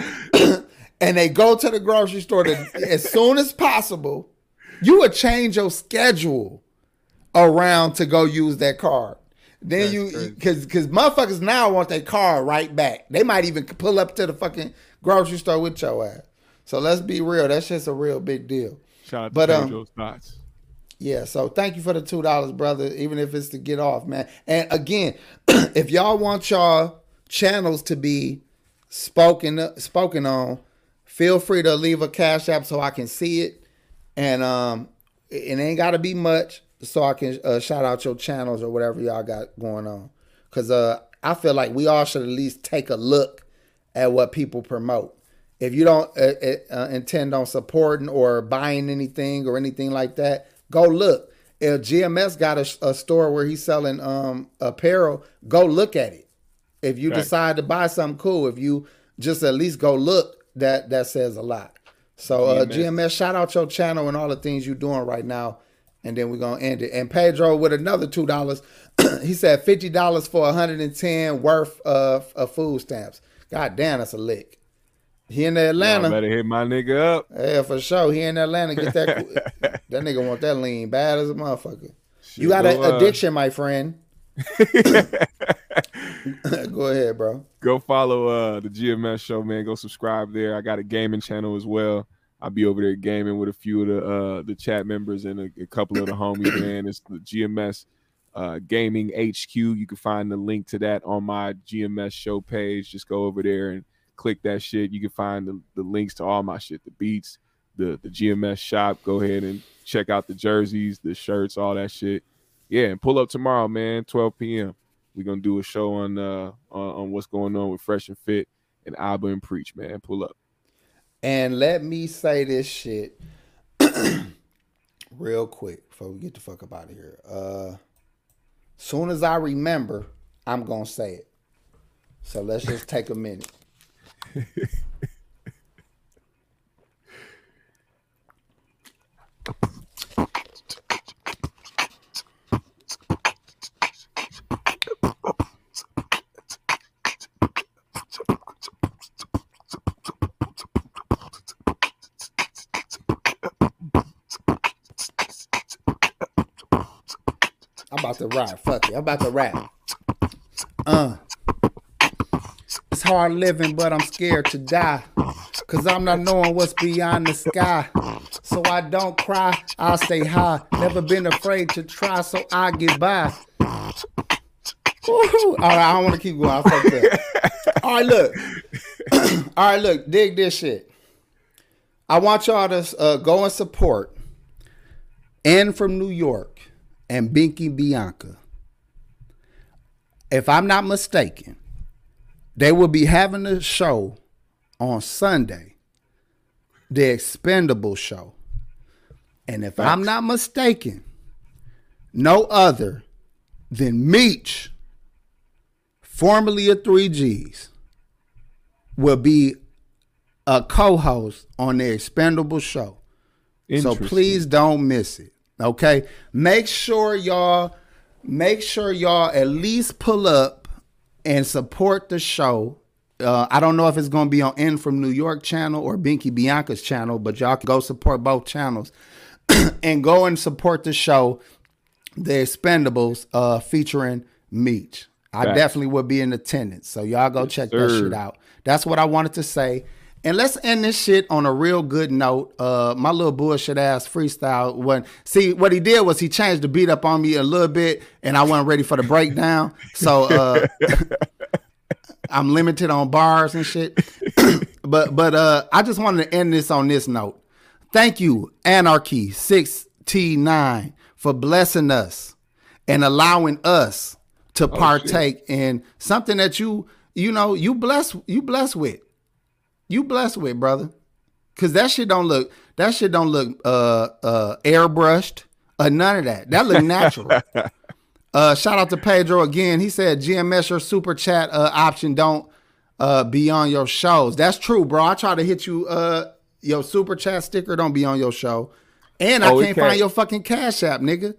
And they go to the grocery store to, as soon as possible. You would change your schedule around to go use that card. Then That's you, because because motherfuckers now want their card right back. They might even pull up to the fucking grocery store with your ass. So let's be real. That shit's a real big deal. Shout out but, to um, Joe's thoughts. Yeah, so thank you for the two dollars, brother, even if it's to get off, man. And again, if y'all want y'all channels to be spoken spoken on, feel free to leave a Cash App so I can see it. And um, it ain't got to be much so I can uh, shout out your channels or whatever y'all got going on. Because uh, I feel like we all should at least take a look at what people promote. If you don't uh, uh, intend on supporting or buying anything or anything like that, go look. If G M S got a, a store where he's selling um, apparel, go look at it. If you right. decide to buy something cool, if you just at least go look, that that says a lot. So uh, G M S, shout out your channel and all the things you're doing right now. And then we're going to end it. And Pedro with another two dollars. He said fifty dollars for one hundred ten worth of, of food stamps. God damn, that's a lick. He in Atlanta. Better hit my nigga up. Yeah, for sure. He in Atlanta. Get that. That nigga want that lean bad as a motherfucker. She you got an addiction, uh... my friend. Go ahead, bro. Go follow uh, the G M S show, man. Go subscribe there. I got a gaming channel as well. I'll be over there gaming with a few of the uh, the chat members and a, a couple of the homies, man. It's the G M S uh, Gaming H Q. You can find the link to that on my G M S show page. Just go over there and click that shit. You can find the, the links to all my shit, the beats, the, the G M S shop. Go ahead and check out the jerseys, the shirts, all that shit. Yeah, and pull up tomorrow, man, twelve p m We're going to do a show on, uh, on on what's going on with Fresh and Fit and Aba and Preach, man. Pull up. And let me say this shit real quick before we get the fuck up out of here. Uh, soon as I remember, I'm going to say it. So let's just take a minute. I'm about to rap. Fuck it. I'm about to rap. Uh, it's hard living, but I'm scared to die. Cause I'm not knowing what's beyond the sky. So I don't cry. I stay high. Never been afraid to try, so I get by. Woo-hoo. All right, I don't want to keep going. I fucked up. All right, look. All right, look. Dig this shit. I want y'all to uh, go and support. And from New York. And Binky Bianca. If I'm not mistaken, they will be having a show on Sunday, the Expendable show. And if Thanks. I'm not mistaken, no other than Meech, formerly of three G's, will be a co-host on the Expendable show. So please don't miss it. Okay, make sure y'all, make sure y'all at least pull up and support the show. Uh, I don't know if it's going to be on In From New York channel or Binky Bianca's channel, but y'all can go support both channels and go and support the show, The Expendables, uh, featuring Meech. I Back. definitely will be in attendance, so y'all go yes, check sir. that shit out. That's what I wanted to say. And let's end this shit on a real good note. Uh, my little bullshit ass freestyle. When, see, what he did was he changed the beat up on me a little bit, and I wasn't ready for the breakdown. So uh, I'm limited on bars and shit. but but uh, I just wanted to end this on this note. Thank you, Anarchy six T nine, for blessing us and allowing us to oh, partake shit. in something that you, you know, you blessed, you blessed with. You blessed with, brother, cause that shit don't look that shit don't look uh uh airbrushed or none of that. That look natural. uh, shout out to Pedro again. He said G M S your super chat uh, option don't uh be on your shows. That's true, bro. I try to hit you uh your super chat sticker don't be on your show, and oh, I can't find your fucking Cash App, nigga.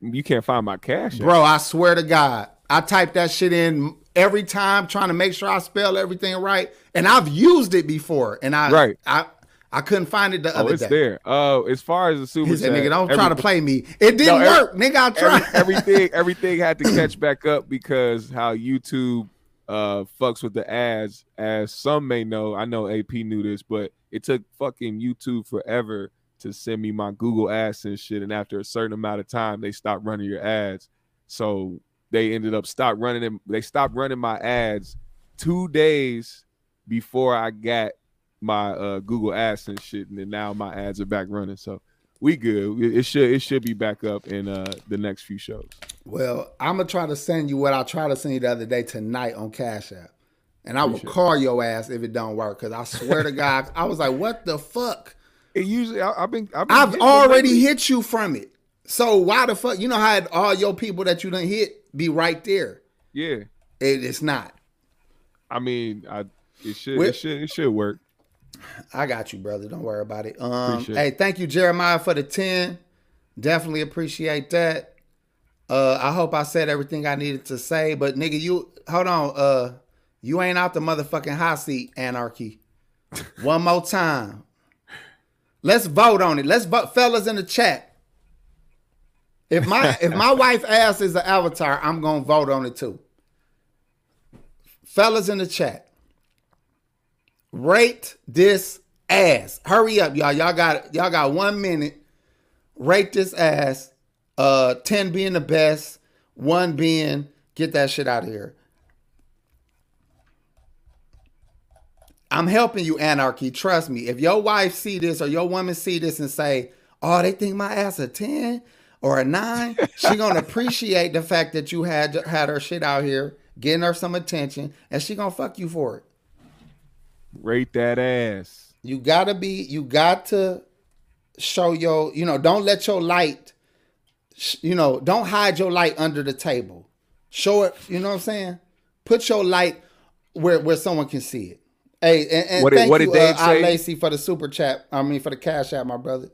You can't find my Cash App, bro. I swear to God, I typed that shit in every time trying to make sure I spell everything right. And I've used it before. And I right. I, I couldn't find it the other day. Oh, it's day. there. Uh, as far as the super said, nigga, don't everything. try to play me. It didn't no, every, work, nigga. I tried. Every, everything, everything had to catch back up because how YouTube uh, fucks with the ads, as some may know. I know A P knew this, but it took fucking YouTube forever to send me my Google ads and shit. And after a certain amount of time, they stopped running your ads. So they ended up stop running them. They stopped running my ads two days before I got my uh, Google ads and shit. And then now my ads are back running. So we good. It should it should be back up in uh, the next few shows. Well, I'm gonna try to send you what I tried to send you the other day tonight on Cash App, and I Appreciate will call it. your ass if it don't work. Cause I swear to God, I was like, "What the fuck?" It usually I, I've been I've, been I've already hit you from it. So why the fuck? You know how all your people that you done hit be right there? Yeah, it, it's not. I mean, I it should With, it should it should work. I got you, brother. Don't worry about it. Um, hey, it. Thank you, Jeremiah, for the ten. Definitely appreciate that. Uh, I hope I said everything I needed to say, but nigga, you hold on. Uh, you ain't out the motherfucking hot seat, Anarchy. One more time. Let's vote on it. Let's vote, fellas in the chat. If my if my wife ass is an avatar, I'm gonna vote on it too. Fellas in the chat. Rate this ass. Hurry up, y'all. Y'all got y'all got one minute. Rate this ass. Uh, ten being the best, one being get that shit out of here. I'm helping you, Anarchy. Trust me. If your wife see this or your woman see this and say, "Oh, they think my ass a ten or a nine," she gonna appreciate the fact that you had had her shit out here, getting her some attention, and she gonna fuck you for it. Rate that ass. You gotta be, you got to show your, you know, don't let your light, you know, don't hide your light under the table. Show it, you know what I'm saying? Put your light where where someone can see it. Hey, and, and what thank did, what you, uh, I Lacey, for the super chat, I mean, for the Cash App, my brother.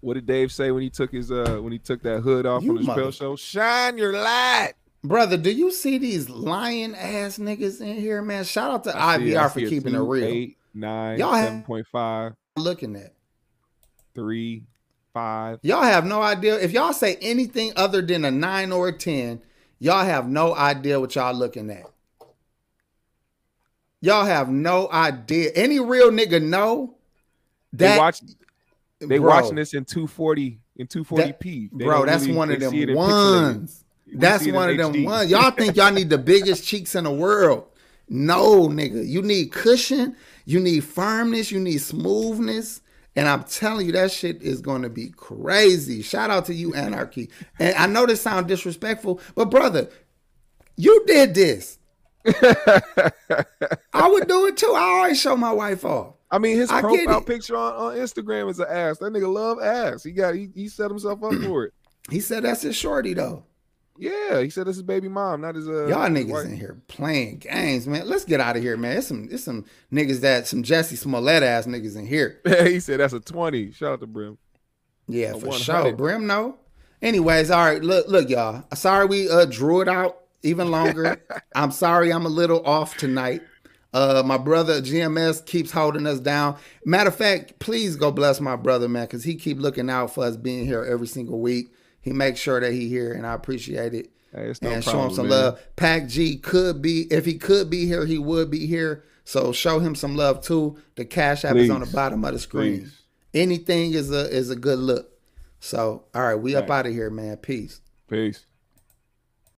What did Dave say when he took his, uh, when he took that hood off you from the Chappelle Show? Shine your light. Brother, do you see these lying ass niggas in here, man? Shout out to I V R for keeping it real. eight, nine, y'all have seven point five. Looking at three, five. Y'all have no idea. If y'all say anything other than a nine or a ten, y'all have no idea what y'all looking at. Y'all have no idea. Any real nigga know that they watch, they bro, watching this in two forty in two forty p. That, bro, that's really, one of them ones. We That's one of them H D. Ones. Y'all think y'all need the biggest cheeks in the world. No, nigga. You need cushion. You need firmness. You need smoothness. And I'm telling you, that shit is going to be crazy. Shout out to you, Anarchy. And I know this sounds disrespectful, but brother, you did this. I would do it too. I always show my wife off. I mean, his I profile picture on, on Instagram is an ass. That nigga love ass. He got he, he set himself up for it. He said that's his shorty, though. Yeah, he said this is baby mom, not his. Uh, Y'all niggas wife. In here playing games, man. Let's get out of here, man. It's some, it's some niggas that some Jussie Smollett ass niggas in here. He said that's a twenty. Shout out to Brim. Yeah, a for one hundred. Sure. Brim, no. Anyways, all right. Look, look, y'all. Sorry we uh, drew it out even longer. I'm sorry I'm a little off tonight. Uh, my brother G M S keeps holding us down. Matter of fact, please go bless my brother, man, because he keep looking out for us being here every single week. He makes sure that he here, and I appreciate it. Hey, it's no and problem, show him some man. Love. Pac G could be, if he could be here, he would be here. So show him some love too. The Cash App Please. is on the bottom of the screen. Please. Anything is a is a good look. So all right, we all up right. out of here, man. Peace. Peace.